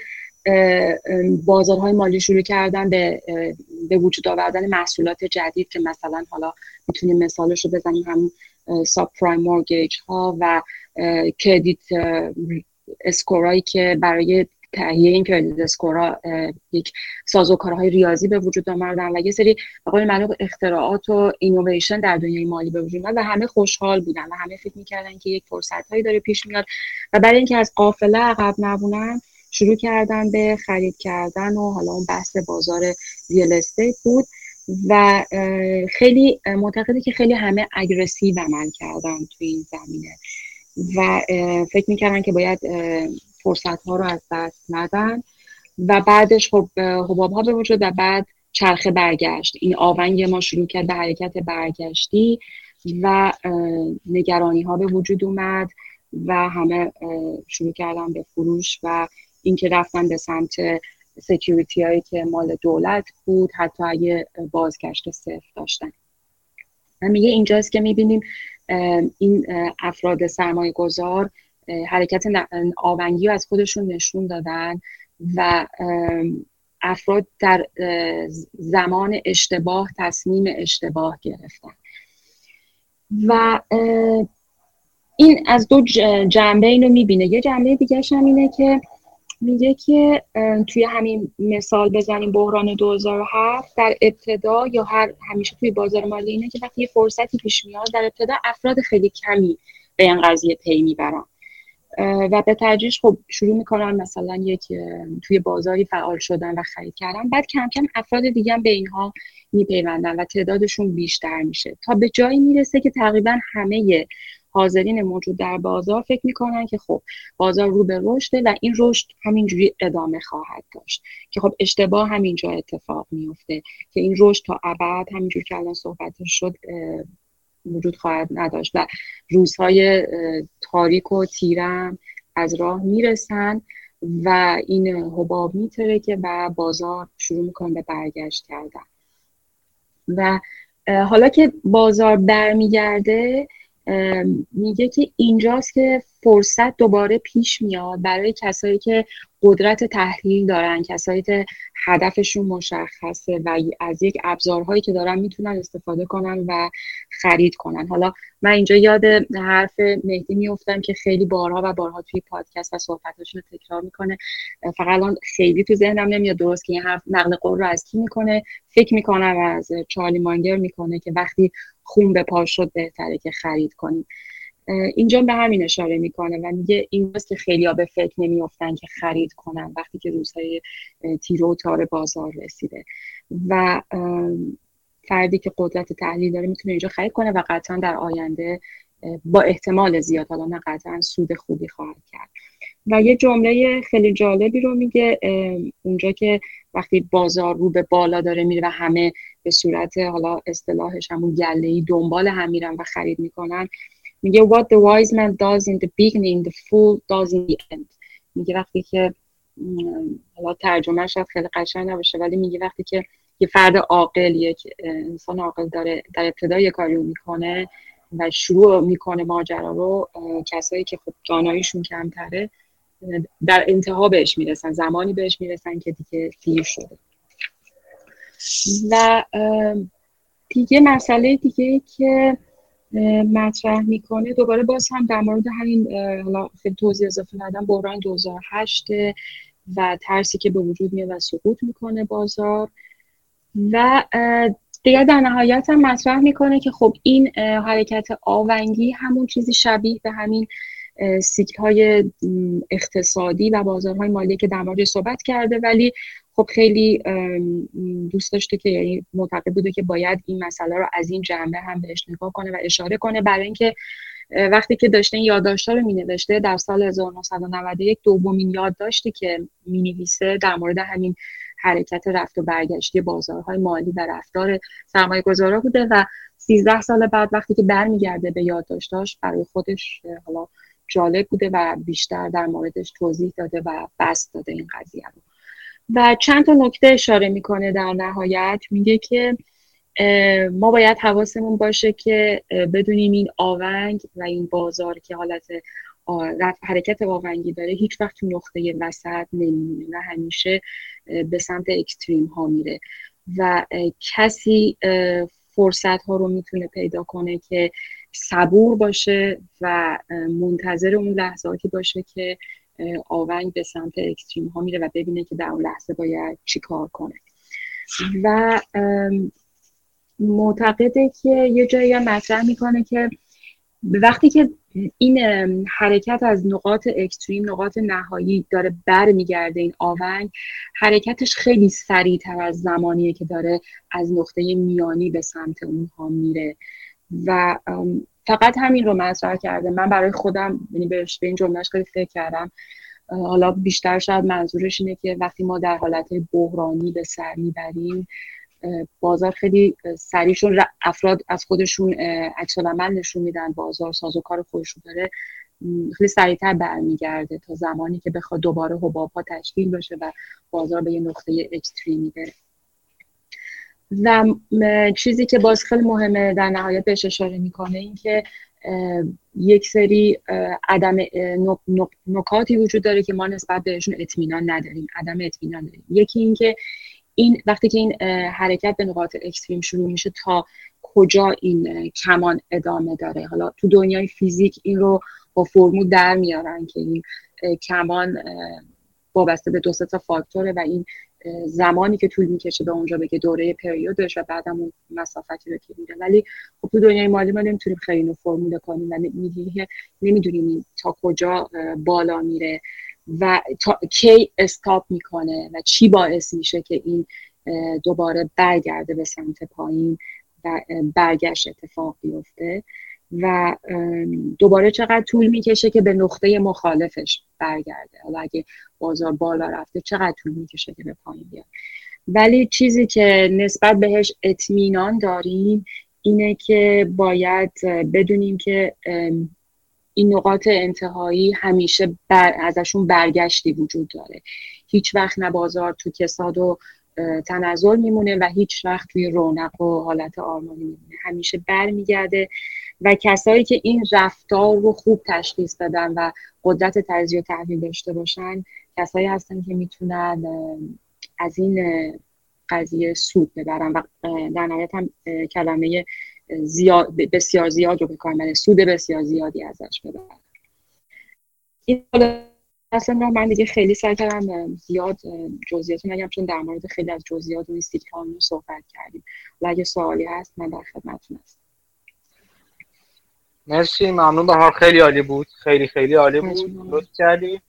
بازارهای مالی شروع کردن به به وجود آوردن محصولات جدید، که مثلا حالا میتونیم مثالش رو بزنیم همون ساب پرایم مورگیج ها و کردیت اسکورایی که برای تهیه این کردیت اسکورها یک سازوکارهای ریاضی به وجود آوردن و یه سری به قول معروف اختراعات و اینوویشن در دنیای مالی به وجود اومد و همه خوشحال بودن و همه فکر می‌کردن که یک فرصتایی داره پیش میاد و برای اینکه از قافله عقب نمونن شروع کردن به خرید کردن و حالا اون بحث بازار ریال استیت بود و خیلی معتقده که خیلی همه اگریسیو عمل کردن توی این زمینه و فکر می‌کردن که باید فرصت‌ها رو از دست ندن و بعدش خب حباب‌ها به وجود و بعد چرخه برگشت. این آونگ ما شروع کرد به حرکت برگشتی و نگرانی‌ها به وجود اومد و همه شروع کردن به فروش و اینکه رفتن به سمت سکیوریتی هایی که مال دولت بود، حتی اگه بازگشت صفر داشتن. میگه اینجاست که میبینیم این افراد سرمایه گذار حرکت آونگی رو از خودشون نشون دادن و افراد در زمان اشتباه تصمیم اشتباه گرفتن و این از دو جنبه اینو میبینه. یه جنبه دیگه‌ش هم اینه که میگه که توی همین مثال بزنیم بحران دو هزار و هفت در ابتدا یا هر همیشه توی بازار مالی اینه که وقتی یه فرصتی پیش میاد در ابتدا افراد خیلی کمی به این قضیه پی میبرن و به تدریج خب شروع میکنن مثلا یک توی بازاری فعال شدن و خرید کردن، بعد کم کم افراد دیگه هم به اینها میپیوندن و تعدادشون بیشتر میشه تا به جایی میرسه که تقریبا همه حاضرین موجود در بازار فکر میکنن که خب بازار رو به رشده و این رشد همینجوری ادامه خواهد داشت که خب اشتباه همینجا اتفاق میفته که این رشد تا ابد همینجوری که الان صحبتش شد وجود خواهد نداشت و روزهای تاریک و تیرم از راه میرسن و این حباب میترکه و بازار شروع میکنه به برگشت کردن و حالا که بازار برمیگرده میگه که اینجاست که فرصت دوباره پیش میاد برای کسایی که قدرت تحلیل دارن، کسایی که هدفشون مشخصه و از یک ابزارهایی که دارن میتونن استفاده کنن و خرید کنن. حالا من اینجا یاد حرف مهدی میافتم که خیلی بارها و بارها توی پادکست و صحبتاشون رو تکرار میکنه، فقط الان خیلی تو ذهنم نمیاد درست که این حرف نقل قول رو از کی میکنه، فکر میکنم از چارلی مانگر میکنه که وقتی خون به پا شد بهتره که خرید کنیم. اینجا به همین اشاره میکنه و میگه اینجاست که خیلی‌ها به فکر نمیافتن که خرید کنن وقتی که روزهای تیره و تار بازار رسیده و فردی که قدرت تحلیل داره میتونه اینجا خرید کنه و قطعا در آینده با احتمال زیاد حالا نه قطعا سود خوبی خواهد کرد. و یه جمله خیلی جالبی رو میگه اونجا که وقتی بازار رو به بالا داره میره و همه به صورت حالا اصطلاحش همون گله‌ای دنبال هم میرن و خرید میکنن، میگه what the wise man does in the beginning the fool does in the end. میگه وقتی که حالا ترجمه شاید خیلی قشنگ نباشه ولی میگه وقتی که یه فرد عاقل، یک انسان عاقل داره در ابتدا یه کاری رو میکنه و شروع میکنه ماجرا رو، کسایی که خب داناییشون کمتره در انتها بهش میرسن، زمانی بهش میرسن که دیگه دیر شده. و دیگه مسئله دیگه که مطرح میکنه دوباره باز هم در مورد همین حالا خیلی توضیح اضافه ندادم بحران دو هزار و هشت و ترسی که به وجود میاد و سقوط میکنه بازار و دیگه در نهایت هم مطرح میکنه که خب این حرکت آونگی همون چیزی شبیه به همین سیکل‌های اقتصادی و بازارهای مالی که در موردش صحبت کرده ولی خب خیلی دوست داشته که یعنی معتقد بوده که باید این مسئله رو از این جنبه هم بهش نگاه کنه و اشاره کنه برای اینکه وقتی که داشته این یادداشت‌ها رو می‌نوشته در سال هزار و نهصد و نود و یک دومین یادداشتی که می‌نویسه در مورد همین حرکت رفت و برگشتی بازارهای مالی و رفتار سرمایه‌گذارا بوده و سیزده سال بعد وقتی که برمیگرده به یادداشت‌هاش برای خودش حالا جالب بوده و بیشتر در موردش توضیح داده و بسط داده این قضیه رو. و چند تا نکته اشاره میکنه در نهایت، میگه که ما باید حواسمون باشه که بدونیم این آونگ و این بازار که حالت حرکت آونگی داره هیچ وقت تو نقطه وسط نمیمونه و همیشه به سمت اکستریم ها میره و کسی فرصت ها رو میتونه پیدا کنه که صبور باشه و منتظر اون لحظاتی باشه که آونگ به سمت اکستریم ها میره و ببینه که در اون لحظه باید چی کار کنه. و معتقده که یه جایی هم مطرح میکنه که وقتی که این حرکت از نقاط اکستریم، نقاط نهایی داره بر میگرده، این آونگ حرکتش خیلی سریع‌تر از زمانیه که داره از نقطه میانی به سمت اونها میره. و فقط همین رو مطرح کرده. من برای خودم یعنی به این جملهش خیلی فکر کردم. حالا بیشتر شاید منظورش اینه که وقتی ما در حالت بحرانی به سر میبریم، بازار خیلی سریعشون افراد از خودشون عکس العمل نشون میدن، بازار سازوکار خودشون داره، خیلی سریعتر برمیگرده تا زمانی که بخواد دوباره حباب‌ها تشکیل بشه و بازار به یه نقطه اکستریمی بره. و چیزی که باز خیلی مهمه در نهایت بهش اشاره میکنه این که یک سری عدم نکاتی وجود داره که ما نسبت بهشون اطمینان نداریم، عدم اطمینان داریم. یکی این که این وقتی که این حرکت به نقاط اکستریم شروع میشه تا کجا این کمان ادامه داره. حالا تو دنیای فیزیک این رو با فرمول در میارن که این کمان وابسته به دو سه تا فاکتوره و این زمانی که طول میکشه به اونجا بگه دوره پریودش و بعدم اون مسافتی رو که میره. ولی خب تو دنیای مالی ما نمیتونیم خیلی اینو فرمول کنیم و نمیدونیم تا کجا بالا میره و تا کی استاپ میکنه و چی باعث میشه که این دوباره برگرده به سمت پایین و برگشت اتفاق بیفته و دوباره چقدر طول میکشه که به نقطه مخالفش برگرده. حالا اگه بازار بالا رفته چقدر طول میکشه که به پایین بیاد. ولی چیزی که نسبت بهش اطمینان داریم اینه که باید بدونیم که این نقاط انتهایی همیشه بر ازشون برگشتی وجود داره. هیچ وقت نه بازار تو کساد و تنزل میمونه و هیچ وقت توی رونق و حالت آرمانی میمونه، همیشه برمیگرده. و کسایی که این رفتار رو خوب تشخیص بدن و قدرت تجزیه و تحلیل داشته باشن کسایی هستن که میتونن از این قضیه سود ببرن و در نهایت هم کلمه زیاد بسیار زیاد رو بکنم، سود بسیار زیادی ازش ببرم. این اصلا من دیگه خیلی سعی کردم زیاد جزئیات نگم چون در مورد خیلی از جزئیات و استیکرام صحبت کردیم. اگه سوالی هست من در خدمتتون هستم. مرسی، ممنون بهار، خیلی عالی بود، خیلی خیلی عالی بود، لطف کردی.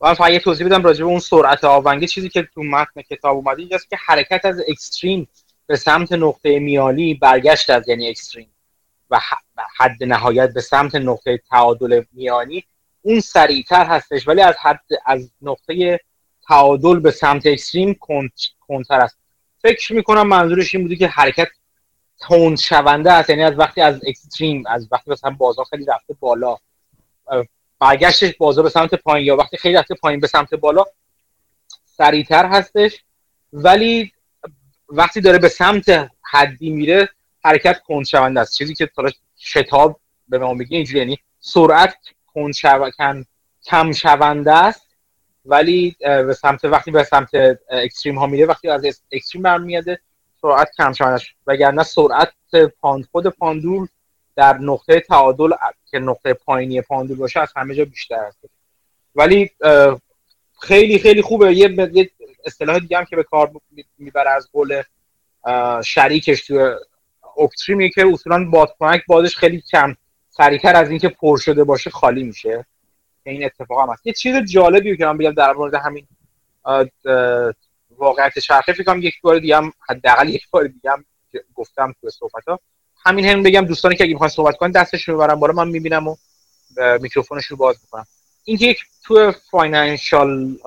من فقط یه توضیح بدم راجع به اون سرعت آونگ. چیزی که تو متن کتاب اومده اینه که حرکت از اکستریم به سمت نقطه میانی، برگشت از یعنی اکستریم و حد نهایت به سمت نقطه تعادل میانی، اون سریعتر هستش ولی از حد از نقطه تعادل به سمت اکستریم کندتر است. فکر میکنم منظورش این بوده که حرکت تند شونده است، یعنی از وقتی از اکستریم، از وقتی مثلا بازار خیلی رفته بالا برگشتش بازار به سمت پایین یا وقتی خیلی رفته پایین به سمت بالا سریعتر هستش، ولی وقتی داره به سمت حدی میره حرکت کندشونده است. چیزی که تا شتاب به ما میگه اینجوری، یعنی سرعت کندشونده کم شونده است ولی به سمت وقتی به سمت اکستریم ها میره، وقتی از اکستریم برمیاده سرعت کم شونده است، وگرنه سرعت پاند خود پاندول در نقطه تعادل که نقطه پایینی پاندول باشه از همه جا بیشتر است. ولی خیلی خیلی خوبه. یه, یه اصطلاح دیگه هم که به کار میبره از قول شریکش تو اکستریمی که اصولاً بادکنک بادش خیلی کم سریعتر از اینکه پر شده باشه خالی میشه. این اتفاق هم هست. یه چیز جالبی که من بگم در مورد همین واقعیت چرخه، فکر کنم یک بار دیگه هم حداقل یک بار دیگه هم گفتم تو صحبت‌ها، همین همین بگم دوستانی که اگه می‌خوان صحبت کنن دستشون رو ببرن بالا، من می‌بینم و میکروفونش رو باز می‌کنم. این که تو فاینانشال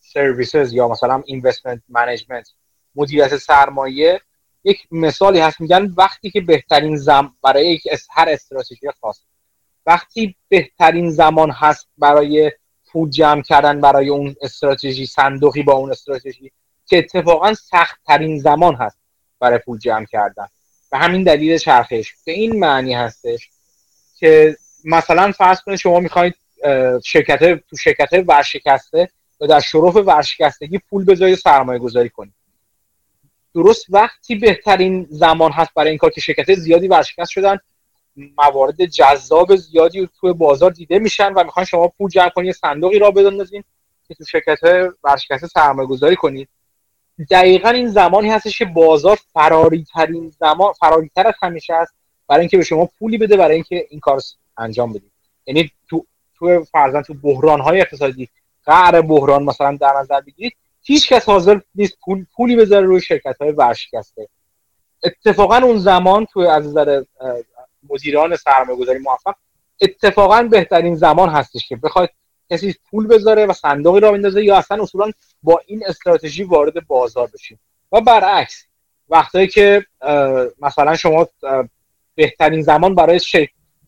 سرویسز یا مثلا اینوستمنت منیجمنت، مدیریت سرمایه، یک مثالی هست میگن وقتی که بهترین زمان برای یک هر استراتژی خاص، وقتی بهترین زمان هست برای پول جمع کردن برای اون استراتژی، صندوقی با اون استراتژی، که اتفاقا سخت ترین زمان هست برای پول جمع کردن. و همین دلیل چرخش به این معنی هستش که مثلا فرض کنید شما میخواید شرکت تو شرکت ورشکسته و در شرف ورشکستگی پول به جای سرمایه گذاری کنید، درست وقتی بهترین زمان هست برای این کار که شرکت زیادی ورشکست شدن موارد جذاب زیادی توی بازار دیده میشن و میخوان شما پول جمع کنید، صندوقی را بندازین که تو شرکت‌های ورشکسته سرمایه‌گذاری کنید. دقیقاً این زمانی هستش که بازار فراری‌ترین زمان، فراری‌تر از همیشه است برای اینکه به شما پولی بده برای اینکه این کار انجام بدید. یعنی تو تو فرضاً تو بحران‌های اقتصادی، قعر بحران مثلا در نظر بگیرید، هیچ کس حاضر نیست پول پولی بذاره روی شرکت‌های ورشکسته. اتفاقاً اون زمان تو از نظر مدیران سرمایه‌گذاری موفق اتفاقاً بهترین زمان هستش که بخواید کسی پول بذاره و صندوقی را بندازه یا اصلا اصولاً با این استراتژی وارد بازار بشید. و برعکس وقتی که مثلا شما بهترین زمان برای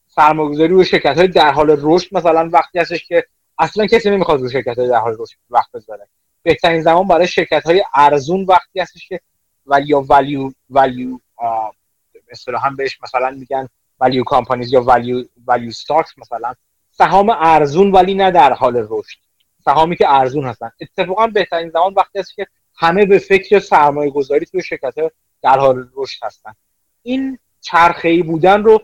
سرمایه‌گذاری روی شرکت‌های در حال رشد مثلا وقتی هستش که اصلا کسی نمیخواد روی شرکت‌های در حال رشد وقت بذاره. بهترین زمان برای شرکت‌های ارزون وقتی هستش که ولی یا ولیو ولیو اصطلاحاً بهش مثلا میگن ولیو کامپانیز یا ولیو ولیو استاکس، مثلا سهام ارزون ولی نه در حال رشد، سهامی که ارزون هستن. اتفاقا بهترین زمان وقتی است که همه به فکر سرمایه گذاری توی شرکت‌ها در حال رشد هستن. این چرخه‌ای بودن رو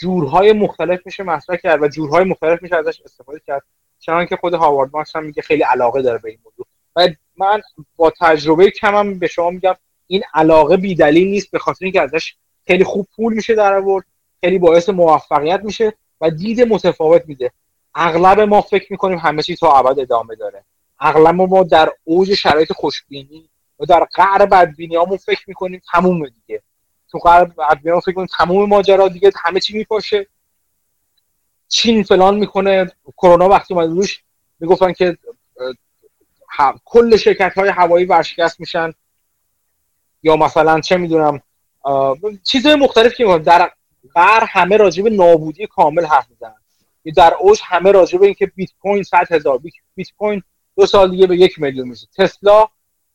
جورهای مختلف میشه مطرح کرد و جورهای مختلف میشه ازش استفاده کرد، چنان که خود هاوارد مارکس هم میگه خیلی علاقه داره به این موضوع. و من با تجربه کمم به شما میگم این علاقه بی‌دلیل نیست، به خاطر اینکه ازش خیلی خوب پول میشه در آورد، خیلی باعث موفقیت میشه و دید متفاوت میده. اغلب ما فکر میکنیم همه چیز تا ابد ادامه داره، اغلب ما در اوج شرایط خوشبینی و در قعر بدبینیامون فکر میکنیم تمومه دیگه، تو قعر بدبینیامون فکر میکنیم تموم ماجرا دیگه، همه چی میپاشه، چین فلان میکنه. کرونا وقتی اومد روش میگفتن که هم... کل شرکت‌های هوایی ورشکست میشن، یا مثلا چه میدونم آه... چیزهای مختلف که میگن در قعر همه راجب نابودی کامل حرف میزنن، در اوج همه راجع به اینکه بیت کوین صد هزار، بیت کوین دو سال دیگه به یک میلیون میشه، تسلا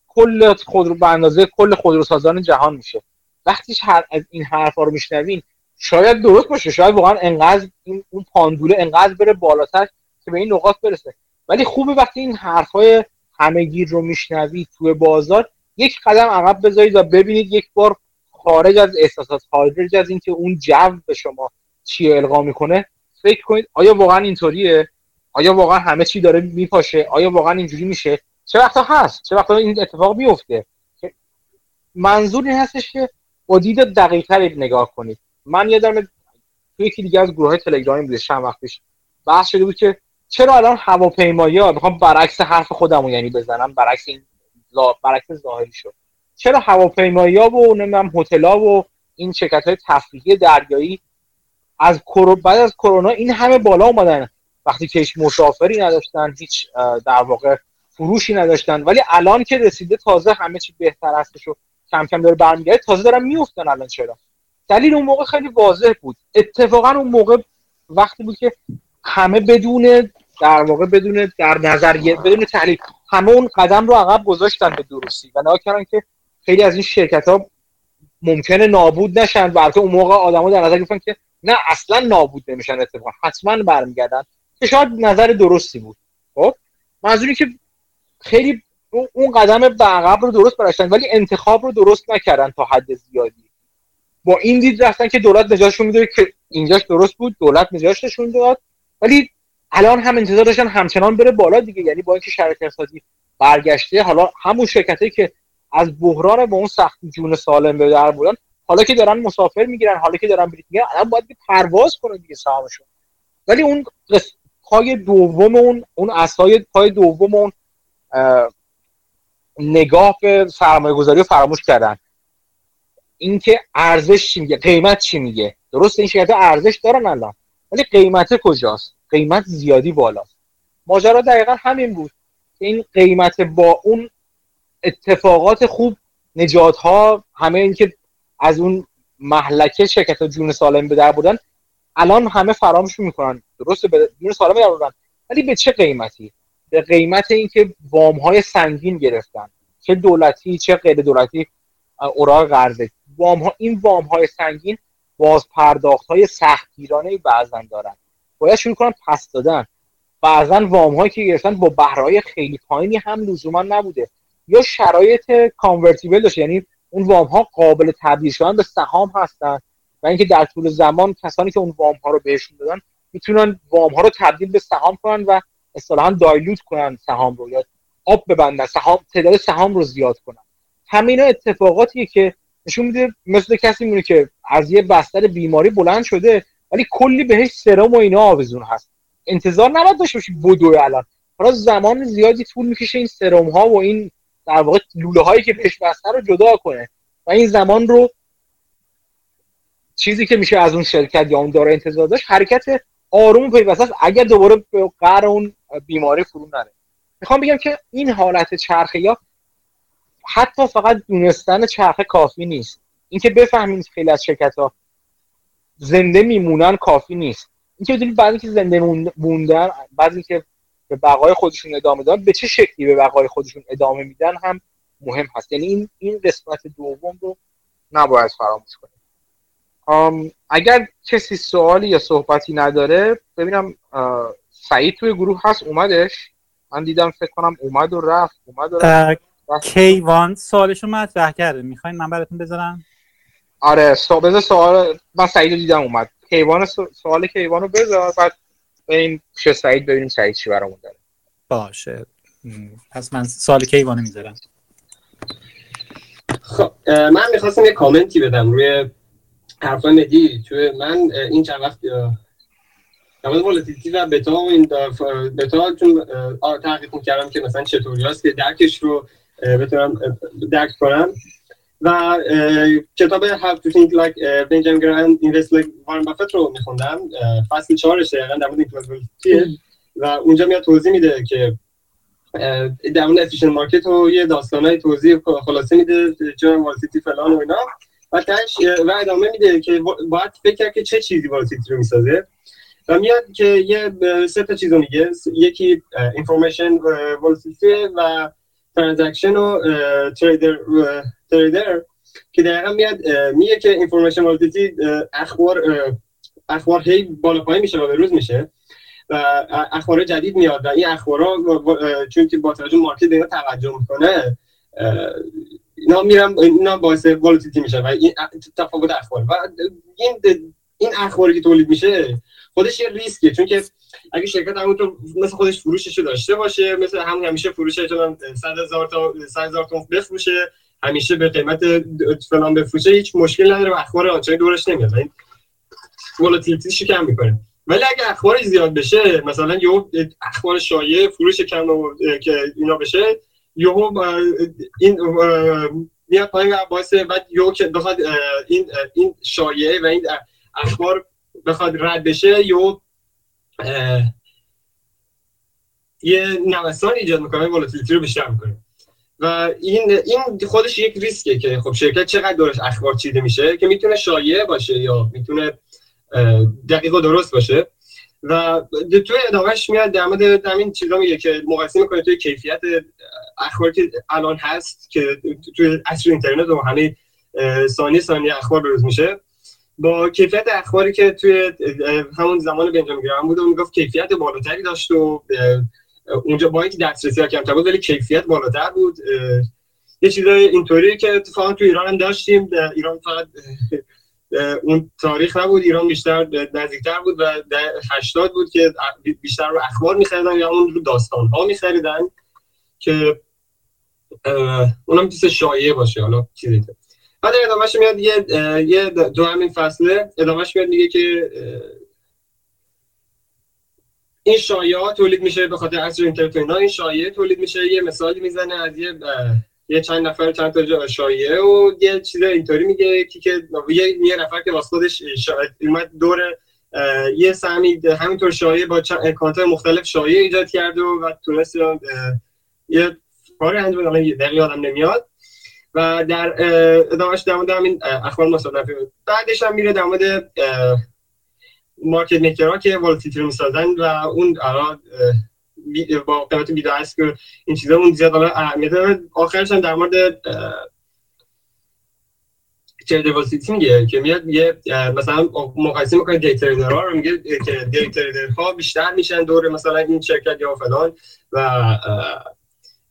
کل خودرو به اندازه کل خودروسازان جهان میشه. وقتی هر از این حرفا رو میشنوین شاید درست باشه، شاید واقعا انقدر این اون پاندوله انقدر بره بالاتر که به این نقاط برسه، ولی خوبه وقتی این حرفای همگیر رو میشنوید توی بازار یک قدم عقب بذارید و ببینید یک بار خارج از احساسات، خارج از اینکه اون جو به شما چی القا میکنه فکر کنید آیا واقعا اینطوریه؟ آیا واقعا همه چی داره میپاشه؟ آیا واقعا اینجوری میشه؟ چه وقتا هست؟ چه وقتا این اتفاق میفته؟ منظور این هستش که با دید دقیق‌تر نگاه کنید. من یادم توی یکی دیگه از گروه‌های تلگرامی بود چند وقت پیش بحث شده بود که چرا الان هواپیماها، میخوام برعکس حرف خودمو یعنی بزنم، برعکس این برعکس ظاهری شد، چرا هواپیماها و نمیدونم هتل‌ها و این شرکت‌های تفریحی دریایی از کرو... بعد از کرونا این همه بالا اومدن وقتی که هیچ مسافری نداشتن، هیچ در واقع فروشی نداشتن، ولی الان که رسیده تازه همه چی بهتر هستش و کم کم داره برمیگرده، تازه دارن میافتن الان. چرا؟ دلیل اون موقع خیلی واضح بود. اتفاقا اون موقع وقتی بود که همه بدون در واقع بدون در نظریه بدون تحلیل همه اون قدم رو عقب گذاشتن به درستی و ناگهان که خیلی از این شرکت‌ها ممکنه نابود نشن، بلکه اون موقع آدم‌ها در نظر گرفتن که نه اصلا نابود نمیشن، اتفاقا حتما برمیگردن، که شاید نظر درستی بود. خب منظوری که خیلی اون قدم به عقب رو درست برداشتن ولی انتخاب رو درست نکردن تا حد زیادی. با این دید رفتن که دولت نجاتشون میده که اینجاش درست بود، دولت نجاتشون داد، ولی الان هم انتظار داشتن همچنان بره بالا دیگه. یعنی با اینکه شرایط اقتصادی برگشته، حالا همون شرکتایی که از بحران با اون سختی جون سالم به در بردن، حالا که دارن مسافر میگیرن، حالا که دارن بلیط میگیرن، الان باید پرواز کنه دیگه سهامشون. ولی اون پای دوم اون اون عصای پای دوم اون نگاه به سرمایه‌گذاری رو فراموش کردن. اینکه ارزش چی میگه، قیمت چی میگه. درست این شرکت‌ها ارزش دارن الان، ولی قیمت کجاست؟ قیمت زیادی بالاست. ماجرا دقیقاً همین بود که این قیمت با اون اتفاقات خوب، نجات‌ها، همه اینکه از اون مهلکه شرکت‌ها جون سالم به در بردن، الان همه فراموش میکنن. درسته جون سالم به در بردن، ولی به چه قیمتی؟ به قیمت اینکه وام‌های سنگین گرفتن، چه دولتی چه غیر دولتی، اوراق قرضه، وام‌ها، این وام‌های سنگین بازپرداخت‌های سختگیرانه بعضن دارن، باید شروع کنن پس دادن. بعضن وام‌هایی که گرفتن با بهرهای خیلی پایینی هم لزوما نبوده، یا شرایط کانورتیبل داشت، یعنی اون وام ها قابل تبدیل شدن به سهام هستن و اینکه در طول زمان کسانی که اون وام ها رو بهشون دادن میتونن وام ها رو تبدیل به سهام کنن و اصطلاحاً دایلوت کنن سهام رو، یا آب ببندن سهام، تعداد سهام رو زیاد کنن. همینا اتفاقاتیه که نشون میده مثل کسی میمونه که از یه بستر بیماری بلند شده ولی کلی بهش سرم و اینا آویزون هست. انتظار نباید داشته باشی بدوی الان. حالا زمان زیادی طول میکشه این سرم ها و این در واقع لوله هایی که بهش بسته رو جدا کنه و این زمان رو چیزی که میشه از اون شرکت یا اون داره انتظار داشت حرکت آروم و پیوسته است اگر دوباره به قعر اون بیماری فرو نره. میخوام بگم که این حالت چرخه یا حتی فقط دونستن چرخه کافی نیست. اینکه بفهمید خیلی از شرکت‌ها زنده میمونن کافی نیست. اینکه بدونید بعد اینکه زنده موندن، بعد اینکه به بقای خودشون ادامه دادن، به چه شکلی به بقای خودشون ادامه میدن هم مهم هست. یعنی این این قسمت دوم رو نباید فراموش کنید. اگر کسی سوالی یا صحبتی نداره، ببینم سعید توی گروه هست اومدش؟ من دیدم فکر کنم اومد و رفت، اومد و رفت. کیوان سوالشو مطرح کرده، میخواین من براتون بذارم؟ آره بذار سوال، من سعید رو دیدم اومد. کیوان سوال کیوان رو بذار، بعد بریم پیش سعید ببینیم سعید چی برامون داره. باشه پس من سوال کیوان رو میذارم. خب من میخواستم یه کامنتی بدم روی حرفای مدی. توی من این چند وقت نماز ولتیلیتی و بتا و این بتا چون تحقیق میکردم که مثلا چطوری هست که درکش رو بتونم درک کنم و کتاب How to Think Like Benjamin Graham Invest Like Warren Buffett رو میخوندم. فصل چهارشه یقیقا در مورد اینکلوزیویتیه و اونجا میاد توضیح میده که در مورد افیشنت مارکت رو یه داستانای توضیح خلاصه میده چون والسیتی فلان و اینا و تنش و ادامه میده که باید فکر کرد که چه چیزی والسیتی رو میسازه و میاد که یه سه تا چیز رو میگه. یکی information والسیتی و ترانزکشن و تریدر تریدر که دقیقا میاد میگه که اینفورمیشن والتیتی اخبار اخبار هی بالا پایین میشه و به روز میشه و اخبار جدید میاد و این اخبارا چون که با توجه مارکت اینا توجه میکنه اینا میرم اینا باعث والتیتی میشه و این تفاوت اخبار و این این اخباری که تولید میشه خودش یه ریسکیه چون که اگه شرکت همونطور مثل خودش فروششو داشته باشه مثل همون همیشه فروشه چون صد هزار تا صد هزار تومان بفروشه همیشه به قیمت فلان بفروشه هیچ مشکل نداره و اخبار آنچنانی دورش نمیاد این ولاتیلیتیش کم میکنه. ولی اگه اخبار زیاد بشه مثلا یهو اخبار شایع فروش کم که اینا بشه یهو این میاد پایین و باعث بعد یهو که بخواد این این شایعه و این اخبار بخواد رد بشه یهو یه نوسان ایجاد میکنه ولاتیلیتی رو بیشتر میکنه و این این خودش یک ریسکه که خب شرکت چقدر دورش اخبار چیده میشه که میتونه شایعه باشه یا میتونه دقیق و درست باشه و توی ادامهش میاد در مورد همین چیزا میگه که مقایسه میکنه توی کیفیت اخباری که الان هست که توی عصر اینترنت و همه ثانیه ثانیه اخبار بروز میشه با کیفیت اخباری که توی همون زمان بنجامین گرام بود و میگفت کیفیت بالاتری داشت و اونجا با اینکه دسترسی ها کمتر بود ولی کیفیت بالاتر بود. یه چیزای اینطوری که اتفاقا تو ایران هم داشتیم. ایران فقط اون تاریخ نبود، ایران بیشتر نزدیکتر بود و هشتاد بود که بیشتر رو اخبار می‌خریدن یا اون رو داستان‌ها می‌خریدن که اونم چیز شایعه باشه. حالا چیزی بعد ادامهش میاد یه یه دو همین فصله ادامهش میاد میگه که این شایعه تولید میشه به خاطر عصر اینترنت اینا این شایعه تولید میشه. یه مثالی میزنه از یه یه چند نفر چند تا شایعه و یه چیز اینطوری میگه که که یه نفر که واسه خودش اومد دور یه سهمی همینطور شایعه با اکانت‌های مختلف شایعه ایجاد کرد و تونست یه کاری انجام بده. یه دقیق یادم نمیاد و در ادامهش در مورد همین اخبار مصادفه بعدش هم میره در مورد مارکت میکرها که والتیلیتی رو میسازن و اون الان با قیمت بیدار است که این چیزا اون زیاد اهمیت نداره. آخرش هم در مورد تریدر والتیلیتی میگه که میاد میگه مثلا مقایسه میکنه دی تریدرها رو میگه که دی تریدرها بیشتر میشن دور مثلا این شرکت یا فلان و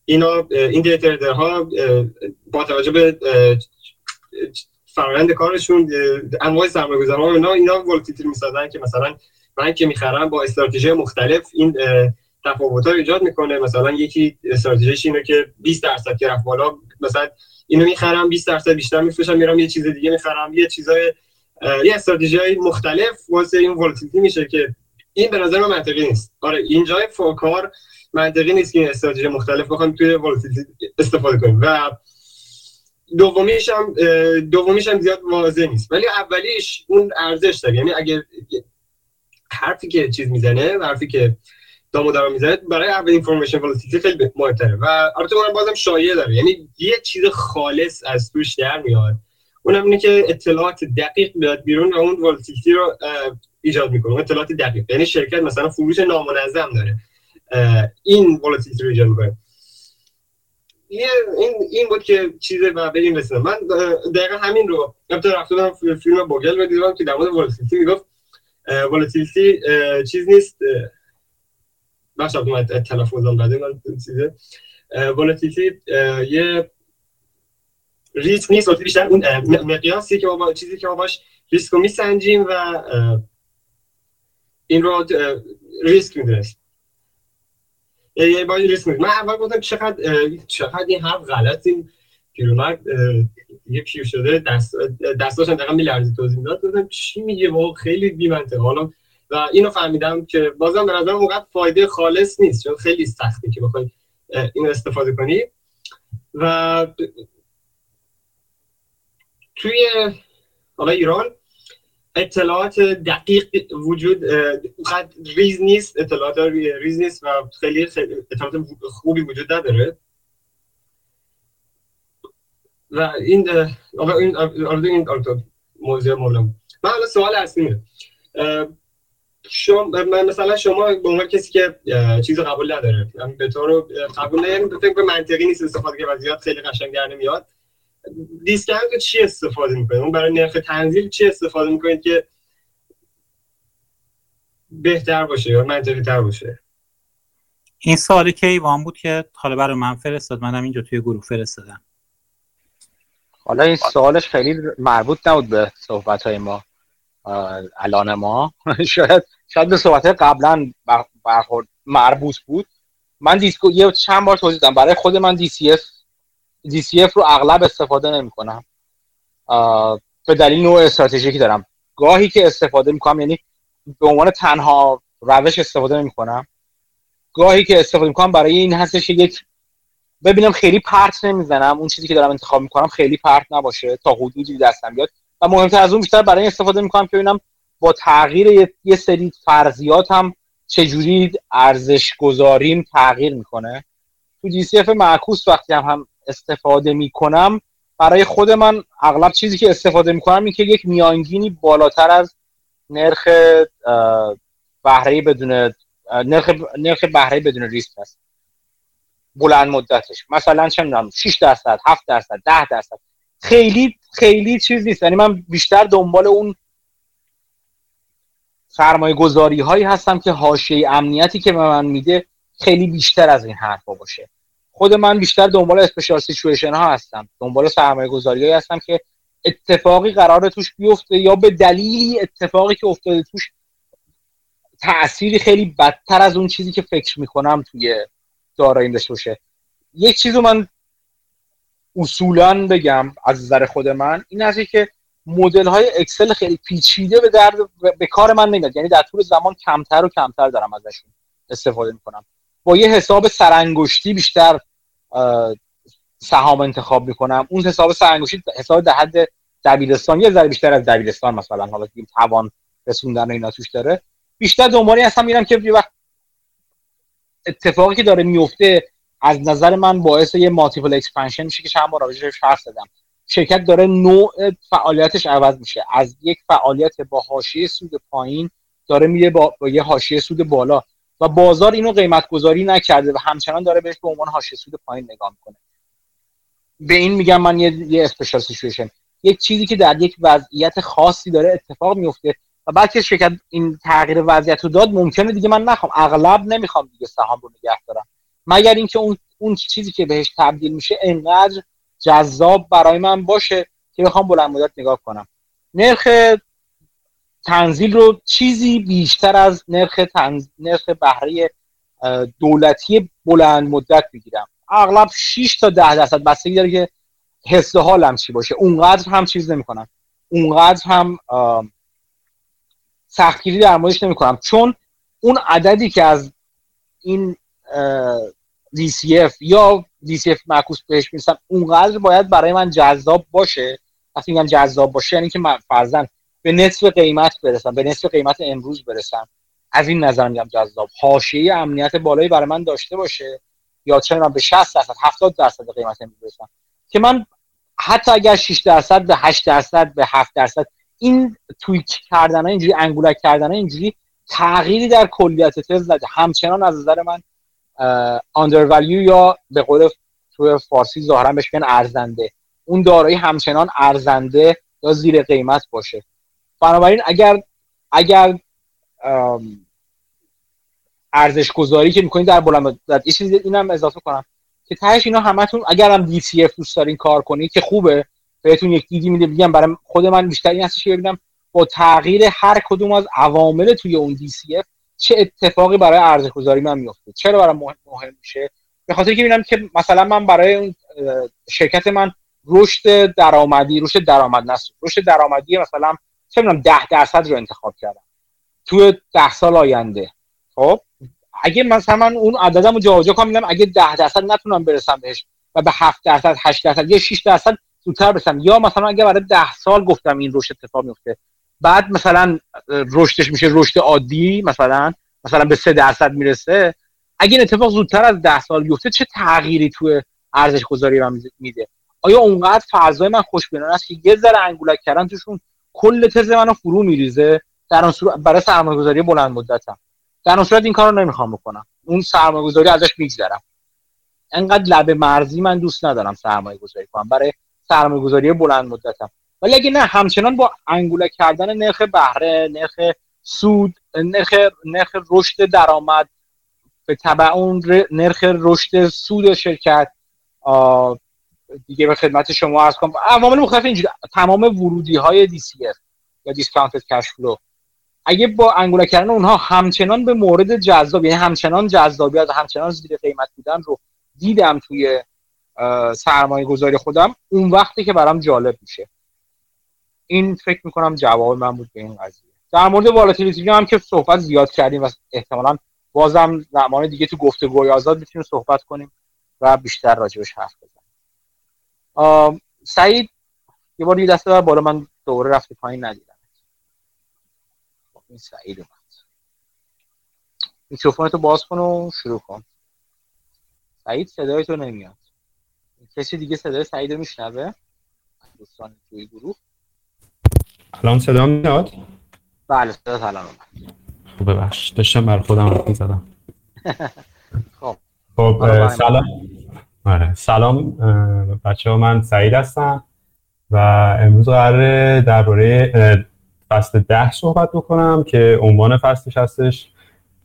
اینا این دیتریدرها با توجه به فرآیند کارشون، انواع سرمایه‌گذاران و اینا اینا ولتیتیل می‌سازن که مثلا من که می‌خرم با استراتژی مختلف این تفاوت‌ها ایجاد می‌کنه. مثلا یکی استراتژیش اینه که بیست درصد که رفت بالا مثلا اینو می‌خرم، بیست درصد بیشتر می‌فروشم، میرم یه چیز دیگه می‌خرم، یه چیزای یه استراتژی‌های مختلف واسه این ولتیتیل میشه که این به نظر من منطقی نیست. آره اینجا فوکار منطقی نیست که این استراتژی مختلف بخوام توی ولتیتیل استفاده کنیم و دومیش هم دومیش هم زیاد واضح نیست، ولی اولیش اون ارزش داره. یعنی اگه حرفی که چیز میزنه و حرفی که دامودارو میزنه برای اول اینفورمیشن ولتیلیتی خیلی مهمتره و البته اونم بازم شایعه داره، یعنی یه چیز خالص از توش در میاد، اونم اینه که اطلاعات دقیق میاد بیرون و اون ولتیلیتی رو ایجاد میکنه. اطلاعات دقیق یعنی شرکت مثلا فروش نامنظم داره، این ولتیلیتی رو ایجاد میکنه. این این بود که چیزه و بریم رسیدم. من دقیقا همین رو رفتم رفتم فیلم بوگل و دیدم که در مورد ولتیلیتی میگفت ولتیلیتی چیز نیست، بخش افتاد تلفظم بده من چیزه، ولتیلیتی یه ریسک نیست، ولتیلیتی بیشتر اون مقیاسی که ما چیزی که ما باش ریسک رو میسنجیم و این رو ریسک میدونست. یه باید ریسک میدونم. من اول گفتم چقدر چقدر این حرف غلط، این پیرمرد یه پیر شده دست دستاشم دقیقا میلرزید توضیح میداد، گفتم چی میگه واقعا خیلی بی‌منطقه. حالا و اینو فهمیدم که بازم به نظرم اونقدر فایده خالص نیست، چون خیلی سخته که بخوای این استفاده کنی و توی حالا ایران اطلاعات دقیق وجود اونقدر ریز نیست، اطلاعات ریز نیست و خیلی اطلاعات خوبی وجود نداره و این آقا این آرزو این موضوع مولم. من حالا سوال اصلیه شما، من مثلا شما به عنوان کسی که چیزو قبول نداره، من به تو رو قبول ندارم، به فکر منطقی نیست استفاده که وضعیت خیلی قشنگ در نمیاد، دیسکانت چی استفاده میکنید؟ اون برای نرخ تنزیل چی استفاده میکنید که بهتر باشه یا منطقی تر باشه؟ این سوالی که ایوان بود که حالا برای من فرستاد، منم اینجا توی گروه فرستادم. حالا این سوالش خیلی مربوط نبود به صحبت‌های ما الان ما شاید شاید به صحبت‌های قبلا برخورد مربوط بود. من دیسکو یه چند بار توضیح دادم، برای خود من دی سی اف دی سی اف رو اغلب استفاده نمی کنم به دلیل نوع استراتژی که دارم. گاهی که استفاده می کنم یعنی به عنوان تنها روش استفاده نمی کنم. گاهی که استفاده می کنم برای این هستش یک ببینم خیلی پرت نمی زنم، اون چیزی که دارم انتخاب می کنم خیلی پرت نباشه تا حدودی دستم بیاد و مهمتر از اون بیشتر برای استفاده می کنم که ببینم با تغییر یه سری فرضیات هم چجوری ارزش گذاریم تغییر میکنه. تو دی سی اف معکوس وقتی هم, هم استفاده میکنم برای خود من اغلب چیزی که استفاده میکنم این که یک میانگینی بالاتر از نرخ بهره بدون نرخ نرخ بهره بدون ریسک است. بلند مدتش مثلا چه میدونم شش درصد، هفت درصد، ده درصد. خیلی خیلی چیز نیست، یعنی من بیشتر دنبال اون سرمایه گذاری هایی هستم که حاشیه امنیتی که به من میده خیلی بیشتر از این حرفا باشه. خود من بیشتر دنبال اسپشیال سیچویشن ها هستم، دنبال سرمایه گذاری هستم که اتفاقی قراره توش بیفته یا به دلیلی اتفاقی که افتاده توش تأثیری خیلی بدتر از اون چیزی که فکر میکنم توی داراییم داشته باشه. یک چیزو من اصولاً بگم از نظر خود من این هستی که مدل های اکسل خیلی پیچیده به درد به کار من نمیاد، یعنی در طول زمان کمتر و کمتر دارم ازشون استفاده میکنم. با یه حساب سرانگشتی بیشتر سهام انتخاب میکنم. اون حساب سرانگشتی حساب در حد دبیرستان، یه ذره بیشتر از دبیرستان مثلا، حالا که توان رسوندن اینا توش داره. بیشتر دنبالی هستم میرم که یه وقت اتفاقی که داره میفته از نظر من باعث یه مالتیپل اکسپنشن میشه که چند بار راجعش حرف زدم. شرکت داره نوع فعالیتش عوض میشه، از یک فعالیت با حاشیه سود پایین داره میره با, با یه حاشیه سود بالا و بازار اینو قیمت گذاری نکرده و همچنان داره بهش به عنوان حاشیه سود پایین نگاه میکنه. به این میگم من یه, یه اسپشیال سیچویشن، یک چیزی که در یک وضعیت خاصی داره اتفاق میفته و بعد که شرکت این تغییر وضعیت رو داد ممکنه دیگه من نخوام، اغلب نمیخوام دیگه سهام رو نگه دارم مگر اینکه اون اون چیزی که بهش تبدیل میشه انقدر جذاب برای من باشه که بخوام بلند مدت نگاه کنم. نرخ تنزیل رو چیزی بیشتر از نرخ تنزیل، نرخ بهره دولتی بلند مدت میگیرم، اغلب شش تا ده درصد، بستگی داره که حس و حالم چی باشه. اونقدر هم چیز نمی‌کنم، اونقدر هم سختگیری در موردش نمی‌کنم، چون اون عددی که از این دی سی اف یا دی سی اف معکوس بهش می‌رسم اونقدر باید برای من جذاب باشه. وقتی میگم جذاب باشه یعنی که من فرضاً به نصف قیمت برسم، به نصف قیمت امروز برسم. از این نظر میگم جذاب، حاشیه امنیت بالایی برای من داشته باشه، یا چه می‌دونم به شصت درصد هفتاد درصد قیمت امروز برسم، که من حتی اگر شش درصد به هشت درصد به هفت درصد، این تویک کردن ها اینجوری، انگولک کردن ها اینجوری تغییری در کلیت تز نده، همچنان از نظر من آندرولیو یا به قول توی فارسی ظاهرا بهش میگن ارزنده، اون دارایی همچنان ارزنده یا زیر قیمت باشه. بنابراین اگر اگر ارزش گذاری که میکنید در بلند مدت، یه چیزی اینم اضافه کنم که تهش اینا همتون اگر هم دی سی اف دوست دارین کار کنید که خوبه، بهتون یک دیدی میده. میگم برای خود من بیشتر این هستش که ببینم با تغییر هر کدوم از عوامل توی اون دی سی اف چه اتفاقی برای ارزش گذاری من میفته. چرا برای مهم مهم میشه؟ به خاطر اینکه ببینم که مثلا من برای اون شرکت من رشد درآمدی، رشد درآمد نسو، رشد درآمدی مثلا چه میدونم ده درصد رو انتخاب کردم توی ده سال آینده. خب اگه مثلا من اون عددمو جابجا کنم، میگم اگه ده درصد نتونم برسم بهش و به هفت درصد، هشت درصد یا شش درصد زودتر برسم، یا مثلا اگه برای ده سال گفتم این رشد اتفاق میفته، بعد مثلا رشدش میشه رشد عادی، مثلا مثلا به سه درصد میرسه، اگه این اتفاق زودتر از ده سال بیفته چه تغییری توی ارزش گذاری من میده؟ آیا اونقدر فضای من خوشبینانه است که یه ذره انگولک کردن توشون کل تز منو فرو میریزه؟ در اون صورت برای سرمایه‌گذاری بلند مدتم در اون صورت این کارو نمیخوام بکنم، اون سرمایه‌گذاری ازش میگذرم. انقدر لبه مرزی من دوست ندارم سرمایه‌گذاری کنم برای سرمایه‌گذاری بلند مدتم. ولی اگه نه، همچنان با انگولک کردن نرخ بهره، نرخ سود، نرخ نرخ رشد درآمد به تبع اون نرخ رشد سود شرکت دیگه، به خدمت شما عرض کنم عوامل مختلف اینجوری تمام ورودی‌های دی سی اف یا دیسکانتد کش فلو، اگه با انگولک کردن اونها همچنان به مورد جذاب، یعنی همچنان جذابیت و همچنان زیر قیمت بودن رو دیدم توی سرمایه گذاری خودم، اون وقتی که برام جالب میشه. این فکر میکنم جواب من بود به این قضیه. در مورد والاتیلیتی هم که صحبت زیاد کردیم و احتمالاً بازم زمان دیگه تو گفتگوهای آزاد میتونیم صحبت کنیم و بیشتر راجبش حرف بزنیم. سعید یه بار یه دسته دار بالا، من دوباره رفت پایین ندیدم. این سعید اومد. میکروفونتو باز کن و شروع کن. سعید صدای تو نمیاد. کسی دیگه صدای سعید رو میشنوه؟ دوستان توی گروه الان صدا میاد؟ بله صدا الان اومد. خب ببخشید داشتم بر خودم حرف می‌زدم. خب خب سلام. آره سلام بچه‌ها، من سعید هستم و امروز قراره درباره فصل ده صحبت بکنم که عنوان فصلش هستش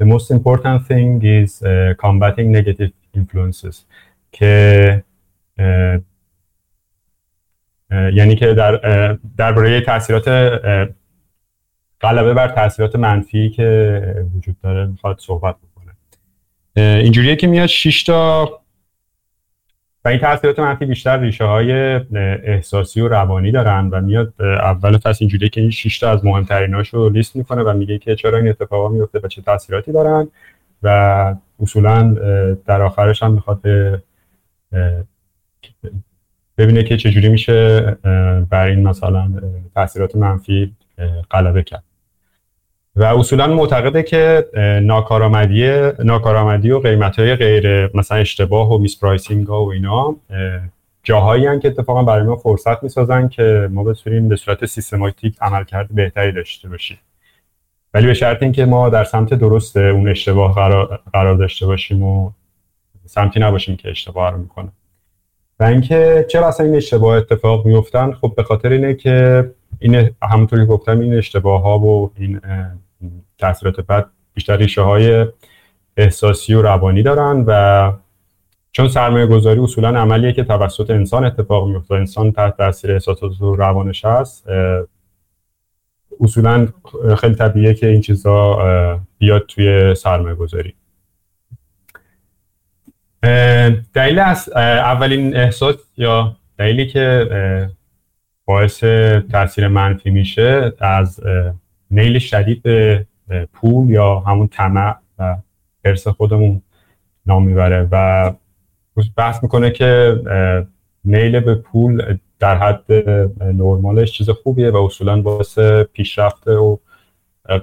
The most important thing is combating negative influences، که اه، اه، یعنی که در درباره تاثیرات غلبه بر تاثیرات منفی که وجود داره میخواد صحبت بکنه. اینجوریه که میاد شش تا و این تاثیرات منفی بیشتر ریشه های احساسی و روانی دارن و میاد اول فصل اینجوریه که این شش تا از مهمتریناشو لیست میکنه و میگه که چرا این اتفاقا میفته و چه تاثیراتی دارن و اصولا در آخرش هم میخواد به ببینه که چجوری میشه بر این مثلا تاثیرات منفی غلبه کرد. و اصولا معتقده که ناکارآمدی ناکارآمدی و قیمت‌های غیر مثلا اشتباه و میسپرایسینگ ها و اینا جاهایی هستن که اتفاقا برای ما فرصت میسازن که ما بتونیم به صورت سیستماتیک عملکرد بهتری داشته باشیم، ولی به شرط اینکه ما در سمت درست اون اشتباه قرار داشته باشیم و سمتی نباشیم که اشتباه رو میکنه. و اینکه چرا اصلا این اشتباه اتفاق میفتن؟ خب به خاطر اینه که این همونطوری که گفتم این اشتباه ها و این تاثیرات بد بیشتر ریشه های احساسی و روانی دارن و چون سرمایه گذاری اصولا عملیه که توسط انسان اتفاق میفته، انسان تحت تاثیر احساسات و روانش هست، اصولا خیلی طبیعیه که این چیزا بیاد توی سرمایه گذاری. دلیل از اولین احساس یا دلیلی که باعث تاثیر منفی میشه از نیل شدید به پول یا همون طمع و ارث خودمون نام میبره و بحث میکنه که نیل به پول در حد نرمالش چیز خوبیه و اصولاً باعث پیشرفت و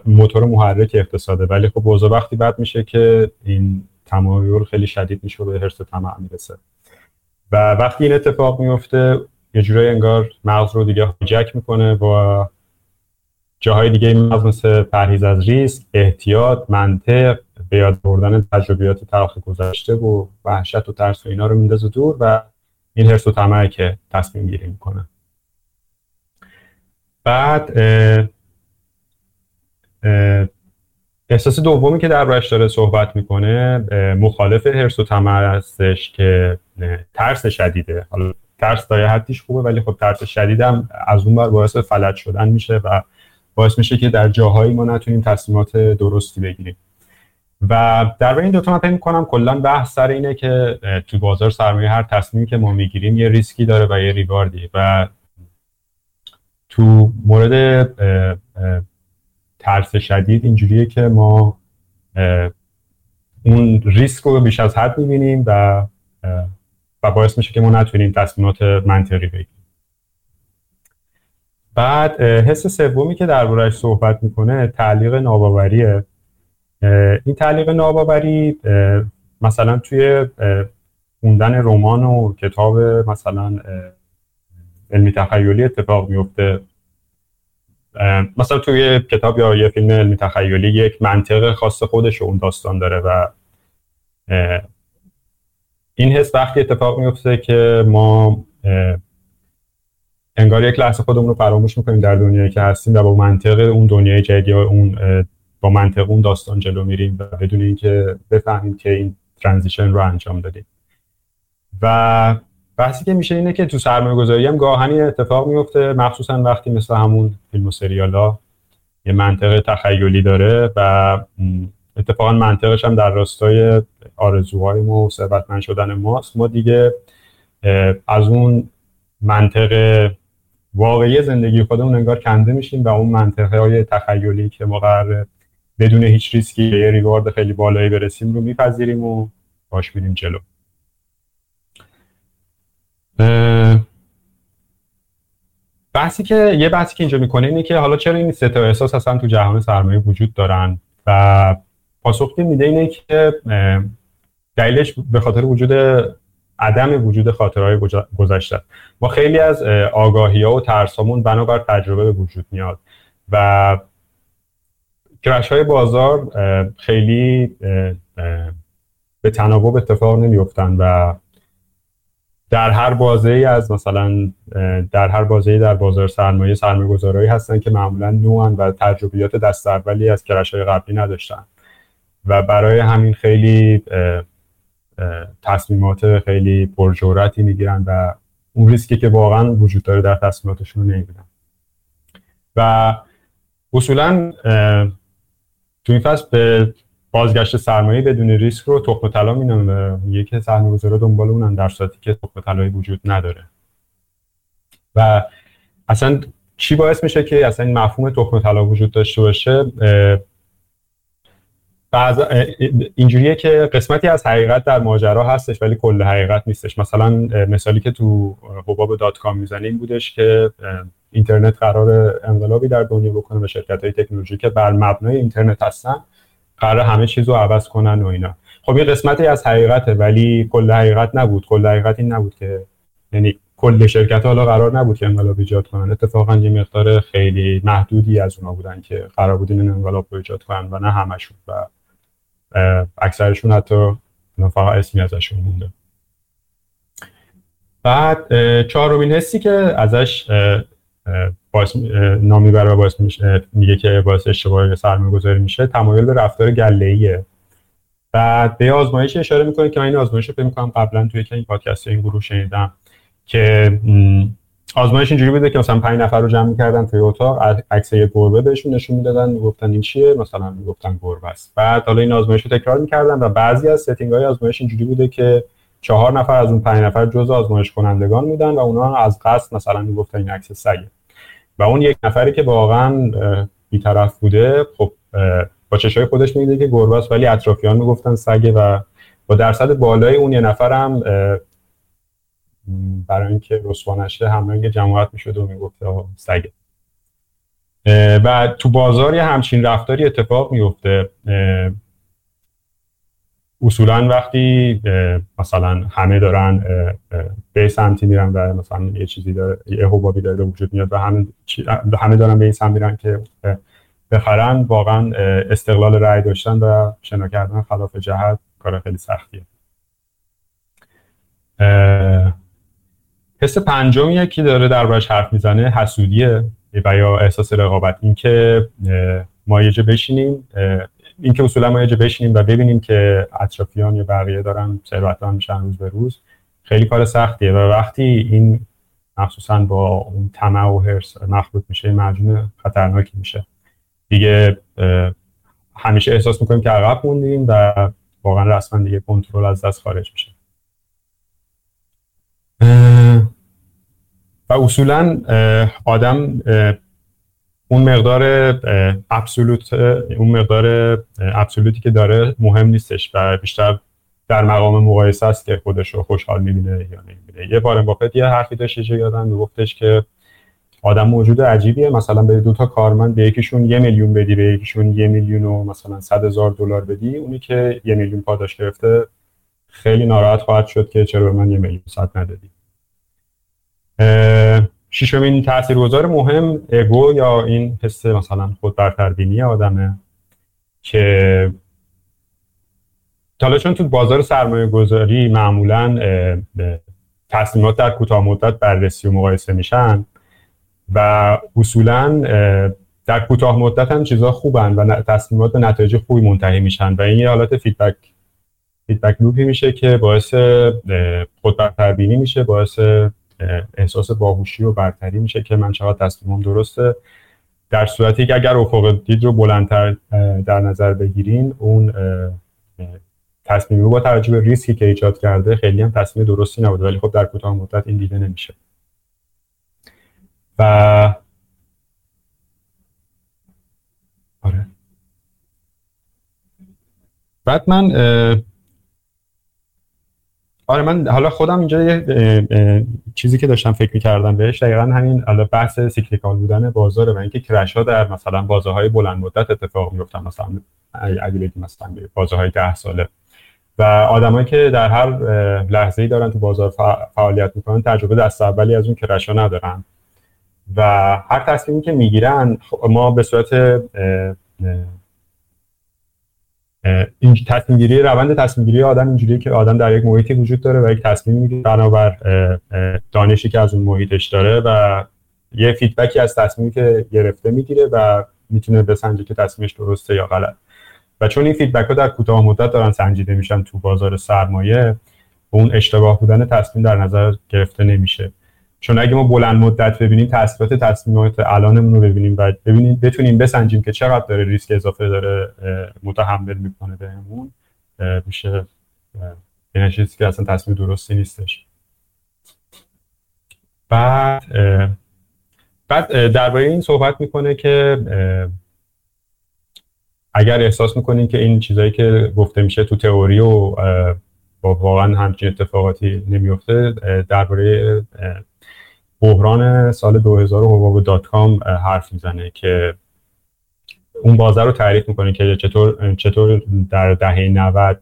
موتور محرک اقتصاده، ولی خب بوزه وقتی بعد میشه که این تمایل خیلی شدید میشه و به حرص طمع میرسه و وقتی این اتفاق میفته یه جورایی انگار مغز رو دیگه هایجک میکنه و جاهای دیگه مغز مثل پرهیز از ریسک، احتیاط، منطق، به یاد آوردن تجربیات تلخ گذشته و وحشت و ترس و اینا رو میندازه دور و این حرص و طمعه که تصمیم گیری میکنه. بعد اه اه احساس دومی که در برش داره صحبت میکنه مخالف حرص و طمع هستش که ترس شدیده. حالا ترس تا یه حدیش خوبه ولی خب ترس شدید هم از اون بر باعث فلج شدن میشه و باعث میشه که در جاهایی ما نتونیم تصمیمات درستی بگیریم و در بین این دوتا من فکر میکنم کلا بحث سر اینه که تو بازار سرمایه هر تصمیمی که ما میگیریم یه ریسکی داره و یه ریواردی و تو مورد اه اه ترس شدید اینجوریه که ما اون ریسک رو بیش از حد می‌بینیم و و باعث میشه که ما نتونیم تصمیمات منطقی بگیریم. بعد حس سومی که درباره‌اش صحبت میکنه تعلیق ناباوریه. این تعلیق ناباوری مثلا توی خوندن رمان و کتاب مثلا علمی تخیلی اتفاق میفته. مثلا توی کتاب یا یه فیلم علمی تخیلی یک منطق خاص خودش و اون داستان داره و این حس وقتی اتفاق میفته که ما انگار یک لحظه خودمون رو فراموش میکنیم در دنیایی که هستیم و با منطق اون دنیای جدید اون با منطق اون داستان جلو میریم و بدون اینکه بفهمیم که این ترانزیشن رو انجام دادیم. و بحثی که میشه اینه که تو سرمایه گذاری هم گاهی اتفاق میفته، مخصوصا وقتی مثل همون فیلم و سریال ها یه منطق تخیلی داره و اتفاقا منطقش هم در راستای آرزوهای ما و ثروتمند شدن ماست. ما دیگه از اون منطق واقعی زندگی خودمون انگار کنده میشیم و اون منطقه های تخیلی که ما قراره بدون هیچ ریسکی یه ریوارد خیلی بالایی برسیم رو میپذیریم و باش میریم جلو. بحثی که یه بحثی که اینجا میکنه اینه که حالا چرا این سه تا احساس اصلا تو جهان سرمایه وجود دارن و پاسخی میده اینه که دلیلش به خاطر وجود عدم وجود خاطرهای گذشته. ما خیلی از آگاهی‌ها و ترسامون بنابر تجربه به وجود میاد و کرش‌های بازار خیلی به تناوب اتفاق نمی‌افتند و در هر بازه‌ای از مثلا در هر بازه‌ای در بازار سرمایه سرمایه‌گذارایی هستن که معمولاً نوعن و تجربیات دست اولی از کرش‌های قبلی نداشتن و برای همین خیلی تصمیمات خیلی پرجرأتی میگیرن و اون ریسکی که واقعاً وجود داره در تصمیماتشون رو نمیبینن و اصولاً تو این فصل به بازگشت سرمایه بدون ریسک رو تخم طلا مینامه، میگه که سرمایه‌گذارا دنبال اونن در صورتی که تخم طلایی وجود نداره و اصلا چی باعث میشه که اصلا این مفهوم تخم طلا وجود داشته باشه؟ بعضا اینجوریه که قسمتی از حقیقت در ماجرا هستش ولی کل حقیقت نیستش. مثلا مثالی که تو حباب دات کام میزنیم بودش که اینترنت قرار انقلابی در دنیا بکنه و شرکت‌های تکنولوژی که بر مبنای اینترنت هستن قرار همه چیز رو عوض کنن و اینا. خب این قسمتی از حقیقته ولی کل حقیقت نبود. کل حقیقت این نبود که یعنی کل شرکت‌ها حالا قرار نبود که انقلاب ایجاد کنن، اتفاقا یه مقدار خیلی محدودی از اونها بودن که قرار بود این انقلاب رو ایجاد کنن و نه همشون و اکثرشون حتی فقط اسمی ازشون مونده. بعد چهارمین حسی که ازش باعث نامی برای باعث میشه میگه که باعث اشتباه سرمایه‌گذاری میشه تمایل به رفتار گله‌ایه بعد به آزمایش اشاره میکنه که من این آزمایش رو فکر می‌کنم قبلا توی یک پادکست این گروه شنیدم که آزمایش اینجوری بوده که مثلا پنج نفر رو جمع می‌کردن توی اتاق، عکس یه گربه بهشون نشون می‌دادن، می‌گفتن این چیه، مثلا می‌گفتن گربه است. بعد حالا این آزمایش رو تکرار می‌کردن و بعضی از ستینگ‌های آزمایش اینجوری بوده که چهار نفر از اون پنج نفر جزء آزمایش کنندگان بودن و اونا از قصد مثلا می‌گفتن این عکس سگه و اون یک نفری که واقعاً بی‌طرف بوده خب با چشای خودش می‌دیده که گربه است ولی اطرافیان می‌گفتن سگه و با درصد بالای اون یه نفرم برای اینکه رسوا نشه همرنگ جماعت میشد و میگفت سگ. بعد تو بازار یه همچین رفتاری اتفاق میفته. اصولاً وقتی مثلا همه دارن به سمتی میرن و مثلا یه چیزی داره، یه حبابی داره وجود میاد و همه همه دارن به این سمت میرن که بخرن، واقعا استقلال رأی داشتن و شنا کردن خلاف جهت کار خیلی سختیه. حس پنجمیه که داره دربارش حرف میزنه، حسودیه و یا احساس رقابت. این که ما یه جا بشینیم، این که اصولا ما یه جا بشینیم و ببینیم که اطرافیان یا بقیه دارن ثروتمند میشن روز به روز خیلی کار سختیه و وقتی این مخصوصا با اون طمع و حرص مخلوط میشه مجنون خطرناکی میشه دیگه. همیشه احساس میکنیم که عقب موندیم و واقعا رسما دیگه کنترل از دست خارج میشه. و اصولاً آدم اون مقدار ابسولوت اون مقدار ابسولوتی که داره مهم نیستش و بیشتر در مقام مقایسه است که خودشو خوشحال می‌بینه یا نمی‌بینه. یه بار بافت یه حرفی داشتش یادم میگفتش که آدم موجود عجیبیه، مثلا به دو تا کارمند به یکیشون یه میلیون بدی، به یکیشون یه میلیون و مثلا صد هزار دلار بدی، اونی که یه میلیون پاداش گرفته خیلی ناراحت خواهد شد که چرا به من یه میلیون صد ندادی. ششمین تاثیرگذار مهم ایگو یا این حس مثلا خود برتربینی آدمه که حالا چون تو بازار سرمایه گذاری معمولاً تصمیمات در کوتاه مدت بررسی و مقایسه میشن و اصولاً در کوتاه مدت هم چیزا خوبن و تصمیمات به نتایج خوبی منتهی میشن و این یه حالت فیدبک فیدبک لوپی میشه که باعث خود برتربینی میشه، باعث احساس باهوشی و برتری میشه که من چقدر تصمیمم درسته، در صورتی که اگر افق دید رو بلندتر در نظر بگیرین اون تصمیم رو با توجه به ریسکی که ایجاد کرده خیلی هم تصمیم درستی نبوده ولی خب در کوتاه مدت این دیده نمیشه. و آره بعد من آره من حالا خودم اینجا یه اه اه چیزی که داشتم فکر می‌کردم بهش دقیقاً همین الان بحث سیکلیکال بودن بازاره و اینکه کرش‌ها در مثلا بازارهای بلند مدت اتفاق می‌افتن، مثلا اگه بگیم مثلا بازارهای ده ساله و آدمایی که در هر لحظه‌ای دارن تو بازار فعالیت می‌کنن تجربه دست اولی از اون کرش‌ها ندارن و هر تصمیمی که می‌گیرن ما به صورت اه این تصمیم گیری روند تصمیم گیری آدم اینجوریه که آدم در یک محیطی وجود داره و یک تصمیم میگیره بنابر دانشی که از اون محیطش داره و یه فیدبکی از تصمیمی که گرفته میگیره و میتونه بسنجه که تصمیمش درسته یا غلط و چون این فیدبک‌ها در کوتاه مدت دارن سنجیده میشن تو بازار سرمایه اون اشتباه بودن تصمیم در نظر گرفته نمیشه. چون اگه ما بلند مدت ببینیم تاثیرات تصمیمات الانمون رو ببینیم و ببینیم بتونیم بسنجیم که چقدر داره ریسک اضافه داره متحمل میکنه بهمون میشه یعنی چیزی که اصلا تصمیم درستی نیستش. بعد بعد درباره این صحبت میکنه که اگر احساس میکنین که این چیزایی که گفته میشه تو تئوری و واقعا همچین اتفاقاتی نمیفته، درباره بحران سال دو هزار حباب دات کام حرف میزنه که اون بازار رو تعریف میکنه که چطور چطور در دهه نود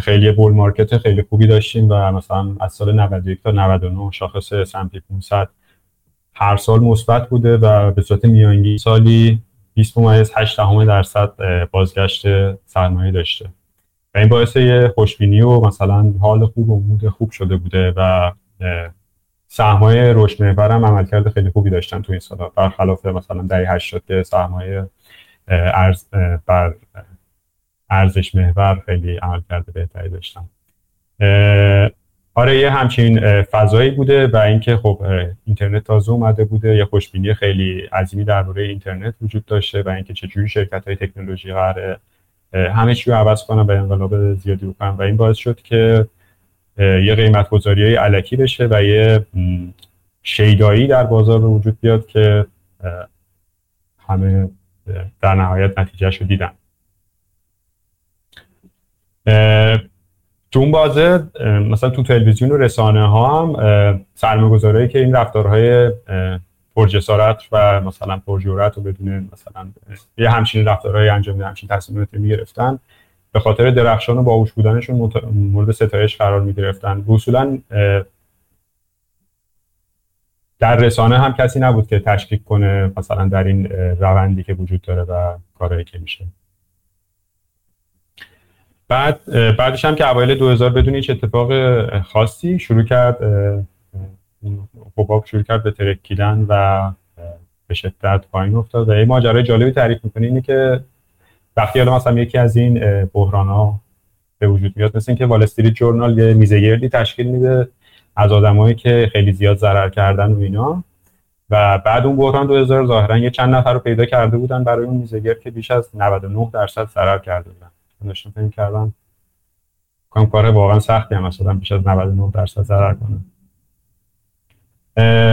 خیلی بول مارکت خیلی خوبی داشتیم و مثلا از سال نود و یک تا نود و نه شاخص اس اند پی پانصد هر سال مثبت بوده و به صورت میانگین سالی بیست و هشت درصد بازگشت سرمایه داشته و این باعث یه خوشبینی و مثلا حال خوب و مود خوب شده بوده و سهم‌های رشد محور هم عملکرد خیلی خوبی داشتن تو این سالا برخلاف مثلا دهه هشتاد که سهم‌های ارز بر ارزش محور خیلی عمل کرده بهتری داشتن. آره یه همچین فضایی بوده و اینکه خب اینترنت تازه اومده بوده، یه خوشبینی خیلی عظیمی درباره اینترنت وجود داشته و اینکه چجوری شرکت‌های تکنولوژی قراره همه چی رو عوض کنن و انقلاب زیادی رو کنن و این باعث شد که یه قیمت‌گذاری‌های الکی بشه و یه شیدایی در بازار به وجود بیاد که همه در نهایت نتیجه‌شو دیدن. تو اون بازه مثلا تو تلویزیون و رسانه ها هم سرمایه‌گذارایی که این رفتارهای پرجسارت و مثلا پرجرأت و بدون مثلا یه همچین رفتارهای انجام میدن، همچین تصمیمات میگرفتن، به خاطر درخشان و باهوش بودنشون مورد ستایش قرار میگرفتن. اصولا در رسانه هم کسی نبود که تشکیک کنه مثلا در این روندی که وجود داره و کارهایی که میشه. بعد بعدش هم که اوایل دو هزار بدون هیچ اتفاق خاصی شروع کرد حباب شروع کرد به ترکیدن و به شدت پایین افتاد. و یه ماجرای جالبی تعریف میکنه اینه که وقتی الان مثلا یکی از این بحران‌ها به وجود میاد، مثل اینکه وال استریت جورنال یه میزه گردی تشکیل میده از آدمایی که خیلی زیاد ضرر کردن و اینا، و بعد اون بحران دو هزار ظاهرا یه چند نفر رو پیدا کرده بودن برای اون میزه گرد که بیش از نود و نه درصد ضرر کرده بودن. داشتم فکر می‌کردم کام کاره واقعا سختی هم مثلا بیش از نود و نه درصد ضرر کنه.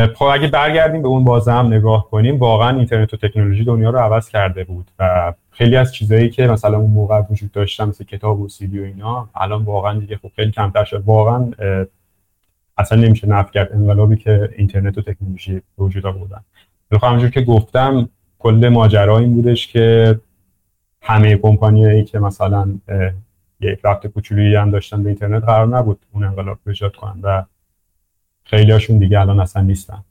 خب اگه برگردیم به اون بازم نگاه کنیم، واقعا اینترنت و تکنولوژی دنیا رو عوض کرده بود و خیلی از چیزایی که مثلا اون موقع وجود داشتن مثل کتاب و سی دی و اینا الان واقعا دیگه خب خیلی کمتر شد. واقعا اصلا نمیشه نفی کرد انقلابی که اینترنت و تکنولوژی به وجود آوردن. بخوام همونجور که گفتم کل ماجرا این بودش که همه کمپانیایی که مثلا یک رفت کوچولویی هم داشتن به اینترنت قرار نبود اون انقلاب رو ایجاد کنن و خیلی هاشون دیگه الان اصلا نیستن.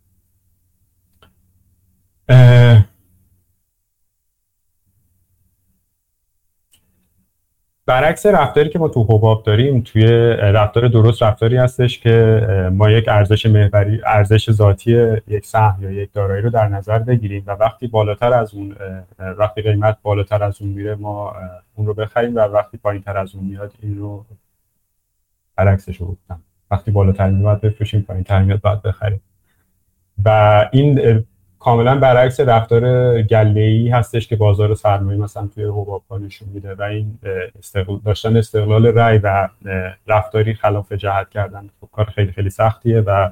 برعکس رفتاری که ما تو حباب داریم، توی رفتار درست رفتاری هستش که ما یک ارزش محوری، ارزش ذاتی یک سهم یا یک دارایی رو در نظر بگیریم و وقتی بالاتر از اون، وقتی قیمت بالاتر از اون میره ما اون رو بخریم و وقتی پایینتر از اون میاد این رو برعکسش رو بکنم. وقتی بالاتر میاد بفروشیم، پایینتر میاد بعد بخریم. و این کاملا برعکس رفتار گله‌ای هستش که بازار سرمایه مثلا توی حباب نشون میده و این استقلال داشتن، استقلال رأی و رفتاری خلاف جهت کردن کار خیلی خیلی سختیه و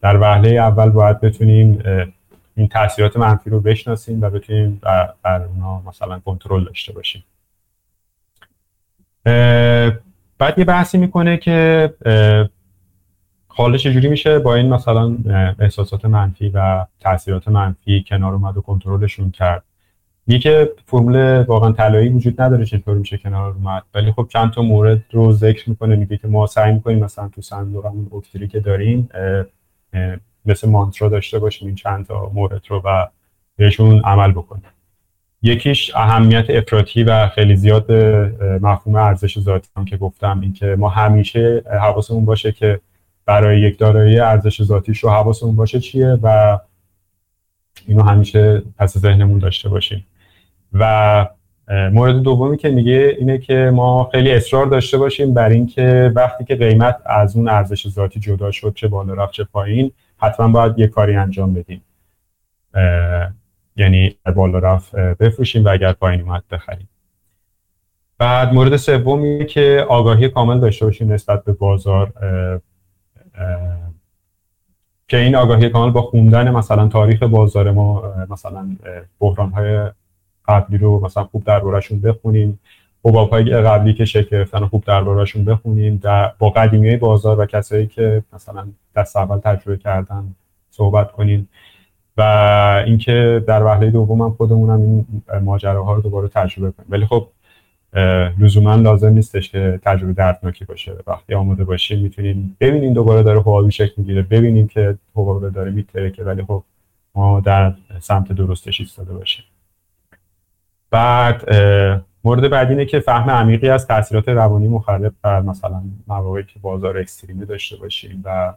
در وهله اول باید بتونیم این تاثیرات منفی رو بشناسیم و بتونیم بر اونها مثلا کنترل داشته باشیم. بعد یه بحثی میکنه که حالا چجوری میشه با این مثلا احساسات منفی و تاثیرات منفی کنار اومد و کنترلشون کرد. یکی فرمول واقعا طلایی وجود نداره چطور میشه کنار اومد، ولی خب چند تا مورد رو ذکر میکنه. میگه که ما سعی میکنیم مثلا تو صندوقمون اوکتری که داریم مثل مانترا داشته باشیم این چند تا مورد رو و بهشون عمل بکنیم. یکیش اهمیت افراطی و خیلی زیاد مفهوم ارزش ذاتی هم که گفتم، اینکه ما همیشه حواسمون باشه که برای یک دارایی ارزش ذاتیش رو حواسمون باشه چیه و اینو همیشه پس ذهنمون داشته باشیم. و مورد دومی که میگه اینه که ما خیلی اصرار داشته باشیم بر این که وقتی که قیمت از اون ارزش ذاتی جدا شد، چه بالا رفت چه پایین، حتما باید یه کاری انجام بدیم، یعنی بالا رفت بفروشیم و اگر پایین اومد بخریم. بعد مورد سومی که آگاهی کامل داشته باشیم نسبت به بازار، که این آگاهی کامل با خوندن مثلا تاریخ بازار ما، مثلا بحران‌های قبلی رو مثلا خوب درباره‌شون بخونیم، حباب‌های قبلی که شکل گرفتن رو خوب درباره‌شون بخونیم، در با قدیمیای بازار و کسایی که مثلا دست اول تجربه کردن صحبت کنیم و اینکه در وهله دوم هم خودمونم این ماجراها رو دوباره تجربه کنیم. ولی خب لزوما لازم نیستش که تجربه دردناکی باشه. وقتی آماده باشیم میتونیم ببینیم دوباره داره حبابی شکل میگیره، ببینیم که حبابی داره میترکه، ولی خب ما در سمت درستش ایستاده باشیم. بعد مورد بعدی اینه که فهم عمیقی از تاثیرات روانی مخرب بر مثلا مواردی که بازار اکستریمی داشته باشیم و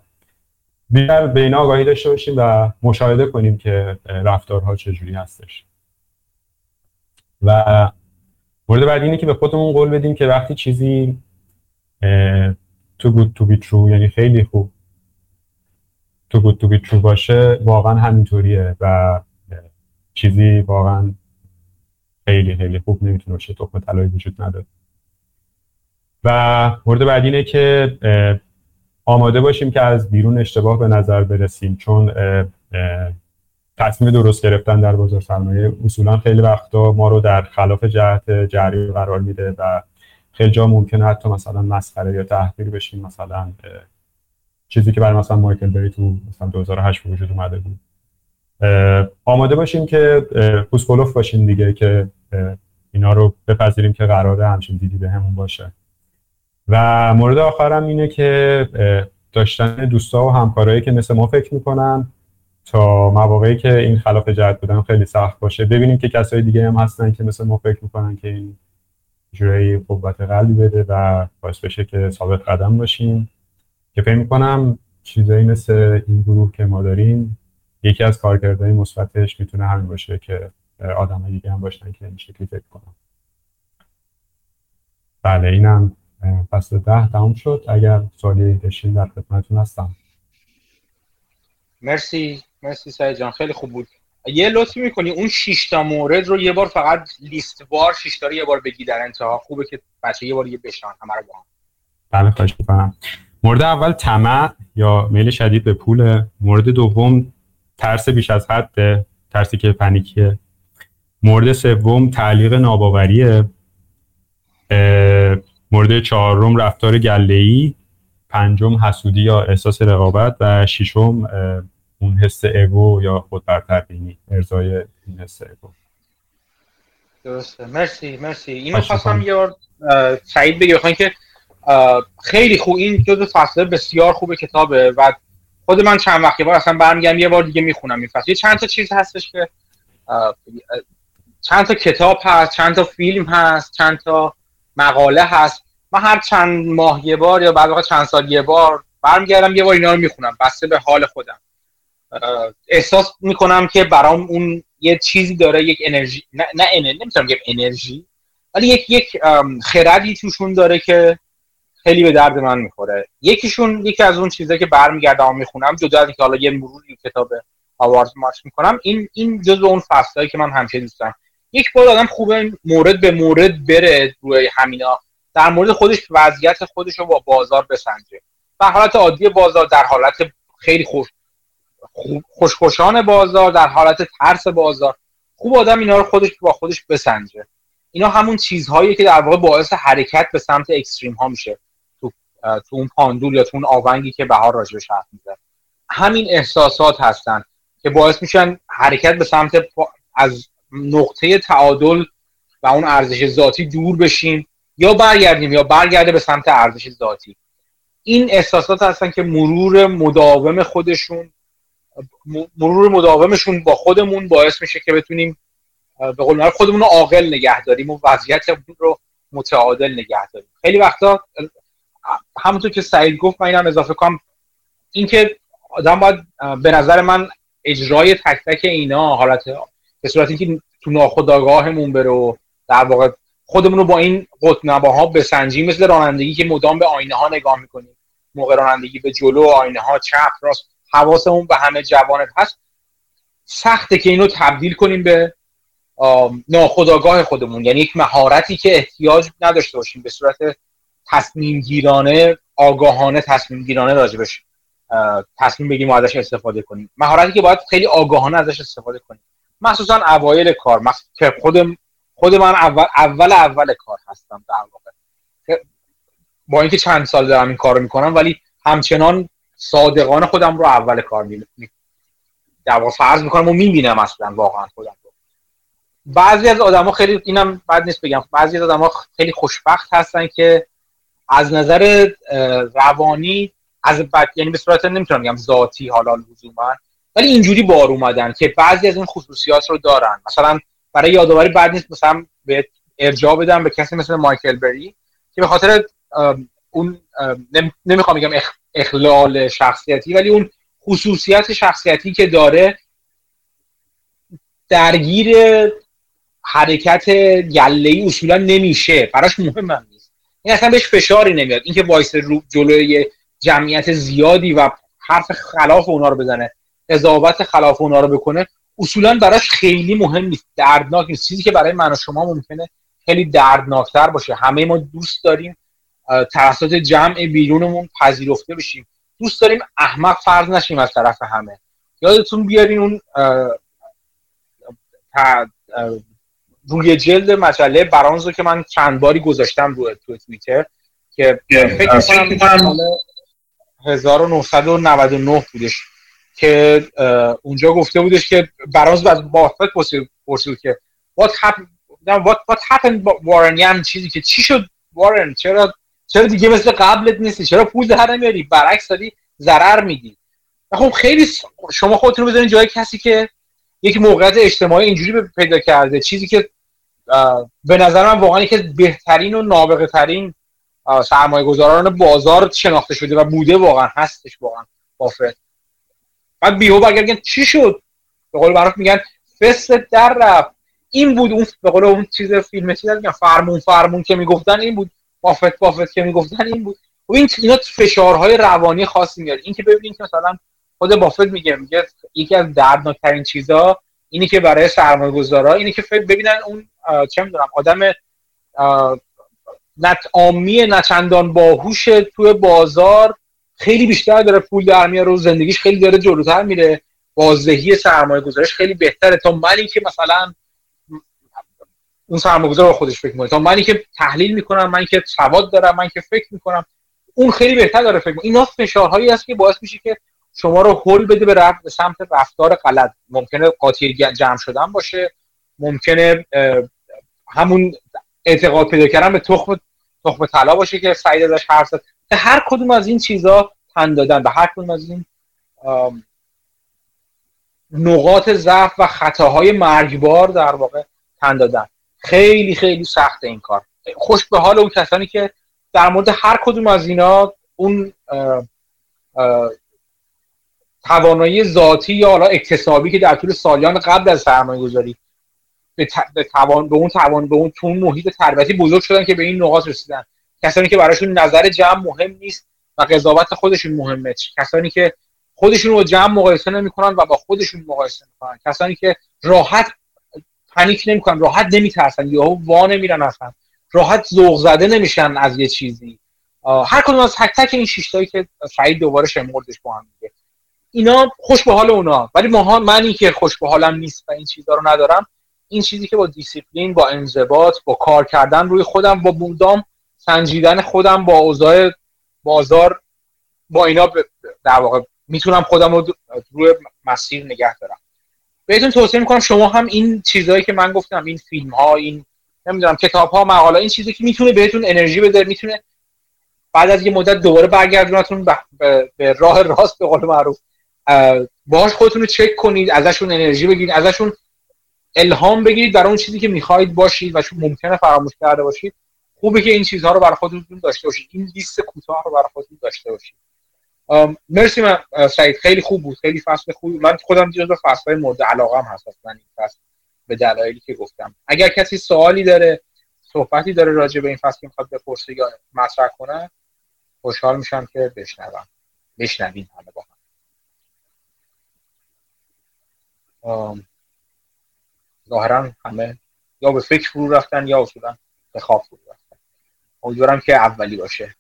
بیشتر به این آگاهی داشته باشیم و مشاهده کنیم که رفتارها چجوری هستش. و مورد بعد اینه که به خودمون قول بدیم که وقتی چیزی too good to be true، یعنی خیلی خوب too good to be true باشه، واقعا همینطوریه و چیزی واقعا خیلی خیلی خوب نمیتونه باشه، تخم طلایی وجود نداره. و مورد بعد اینه که آماده باشیم که از بیرون اشتباه به نظر برسیم، چون تصمیم درست گرفتن در بازارسرمایه اصولا خیلی وقتا ما رو در خلاف جهت جریان قرار میده و خیلی جا ممکنه حتی مثلا مسخره یا تحقیر بشیم، مثلا چیزی که برای مثلا مایکل بری تو مثلا دو هزار و هشت وجود اومده بود. آماده باشیم که پوسکولوف باشیم دیگه، که اینا رو بپذیریم که قراره همچین دیدی به همون باشه. و مورد آخرم اینه که داشتن دوستا و همکارایی که مثل ما فکر میکنن تا مواقعی که این خلاف جهت بودن خیلی سخت باشه. ببینیم که کسای دیگه هم هستن که مثل ما فکر میکنن که این جوری قوت قلبی بده و باعث بشه که ثابت قدم باشیم، که فکر میکنم چیزایی مثل این گروه که ما داریم یکی از کارکردهای مثبتش میتونه همین باشه که آدمای دیگه هم باشن که این شکلی فکر کنن. بله، اینم فصل ده تمام شد. اگر سوالی داشتین در خدمتتون هستم. مرسی مرسی سعید جان، خیلی خوب بود. یه لطفی میکنی اون شش تا مورد رو یه بار فقط لیست وار شش تا رو یه بار بگی در انتها، خوبه که بچه‌ها یه بار دیگه بشنن همه رو با هم. بله، خواهش می‌کنم. مورد اول طمع یا میل شدید به پول، مورد دوم ترس بیش از حد، ترسی که پنیکیه، مورد سوم تعلیق ناباوریه، مورد چهارم رفتار گله‌ای، پنجم حسودی یا احساس رقابت و ششم اون حس ایگو یا خودبرتربینی، ارضای این حس ایگو. درسته، مرسی مرسی. اینو خواستم یه بار سعید بگی بخوام که خیلی خوب این جزء فصل بسیار خوب کتابه و خود من چند وقت یه بار اصلا برمیگم یه بار دیگه میخونم این فصل. یه چند تا چیز هستش که چند تا کتاب هست، چند تا فیلم هست، چند تا مقاله هست. من هر چند ماه یه بار یا بعد واقعا چند سال یه بار برمیگردم یه بار اینا رو میخونم، بسته به حال خودم. احساس میکنم که برام اون یه چیزی داره، یک انرژی، نه نه نمیتونم بگم انرژی، ولی یک یک خردی توشون داره که خیلی به درد من میخوره. یکیشون یکی از اون چیزایی که برمیگردم میخونم، جدا از اینکه حالا یه مروری کتاب هاوارد مارش میکنم، این این جزء اون فصلایی که من همیشه دوست دارم. یک بار آدم خوبه مورد به مورد بره روی همینا، در مورد خودش وضعیت خودش رو با بازار بسنجه. در حالت عادی بازار، در حالت خیلی خوش خوشخوشان بازار، در حالت ترس بازار، خوب آدم اینا رو خودش با خودش بسنجه. اینا همون چیزهایی که در واقع باعث حرکت به سمت اکستریم ها میشه، تو تو اون پاندول یا تو اون آونگی که بهار راجبش حرف میزنه. همین احساسات هستن که باعث میشن حرکت به سمت پا... از نقطه تعادل و اون ارزش ذاتی دور بشیم یا برگردیم یا برگرده به سمت ارزش ذاتی. این احساسات هستن که مرور مداوم خودشون مرور مداومشون با خودمون باعث میشه که بتونیم به قول معروف خودمون رو عاقل نگه داریم و وضعیتمون رو متعادل نگه داریم. خیلی وقتا همونطور که سعید گفت، من اینم اضافه کنم، اینکه آدم باید به نظر من اجرای تک تک اینا حالت به صورت اینکه تو ناخودآگاهمون بره و در واقع خودمون رو با این قطب‌نماها بسنجیم، مثل رانندگی که مدام به آینه ها نگاه میکنیم، موقع رانندگی به جلو آینه ها، چپ راست، حواسمون به همه جوانب هست. سخته که اینو تبدیل کنیم به ناخودآگاه خودمون، یعنی یک مهارتی که احتیاج نداشته باشیم به صورت تصمیم گیرانه، آگاهانه، تصمیم گیرانه راجبش تصمیم بگیریم و ازش استفاده کنیم. مهارتی که باید خیلی آگاهانه ازش استفاده کنیم، مخصوصا اوایل کار. که خودم خود من اول اول اول کار هستم در واقع، با اینکه چند سال دارم این کارو میکنم ولی همچنان صادقانه خودم رو اول کار میبینم، در واقع فرض میکنم و میبینم اصلا واقعا خودم رو. بعضی از آدما خیلی، اینم بد نیست بگم، بعضی از آدما خیلی خوشبخت هستن که از نظر روانی از بد، یعنی به صورت نمیتونم بگم ذاتی حالا لزوما، ولی اینجوری بار اومدن که بعضی از این خصوصیات رو دارن. مثلا برای یادآوری بد نیست مثلا به ارجاع بدم به کسی مثل مایکل بری که به خاطر اون نمیخوام بگم اخلال شخصیتی، ولی اون خصوصیت شخصیتی که داره درگیر حرکت یله‌ای اصولا نمیشه، براش مهمم نیست، این اصلا بهش فشاری نمیاد، اینکه وایس رو جلوی جمعیت زیادی و حرف خلاف اونا رو بزنه، قضاوت خلاف اونا رو بکنه، اصولا براش خیلی مهم نیست، دردناک نیست. چیزی که برای من و شما ممکنه خیلی دردناکتر باشه، همه ما دوست داریم توسط جمع بیرونمون پذیرفته بشیم، دوست داریم احمق فرض نشیم از طرف همه. یادتون بیارین اون روی جلد مجله برانز رو که من چند باری گذاشتم رو تو توییتر که فکر کنم سال هزار و نهصد و نود و نه بودش که اونجا گفته بودش که برانز از بافت پرسید که what happened what what happened وارن یان، چیزی که چی شد وارن، چرا چرا دیگه مثل قبلت نیستی، چرا پول در نمیاری، برعکس داری ضرر میدی. خب خیلی شما خودتون رو بذارین جای کسی که یک موقعیت اجتماعی اینجوری پیدا کرده، چیزی که به نظر من واقعا یکی از بهترین و نابغه ترین سرمایه‌گذاران بازار شناخته شده و بوده، واقعا هستش واقعا بافت. بعد بیهو برگردن چی شد، به قول معروف میگن فست در رفت. این بود اون به قول اون چیز فیلم چیزا میگن فرمون فرمون که میگفتن این بود، بافت بافت که میگفتن این بود. و این اینا فشارهای روانی خاصی میاره. این که ببینید که مثلا خود بافت میگه میگه یکی از دردناکترین چیزا اینی که برای سرمایه‌گذارا اینی که ببینن اون چه میدونم آدم نت عامی نه چندان باهوش توی بازار خیلی بیشتر داره پول در میاره و زندگیش خیلی داره جلوتر میره، بازدهی سرمایه‌گذاریش خیلی بهتره تا منی که مثلا اون سرمایه‌گذار خودش فکر می‌کنه، تا منی که تحلیل می‌کنم، من که سواد دارم، من که فکر می‌کنم اون خیلی بهتر داره فکر می‌کنه. اینا فشارهایی هست که باعث میشه که شما رو هول بده به رفت به سمت رفتار غلط. ممکنه قاطی جمع شدن باشه، ممکنه همون اعتقاد پیدا کردن به تخم تخم طلا باشه که سعید ازش حرف زد. به هر کدوم از این چیزا تن دادن، به هر کدوم از این نقاط ضعف و خطاهای مرگبار در واقع تن دادن خیلی خیلی سخته این کار. خوش به حال اون کسانی که در مورد هر کدوم از اینا اون توانایی ذاتی یا حالا اکتسابی که در طول سالیان قبل از سرمایه‌گذاری به, ت... به توان به اون توان به اون تون محیط تربیتی بزرگ شدن که به این نقاط رسیدن، کسانی که براشون نظر جمع مهم نیست و قضاوت خودشون مهمه، کسانی که خودشون رو جمع مقایسه نمی‌کنن و با خودشون مقایسه می‌کنن، کسانی که راحت پنیک نمی‌کنن، راحت نمی‌ترسن، یهو وا نمیرن، اصلا راحت ذوق زده نمیشن از یه چیزی. هر کدوم از تک تک این شش تایی که سعید دوباره شمردش با هم دیگه، اینا خوش به حال اونا، ولی ماها منی که خوش به حالم نیست و این چیزا رو ندارم، این چیزی که با دیسیپلین، با انضباط، با کار کردن روی خودم، با مدام سنجیدن خودم، با اوضاع بازار، با اینا در واقع میتونم خودم رو روی مسیر نگه دارم. بهتون توصیه میکنم شما هم این چیزایی که من گفتم، این فیلم ها، این نمیدونم کتاب ها، مقاله، این چیزایی که میتونه بهتون انرژی بده، میتونه بعد از یه مدت دوباره برگردونتون به راه راست به قول معروف، باهاش خودتون رو چک کنید، ازشون انرژی بگیرید، ازشون الهام بگیرید برای اون چیزی که میخواید باشید و شما ممکنه فراموش کرده باشید. خوبه که این چیزها رو برای خودتون داشته باشید، این لیست کوتاه رو برای خودتون داشته باشید. مرسی من سعید، خیلی خوب بود، خیلی فصل خوبی. من خودم جزو فصل‌های مورد علاقه هم هست اصلا این فصل به دلایلی که گفتم. اگر کسی سوالی داره، صحبتی داره راجع به این فصل که میخواد بپرسه یا مطرح کنه، خوشحال میشم که بشنوم. بشنوین همه با هم. ظاهراً همه یا به فکر فرو رفتن یا اصولاً به خواب فرو رفتن. امیدوارم که اولی باشه.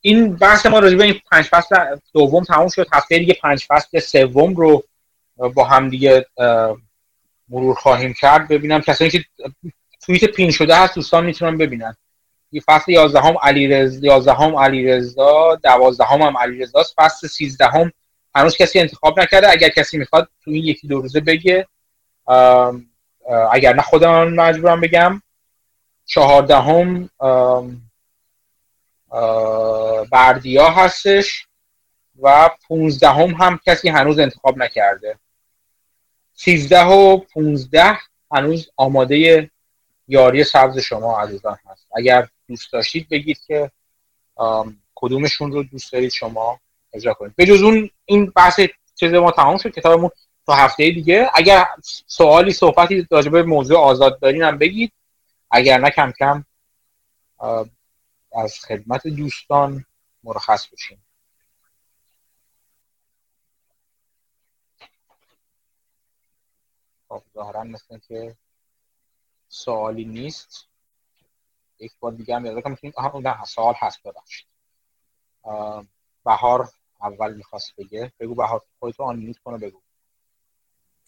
این بحث ما راجع به این پنج فصل دوم تموم شد. هفته دیگه پنج فصل سوم رو با هم دیگه مرور خواهیم کرد. ببینم کسایی که توییت پین شده هست دوستان میتونن ببینن. این فصل یازدهم علیرضا، یازدهم علیرضا، دوازدهم هم علیرضا است. فصل سیزدهم هنوز کسی انتخاب نکرده. اگر کسی میخواد تو این یکی دو روزه بگه، اگر نه خودم مجبورم بگم. چهاردهم بردیا هستش و پونزدهم هم کسی هنوز انتخاب نکرده. سیزده و پونزده هنوز آماده یاری سبز شما عزیزان هست. اگر دوست داشتید بگید که کدومشون رو دوست دارید شما اجرا کنید. به جز اون این بحث چیز ما تمام شد. کتابمون تا هفته دیگه اگر سوالی صحبتی راجع به موضوع آزاد دارین هم بگید، اگر نه کم کم از خدمت دوستان مرخص بشیم. خب ظاهرا مثل که سوالی نیست. یک بار دیگه هم یاد کنم که نه سوال هست. ببخشید بهار اول میخواست بگه. بگو بهار، خودتو آن میوت کنه بگو.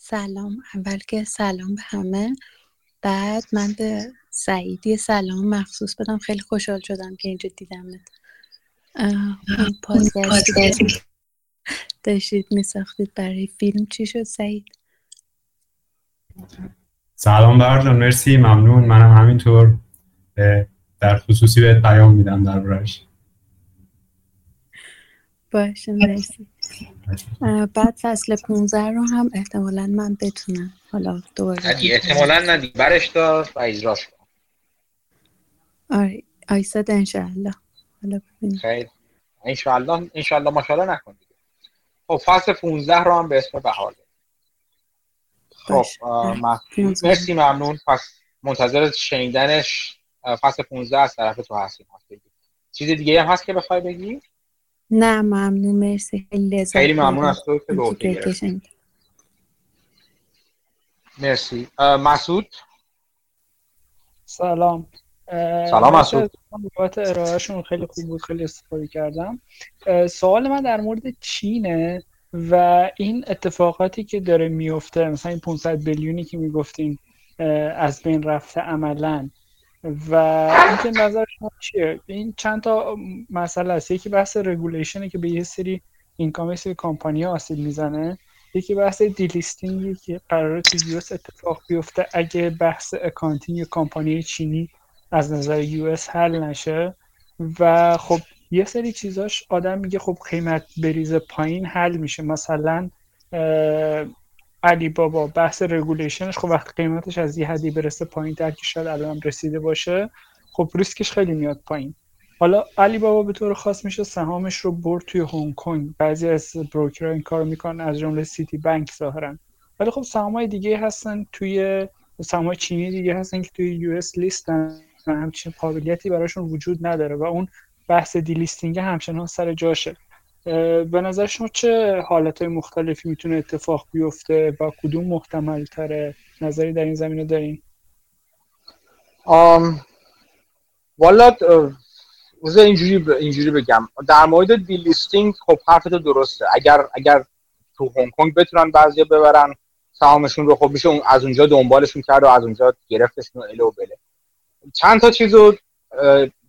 سلام، اول که سلام به همه. بعد من به سعیدی سلام مخصوص بدم، خیلی خوشحال شدم که اینجا دیدمت. اون پادکستی داشتید میساختید برای فیلم چی شد سعید؟ سلام برجان، مرسی، ممنون. منم همینطور در خصوصی بهت پیام میدم در برش. باشه مرسی. بعد فصل پانزده رو هم احتمالاً من بتونم حالا دوباره ندی احتمالاً ندی برش دار و اجراش کن. آره آیساد انشاءالله. حالا ببینیم خیلی انشاءالله انشاءالله ماشاءالله نکن دیگه. خب فصل پانزده رو هم به اسم بهار. خب مرسی ممنون. پس منتظر شنیدنش فصل پانزده از طرف تو هستیم. چیز دیگه هم هست که بخوای بگی؟ نه ممنون، مرسی، خیلی لذت. خیلی ممنون از تو که گفتی. مرسی. مسعود سلام. سلام مسعود. نکات ارائهشون خیلی خوب بود، خیلی استفاده کردم. سوال من در مورد چینه و این اتفاقاتی که داره میفته، مثلا این پانصد بیلیونی که میگفتیم از بین رفته عملاً، و اینکه نظر شما چیه؟ این چند تا مسئله است. یکی بحث رگولیشنه که به یه سری اینکام یه سری کمپانی‌ها آسیب میزنه، یکی بحث دیلیستینگی که قراره تو یو اس اتفاق بیفته اگه بحث اکانتینگ کمپانی چینی از نظر یو اس حل نشه، و خب یه سری چیزاش آدم میگه خب قیمت بریز پایین حل میشه، مثلا علی بابا بحث رگولیشنش خب وقتی قیمتش از یه حدی برسه پایین تر که شاید الان رسیده باشه، خب ریسکش خیلی میاد پایین. حالا علی بابا به طور خاص میشه سهامش رو برد توی هنگ کنگ، بعضی از بروکرها این کارو میکنن، از جمله سیتی بانک ظاهرا، ولی خب سهامای دیگه هستن توی سهامای چینی دیگه هستن که توی یو اس لیستن و همچین قابلیتی براشون وجود نداره و اون بحث دیلیستینگ همچنان سر جاشه. به نظر شما چه حالتهای مختلفی میتونه اتفاق بیفته و کدوم محتمل تره؟ نظری در این زمینه دارین؟ آم والا بذار اینجوری اینجوری بگم در مورد دیلیستینگ، خب حرفت درسته. اگر اگر تو هنگ کنگ بتونن بعضیا ببرن سهامشون رو، خب میشه اون از اونجا دنبالشون کرد و از اونجا گرفتشون اله و بله. چند تا چیزو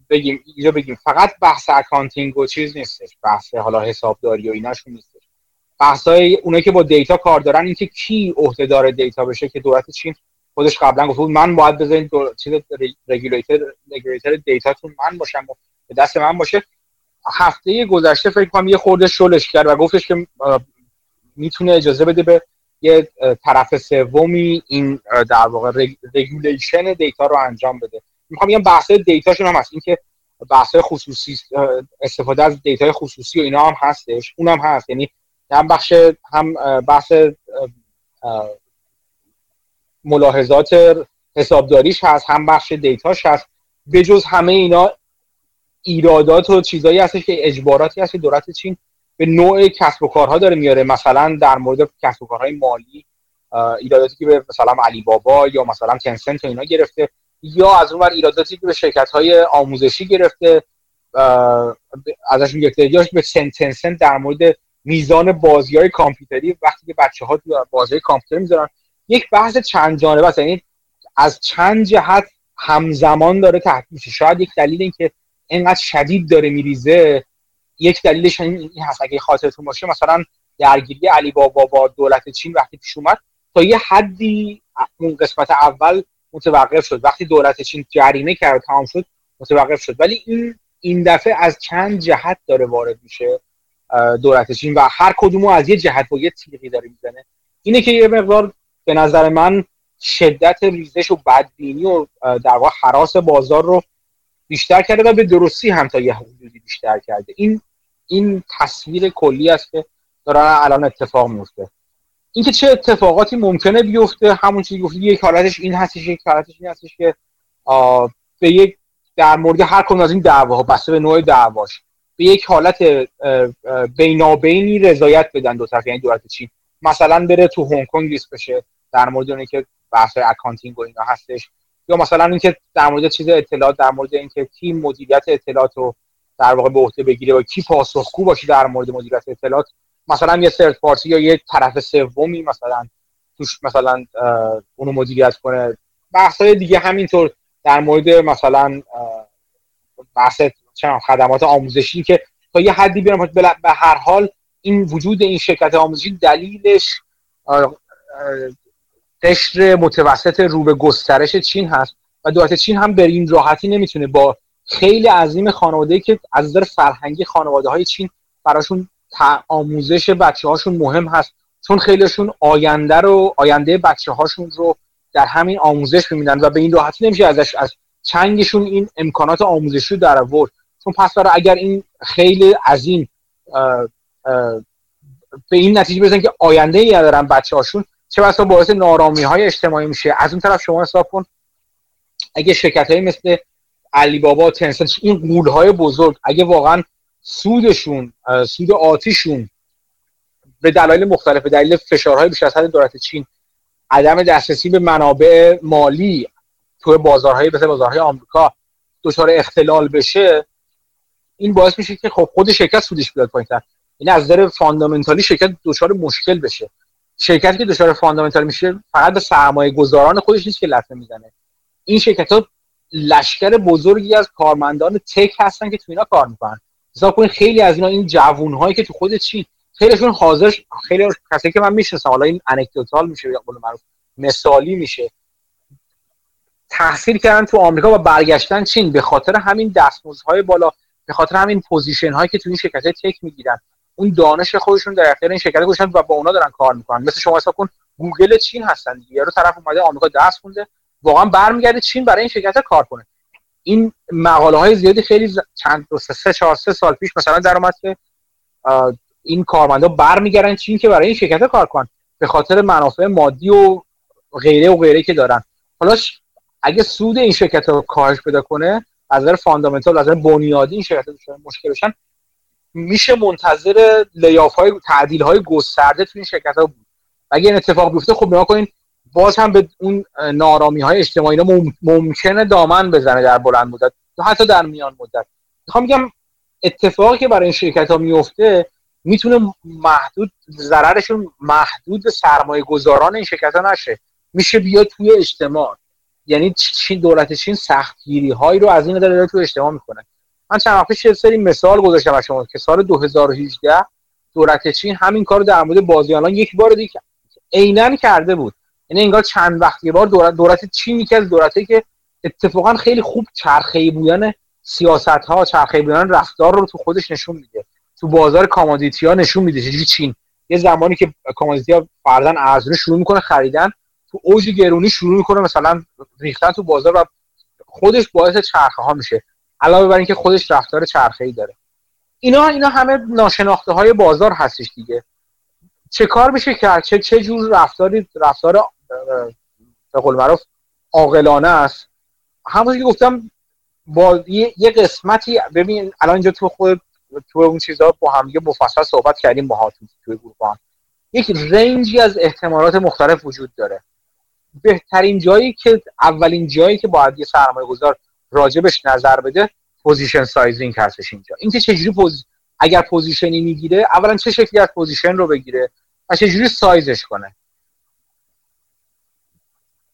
بگیم اینجا بگیم فقط بحث اکانتینگ و چیز نیستش، بحث حالا حسابداری و ایناشون نیستش، بحثای اونایی که با دیتا کار دارن، اینکه کی عهده‌دار دیتا بشه که دولت چین خودش قبلا گفت من باید بزنید دو... چیز رگولیتر رگولیتر دیتاتون من باشم و به دست من باشه. هفته گذشته فکر کنم یه خورده شلش کرد و گفتش که میتونه اجازه بده به یه طرف سومی این در واقع رگ... رگولیشن دیتا رو انجام بده. میخوام بگم بحث دیتاشون هم هست، اینکه بحث خصوصی استفاده از دیتای خصوصی و اینا هم هستش، اونم هست. یعنی هم بخش هم بحث ملاحظات حسابداریش هست، هم بخش دیتاش هست. بجز همه اینا ایرادات و چیزایی هستش که اجباراتی هست که دولت چین به نوع کسب و کارها داره میاره، مثلا در مورد کسب و کارهای مالی ایراداتی که به مثلا علی بابا یا مثلا تنسنت و اینا گرفته، یا از اون ور ایراداتی که به شرکت‌های آموزشی گرفته ازش میگرفته، یا به تنسنت در مورد میزان بازی‌های کامپیوتری وقتی که بچه‌ها تو بازی کامپیوتری می‌ذارن. یک بحث چند جانبه است، یعنی از چند جهت همزمان داره تحقیق میشه. شاید یک دلیل این که اینقدر شدید داره میریزه، یک دلیلش این هست اگه خاطرتون باشه مثلا درگیری علی بابا با دولت چین وقتی پیش اومد تا یه حدی اون قسمت اول متوقف شد، وقتی دولت چین جریمه کرد تمام شد متوقف شد، ولی این این دفعه از چند جهت داره وارد میشه دولت چین و هر کدومو از یه جهت با یه تیغی داره میزنه. اینه که یه مقدار به نظر من شدت ریزش و بدبینی و در واقع هراس بازار رو بیشتر کرده و به درستی هم تا یه حدودی بیشتر کرده. این این تصویر کلی است که داره الان اتفاق میفته. اینکه چه اتفاقاتی ممکنه بیفته، همون چیزی گفتی، یک حالتش این هستش، یک حالتش این هستش که به یک در مورد هر کدوم از این دعواها بسته به نوع دعواش به یک حالت بینابینی رضایت بدن دو طرف، یعنی دولت چین مثلا بره تو هنگ کنگ لیست بشه در مورد اون که بحث اکانتینگ و اینا هستش، یا مثلا اینکه در مورد چیز اطلاعات، در مورد اینکه کی مدیریت اطلاعات رو در واقع به عهده بگیره و کی پاسخگو باشه در مورد مدیریت اطلاعات، مثلا یه ثرد پارتی یا یه طرف سومی مثلا توش مثلا اونو مدیریت کنه. بحث‌های دیگه همینطور در مورد مثلا بحث خدمات آموزشی که تا یه حدی بیارم، به هر حال این وجود این شرکت آموزشی دلیلش قشر متوسط رو به گسترش چین هست و دولت چین هم به این راحتی نمیتونه با خیلی عظیم خانواده‌ای که از نظر فرهنگی خانواده‌های چین براشون آموزش بچه‌هاشون مهم هست، چون خیلیشون آینده رو آینده بچه‌هاشون رو در همین آموزش می‌بینن و به این راحتی نمیشه ازش از چنگشون این امکانات آموزشی رو در آورد. چون پس برای اگر این خیلی عظیم اه اه به این نتیجه برسن که آینده‌ای ندارن بچه‌هاشون، چه بسا باعث نارامی‌های اجتماعی میشه. از اون طرف شما حساب کن اگه شرکت‌هایی مثل علی بابا، تنسنت، این غول‌های بزرگ اگه واقعاً سودشون، سود آتیشون به دلایل مختلف، به دلیل فشارهای بیش از حد دولت چین، عدم دسترسی به منابع مالی توی بازارهای مثل بازارهای آمریکا، دچار اختلال بشه، این باعث میشه که خب خود شرکت سودش بیاد پایین‌تر. این از نظر فاندامنتالی شرکت دچار مشکل بشه. شرکتی که دچار فاندامنتال میشه فقط به سرمایه‌گذاران خودش نیست که لطمه میزنه. این شرکت‌ها لشکر بزرگی از کارمندان تک هستن که تو اینا کار میکنن. حساب کنید خیلی از اینا، این جوون‌هایی که تو خود چین، خیلیشون حاضر، خیلی کسایی که من میشناسم، حالا این انکدوتال میشه به قول معروف مثالی میشه، تحصیل کردن تو آمریکا و برگشتن چین به خاطر همین دستمزدهای بالا، به خاطر همین پوزیشن‌هایی که تو این شرکت‌های تک میگیرن، اون دانش خودشون در اختیار این شرکت‌ها گذاشتن و با اونا دارن کار میکنن. مثل شما حساب کن گوگل چین هستن دیگه، یارو طرف اومده آمریکا درس خونده، واقعا برمیگرده چین برای این شرکت‌ها کار کنه. این مقاله‌های زیادی خیلی ز... چند تا سه چهار سه سال پیش مثلا در اومد که این کارمندا برمیگردن چین که برای این شرکت‌ها کار کنن به خاطر منافع مادی و غیره و غیره که دارن. حالا اگه سود این شرکت‌ها کاهش پیدا کنه، از نظر فاندامنتال، از نظر بنیادی این شرکت‌ها مشکل بشن، میشه منتظر لیاف‌های، تعدیل‌های گسترده تو این شرکت‌ها بود. اگه این اتفاق بیفته خب نگاه کنین باز هم به اون نارامی‌های اجتماعی اینا مم... ممکنه دامن بزنه در بلند مدت، حتی در میان مدت. میخوام بگم اتفاقی که برای این شرکت‌ها میفته میتونه محدود، ضررشون محدود به سرمایه‌گذاران این شرکت‌ها نشه، میشه بیاد توی اجتماع. یعنی چین، دولت چین سختگیری‌هایی رو از این داره توی اجتماع میکنه. من چند وقت پیش یه سری مثال گذاشتم برای شما که سال دو هزار و هجده دولت چین همین کارو در مورد بازیالان یک بار دیگه عیناً کرده بود. یعنی انگار چند وقت یه بار دولت دولت چین، یکی از دولتایی که اتفاقا خیلی خوب چرخه‌ای بودن سیاست‌ها، چرخه‌ای بودن رفتار رو تو خودش نشون میده. تو بازار کامادیتی‌ها نشون میده چجوری چین یه زمانی که کامادیتی‌ها فرضاً ارزش شروع می‌کنه خریدن، تو اوج گرونی شروع می‌کنه مثلا ریختن تو بازار و خودش باعث چرخه‌ها میشه، علاوه بر اینکه خودش رفتار چرخه‌ای داره. اینا اینا همه ناشناخته‌های بازار هستش دیگه. چه کار میشه کرد؟ چه چه جور رفتاری رفتار به قول معروف عاقلانه است؟ همونطور که گفتم با یه, یه قسمتی ببین الان اینجا تو خود تو اون چیزا با هم دیگه مفصل صحبت کردیم، باهات توی گروهان یک رنجی از احتمالات مختلف وجود داره. بهترین جایی که اولین جایی که باید یه سرمایه‌گذار راجبش نظر بده پوزیشن سایزینگ هستش. اینجا اینکه چجوری پوز... اگر پوزیشنی میگیره اولا چه شکلی از پوزیشن رو بگیره و چجوری سایزش کنه.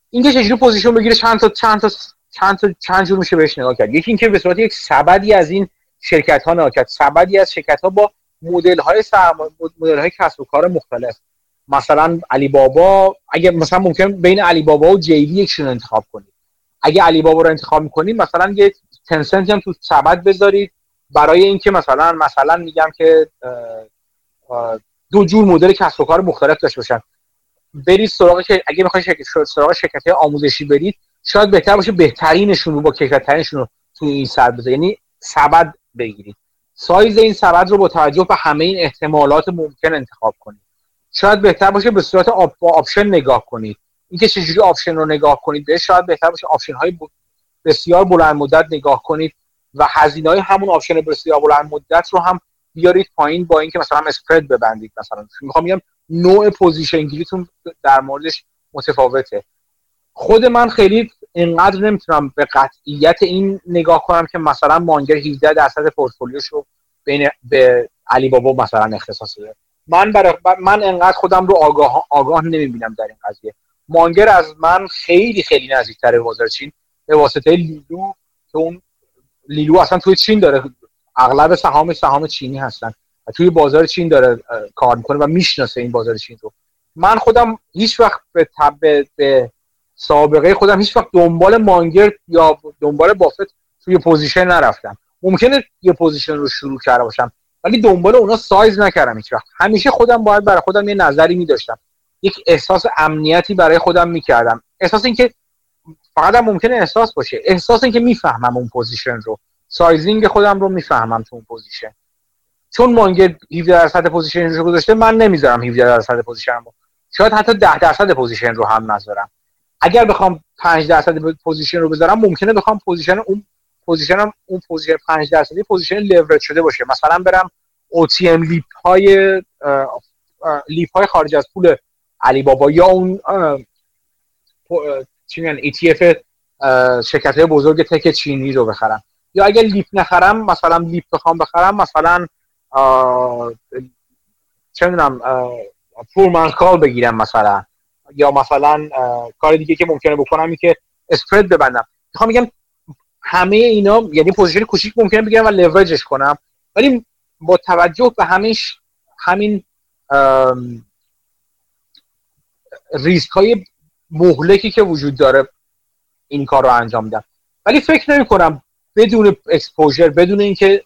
اینکه چجوری پوزیشن بگیره چند تا چند تا چند تا چند جور میشه بهش نگاه کرد. یکی اینکه به صورت یک سبدی از این شرکت ها نگاه کرد، سبدی از شرکت ها با مدل های سرما... مدل های کسب و کار مختلف. مثلا علی بابا، اگه مثلا ممکن بین علی بابا و جی وی یکشون رو انتخاب کنید، اگه علی بابا رو انتخاب می‌کنید مثلا یه تنسنتی هم تو سبد بذارید برای اینکه مثلا مثلا میگم که دو جور مدل کسب و کار مختلف داشته باشن. برید سراغ که اگه می‌خواید شرکت سراغ شرکت‌های آموزشی برید، شاید بهتر باشه بهترینشون رو با کیفیت‌ترینشون رو تو این سبد بذارید، یعنی سبد بگیرید. سایز این سبد رو با توجه به همه این احتمالات ممکن انتخاب کنید. شاید بهتر باشه به صورت آب با آپشن نگاه کنید. اینکه چجوری آپشن رو نگاه کنید، به شاید بهتر باشه آپشن های بسیار بلند مدت نگاه کنید و هزینه‌های همون آپشن بسیار بلند مدت رو هم بیارید پایین، با اینکه مثلا اسپرد ببندید. مثلا میخوام بگم نوع پوزیشن گیریتون در موردش متفاوته. خود من خیلی اینقدر نمیتونم به قطعیت این نگاه کنم که مثلا مانگر هجده درصد پورتفولیوش رو بین به علی بابا مثلا اختصاص بده. من برای من اینقدر خودم رو آگاه آگاه نمیبینم در این قضیه. مانگر از من خیلی خیلی نزدیک‌تره بازار چین به واسطه لیلو، که اون لیلو اصلا توی چین داره، اغلب سهام سهام چینی هستن و توی بازار چین داره کار میکنه و میشناسه این بازار چین رو. من خودم هیچ وقت به تبع به سابقه خودم هیچ وقت دنبال مانگر یا دنبال بافت توی پوزیشن نرفتم. ممکنه یه پوزیشن رو شروع کرده باشم ولی دنبال اونا سایز نکردم هیچ وقت. همیشه خودم باید برای خودم یه نظری می‌داشتم، یک احساس امنیتی برای خودم می‌کردم، احساس اینکه فقط ممکنه احساس باشه، احساس اینکه میفهمم اون پوزیشن رو، سایزینگ خودم رو میفهمم تو اون پوزیشن. چون مانگر هجده درصد پوزیشن رو گذاشته، من نمیذارم هجده درصد پوزیشن رو، شاید حتی ده درصد پوزیشن رو هم نذارم. اگر بخوام پنج درصد پوزیشن رو بذارم، ممکنه بخوام پوزیشن اون پوزیشنم اون پوزیشن پنج درصدی پوزیشن لورج شده باشه. مثلا برم او تی ام لیپ های لیپ های خارج از پول علی بابا یا اون چی میگن ای تی اف شرکت های بزرگ تک چینی رو بخرم، یا اگر لیپ نخرم مثلا لیپ بخوام بخرم مثلا چه میدونم فورمن کال بگیرم مثلا، یا مثلا کار دیگه که ممکنه بکنم اینه که اسپرد ببندم. میخوام بگم همه اینا یعنی پوزیشن کوچیک ممکنه بگیرم و لورجش کنم، ولی با توجه به همش همین ریسک های مهلکی که وجود داره این کار رو انجام میدم. ولی فکر نمی کنم بدون اکسپوژر، بدون اینکه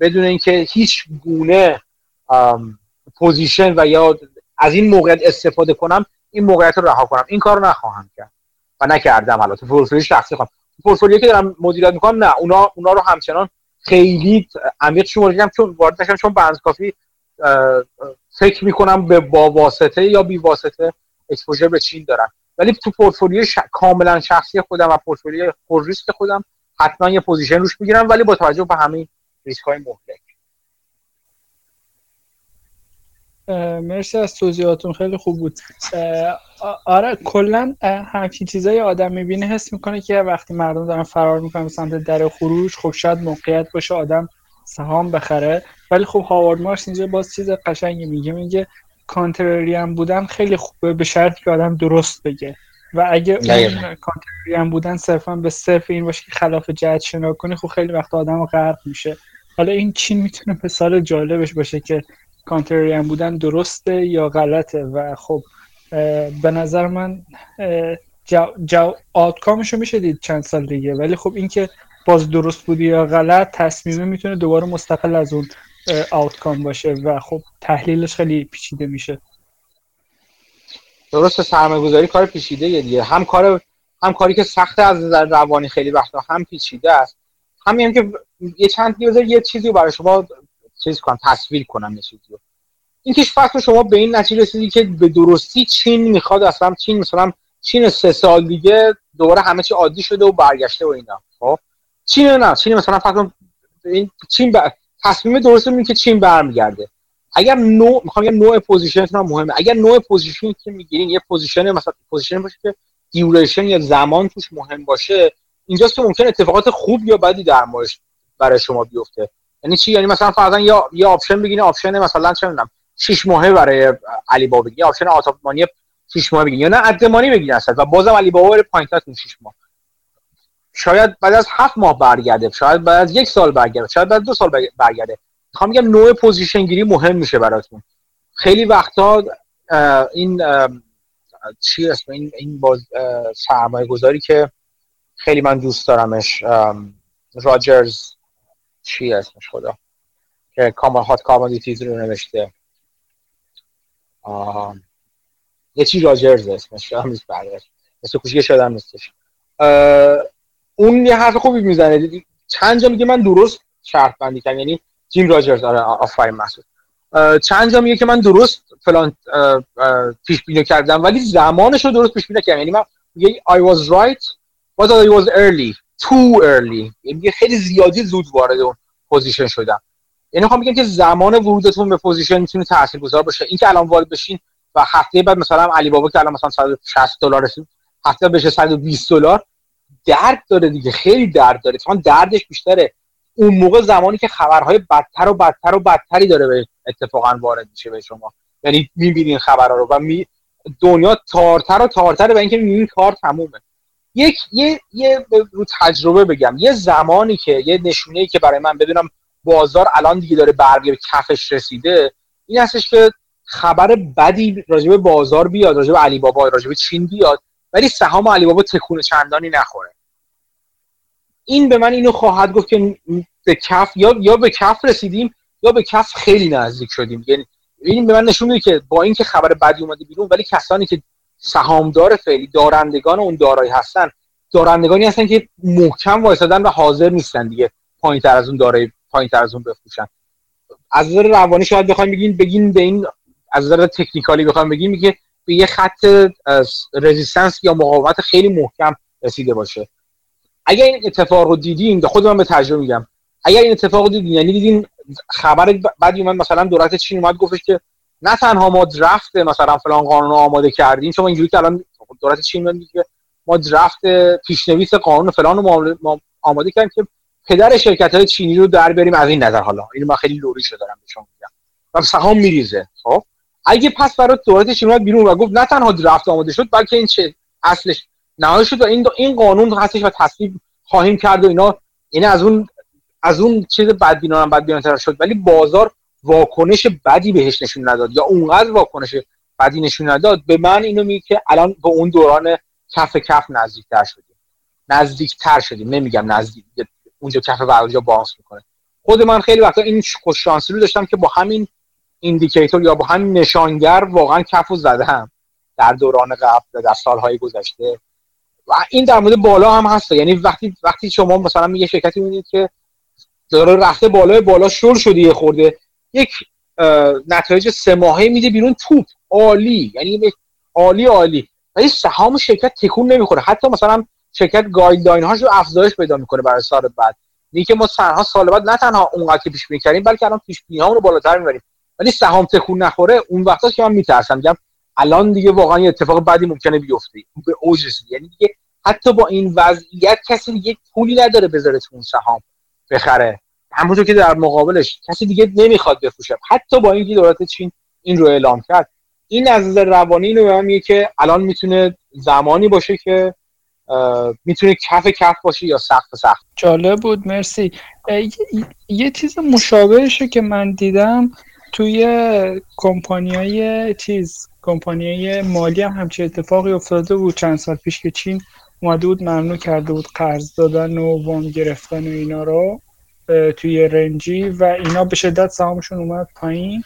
بدون اینکه هیچ گونه پوزیشن و یا از این موقعیت استفاده کنم، این موقعیت رو رها کنم، این کار رو نخواهم کرد و نکردم. حالا تو پورتفولیو شخصی خواهم پورتفولیو که دارم مدیریت میکنم، نه اونا اونا رو همچنان خیلی عمیق شمار کردم، چون وارد نشم، چون بنز کافی فکر میکنم به با واسطه یا بی واسطه اکسپوژر به چین دارم. ولی تو پورتفولیو ش... کاملا شخصی خودم و پورتفولیو پر ریسک خودم حتما یه پوزیشن روش میگیرم، ولی با توجه به همین ریسک های مختلف. مرسی از توضیحاتون، خیلی خوب بود. آره کلا همچین چیزایی آدم میبینه حس میکنه که وقتی مردم دارن فرار میکنن به سمت در خروج، خب شاید موقعیت باشه آدم سهام بخره. ولی خب هاوارد مارکس اینجا باز چیز قشنگی میگه، میگه کانتراریان بودن خیلی خوبه به شرطی که آدم درست بگه، و اگه کانتراریان بودن صرفا به صرف این باشه که خلاف جهت شنا کنی، خب خیلی وقت آدم غرق میشه. حالا این چین میتونه مثال جالبش باشه که کانتراریان بودن درسته یا غلطه، و خب به نظر من جو جو آوتکامشو میشه دید چند سال دیگه. ولی خب اینکه باز درست بودی یا غلط، تصمیمه میتونه دوباره مستقل از اون آوتکام باشه و خب تحلیلش خیلی پیچیده میشه. درسته، سرمایه‌گذاری کار پیچیده یه دیگه، هم کار هم کاری که سخته از نظر روانی خیلی وقتا، هم پیچیده است. همین که یه چند تا یه چیزی برای شما چیز کنم تصویر کنم یه چیزی رو. این که فصل شما به این نتیجه رسیدی که به درستی چین میخواد اصلا چین مثلا چین سه سال دیگه دوباره همه چی عادی شده و برگشته و اینا. خب چین نه، چین مثلا فقط این چین ب... تصمیم درست میگیره که چین برمیگرده. اگر نوع میخوام بگم نوع پوزیشنتون مهمه. اگر نوع پوزیشنی که میگیرین یه پوزیشن مثلا پوزیشن باشه که دیوریشن یا زمان توش مهم باشه، اینجاست که ممکن اتفاقات خوب یا بدی در موردش برای شما بیفته. یعنی چی؟ یعنی مثلا فرضاً یا یا آپشن بگین، آپشن مثلا چه میدونم شش ماهه برای علی بابا بگین، یا آپشن آتاپمانی شش ماه بگین، یا نه عدمانی بگین اصلا و بازم علی بابا بره پایین تا شش ماه. شاید بعد از هفت ماه برگرده، شاید بعد از یک سال برگرده، شاید بعد از دو سال برگرده. میخوام بگم نوع پوزیشن گیری مهم میشه براتون. خیلی وقتا این چی اسم این این باز سرمایه‌گذاری که خیلی من دوست دارمش، راجرز چی اسمش خدا که کامل هات کامودیتیز رو نوشته، آه... یه چی راجرز اسمش هم نیست برگشت مثل کوچیک شدم نیستش. آه... اون یه حرف خوبی میزنه، چند جا میگه من درست شرط بندی کردم، یعنی جیم راجرز. آره آفرین محسود. چند جا میگه که من درست فلان پیش بینی کردم ولی زمانش رو درست پیش بینی نکردم، یعنی من میگه I was right but I was early too early، یعنی خیلی زیادی زود وارد اون پوزیشن شدم. یعنی میخوام بگم که زمان ورودتون به پوزیشن میتونه تاثیرگذار باشه. اینکه الان وارد بشین و هفته بعد مثلا علی بابا که الان مثلا صد و شصت دلار رسید هفته بشه صد و بیست دلار، درد داره دیگه، خیلی درد داره، چون دردش بیشتره اون موقع زمانی که خبرهای بدتر و بدتر و بدتری داره به اتفاقا وارد میشه به شما. یعنی میبینین خبرها رو و می دنیا تارتر و تارتره و اینکه میبینین کار تمومه. یک یه یه رو تجربه بگم، یه زمانی که یه نشونه‌ای که برای من بدونم بازار الان دیگه داره برگ به کفش رسیده این هستش که خبر بدی راجع به بازار بیاد، راجع به علی بابا، راجع به چین بیاد، ولی سهام علی بابا تکون چندانی نخوره. این به من اینو خواهد گفت که به کف یا یا به کف رسیدیم یا به کف خیلی نزدیک شدیم. یعنی این به من نشون میده که با اینکه خبر بدی اومده بیرون ولی کسانی که سهامدار فعلی دارندگان اون دارایی هستن، دارندگانی هستن که محکم وایسادن و حاضر نیستن دیگه پایین‌تر از اون دارایی پایین‌تر از اون بفروشن. از نظر روانی شاید بخوایم بگین بگین به این، از نظر تکنیکالی بخوایم بگیم میگه به یه خط رزिस्टنس یا مقاومت خیلی محکم رسیده باشه. اگر این اتفاق رو دیدین، خود من به تجربه میگم، اگر این اتفاق رو دیدین یعنی دیدین خبر بعد من مثلا دولت چین اومد گفتش که نه تنها ما درفت مثلا فلان قانون رو آماده کردیم، شما اینجوری که الان دولت چین میگه که ما درفت پیشنویس قانون فلان رو آماده کردیم که پدر شرکت‌های چینی رو در بیاریم از این نظر. حالا اینو من خیلی لوریشو دارم به شما میگم و سهام میریزه. خب اگه پس برای دولت چین اومد بیرون و گفت نه تنها درفت آماده شد بلکه این چه اصلش نهایی شد و این دو این قانون هستش و تصویب خواهیم کرد و اینا، یعنی از اون از اون چیز بدبینانه هم بدبینانه شد ولی بازار واکنش بدی بهش نشون نداد یا اونقدر واکنش بدی نشون نداد. به من اینو میگه که الان به اون دوران کف کف نزدیکتر شدیم نزدیکتر شدیم نمیگم نزدیک، اونجا کف و اونجا بانس میکنه. خود من خیلی وقتا این خوش شانسی رو داشتم که با همین ایندیکیتور یا با همین نشانگر واقعا کفو زدم در دوران قبل در سالهای گذشته. و این در مورد بالا هم هست، یعنی وقتی وقتی شما مثلا میگه شرکتی میبینید که داره رفته بالای بالا شل شده یه خورده، یک نتایج سه ماهه میده بیرون توپ عالی، یعنی عالی عالی، ولی سهام شرکت تکون نمیخوره، حتی مثلا شرکت گایدلاین هاش رو افزایش پیدا میکنه برای سال بعد. یعنی که ما سرها سال بعد نه تنها اونقدر که پیش بینی کردیم بلکه الان پیش بینی ها رو بالاتر میبریم ولی سهام تکون نخوره. اون وقتا که من میترسم میگم الان دیگه واقعا یه اتفاق بعدی ممکنه بیفته به اوج رسید، یعنی دیگه حتی با این وضعیت کسی دیگه پولی نداره بذاره تو اون سهام بخره، همونطور که در مقابلش کسی دیگه نمیخواد بفروشه حتی با اینکه دولت چین این رو اعلام کرد. این از نظر روانی رو به من میگه که الان میتونه زمانی باشه که میتونه کف کف باشه یا سخت سخت. جالب بود، مرسی. یه،, یه چیز مشابهشه که من دیدم توی کمپانیای چیز کمپانیای مالی هم همچه اتفاقی افتاده بود چند سال پیش که چین اومده بود ممنوع کرده بود قرض دادن و وام گرفتن و اینا رو توی رنجی و اینا به شدت سهامشون اومد پایین.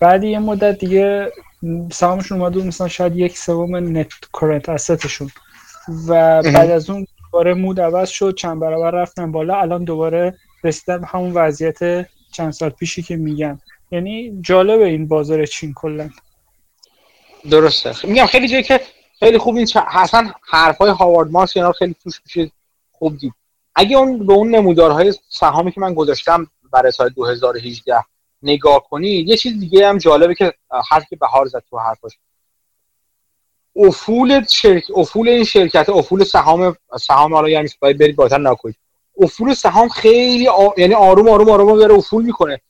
بعد یه مدت دیگه سهامشون اومد بود مثلا شاید یک سوم نت کرنت استشون و بعد از اون دوباره مود عوض شد، چند برابر رفتن بالا، الان دوباره رسیدن همون وضعیت چند سال پیشی که میگم. یعنی جالبه این بازار چین کلا. درسته، میگم خیلی جایی که خیلی خوب این حسن حرفای هاوارد مارکس اینا خیلی توش میشه خوب دید. اگه اون به اون نمودارهای سهامی که من گذاشتم برای سال دو هزار و هجده نگاه کنید، یه چیز دیگه هم جالبه که حرف که بهار زد تو حرفش، افول شرک افول این شرکت افول سهام سهام حالا یعنی باید برید بالاتر نکنید، افول سهام خیلی آ... یعنی آروم آروم آروم داره افول میکنه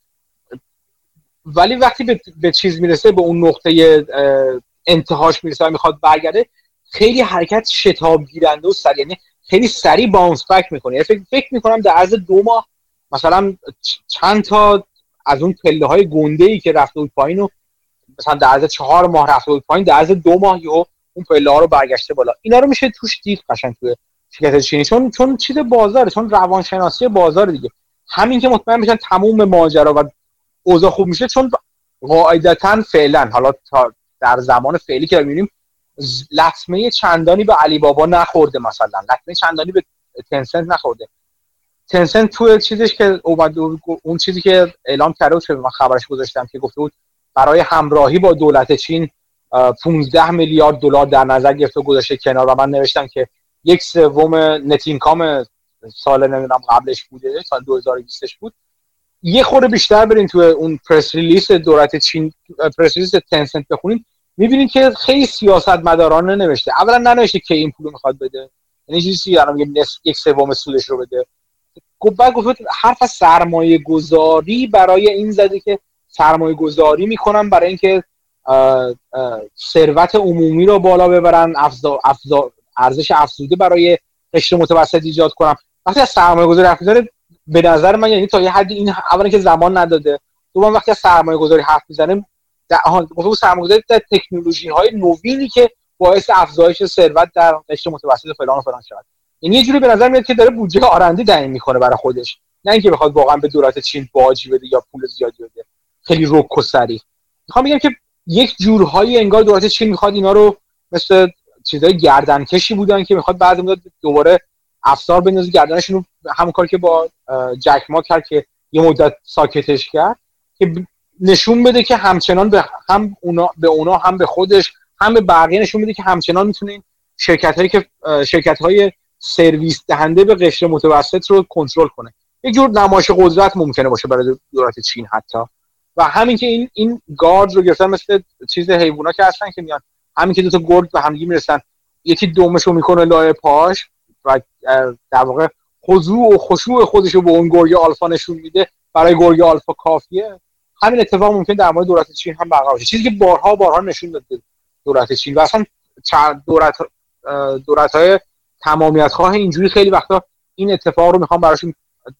ولی وقتی به, به چیز میرسه به اون نقطه انتهاش میرسه و میخواد برگرده خیلی حرکت شتاب گیرنده و سریع، یعنی خیلی سریع باونس بک میکنه. یعنی فکر, فکر میکنم در عرض دو ماه مثلا چند تا از اون پله های گنده ای که رفته بود پایین و مثلا در عرض چهار ماه رفته بود پایین در عرض دو ماه یهو اون پله ها رو برگشته بالا. اینا رو میشه توش دید قشنگ توی شرکت چینی، چون چون چیز بازاره، چون روانشناسی بازار دیگه. همین که مطمئن میشن تموم ماجرا و اوضاع خوب میشه، چون قاعدتاً فعلا حالا تا در زمان فعلی که میبینیم لطمه چندانی به علی بابا نخورده، مثلا لطمه چندانی به تنسنت نخورده، تنسنت تو چیزش که اون چیزی که اعلام کرده بود که من خبرش گذاشتم که گفته بود برای همراهی با دولت چین پانزده میلیارد دلار در نظر گرفته و گذاشته کنار، و من نوشتم که یک سوم نتینکام سال نمیدونم قبلش بوده، سال دو هزار و بیست بود. یه خورده بیشتر برین تو اون پرس ریلیس دولت چین، پرس ریلیس تنسنت بخونین، میبینین که خیلی سیاستمدارانه نوشته. اولا ننوشته که این پولو میخواد بده، یعنی چیزی الان یک سوم سودش رو بده. بعد گفت حرف سرمایه گذاری برای این زده که سرمایه گذاری میکنن برای اینکه ثروت عمومی رو بالا ببرن، افزا افزا ارزش افزوده برای قشر متوسط ایجاد کنن. وقتی از سرمایه گذاری حرف میزنه به نظر من یعنی تا یه حدی این اولا که زمان نداده، دوم وقتی از سرمایه گذاری حرف میزنه گفتم سرمایه گذاری در تکنولوژی های نوینی که باعث افزایش ثروت در قشر متوسط فلان و فلان شود. این یه جوری به نظر میاد که داره بودجه آرندی تعیین میکنه برای خودش، نه اینکه بخواد واقعا به دولت چین باجی بده یا پول زیادی بده. خیلی رک و سری. میخوام بگم که یک جورهایی انگار دولت چین میخواد اینا رو مثل چیزای گردنکشی بودن که میخواد بعد میاد دوباره افسار بندازه گردنشون، همون کاری که با جک ما کرد که یه مدت ساکتش کرد که نشون بده که همچنان به هم اونا به اونا هم به خودش هم به بقیه نشون بده که همچنان میتونین شرکتایی که شرکت‌های سرویس دهنده به قشر متوسط رو کنترل کنه. یک جور نمایش قدرت ممکنه باشه برای دولت چین حتی. و همین که این این گارد رو گرفتن مثل چیز حیونا که هستن که میان، همین که دو تا گرد به هم دیگه میرسن، یکی دومشو میکنه لای پاش و در واقع خضوع و خشوع خودشو به اون گرگ آلفا نشون میده. برای گرگ آلفا کافیه. همین اتفاق ممکنن در مورد دولت چین هم برقرار بشه، چیزی که بارها بارها نشون داده دولت چین. و اصلا دولت دولت‌های تمامیت خواه اینجوری خیلی وقتا این اتفاق رو میخوام براشون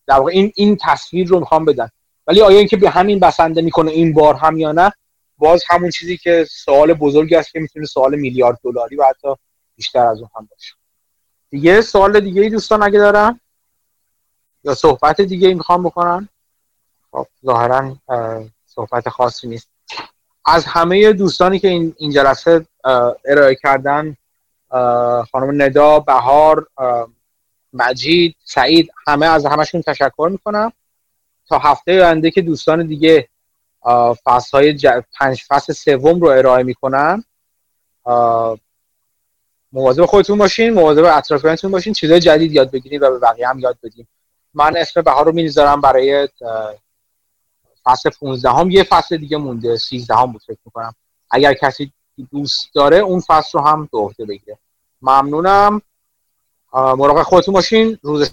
در واقع این این تصویر رو میخوام بدن. ولی آیا اینکه به همین بسنده میکنه این بار هم یا نه، باز همون چیزی که سوال بزرگی است که میتونه سوال میلیارد دلاری و حتی بیشتر از اون هم باشه. دیگه سوال دیگه ای دوستان اگه دارن یا صحبت دیگه ای میخوام بکنن؟ خب ظاهرا صحبت خاصی نیست. از همه دوستانی که این این جلسه ارائه کردن، خانم ندا، بهار، مجید، سعید، همه از همشون تشکر میکنم. تا هفته آینده که دوستان دیگه فصل‌های ج... پنج فصل سوم رو ارائه میکنن، مواظب خودتون باشین، مواظب اطرافیانتون باشین، چیزای جدید یاد بگیرید و به بقیه هم یاد بدین. من اسم بهار رو میذارم برای فصل پانزدهم. یه فصل دیگه مونده، سیزدهم بود فکر میکنم. اگر کسی دوست داره اون فصل رو هم به عهده بگیره. ممنونم. مراقب خودتون باشین. روز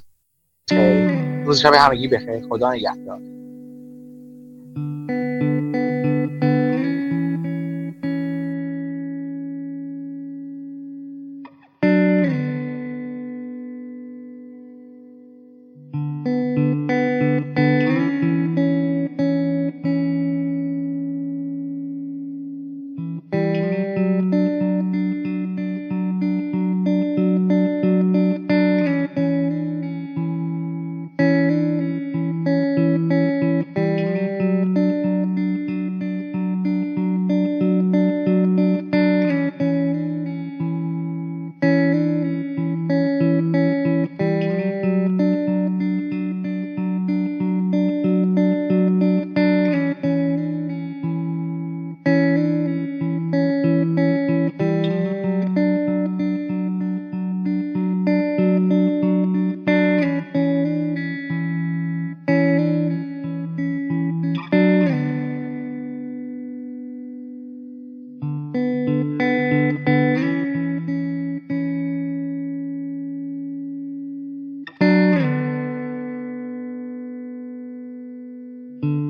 خیر. روز شب همگی بخیر. خدا نگهدار. Thank you.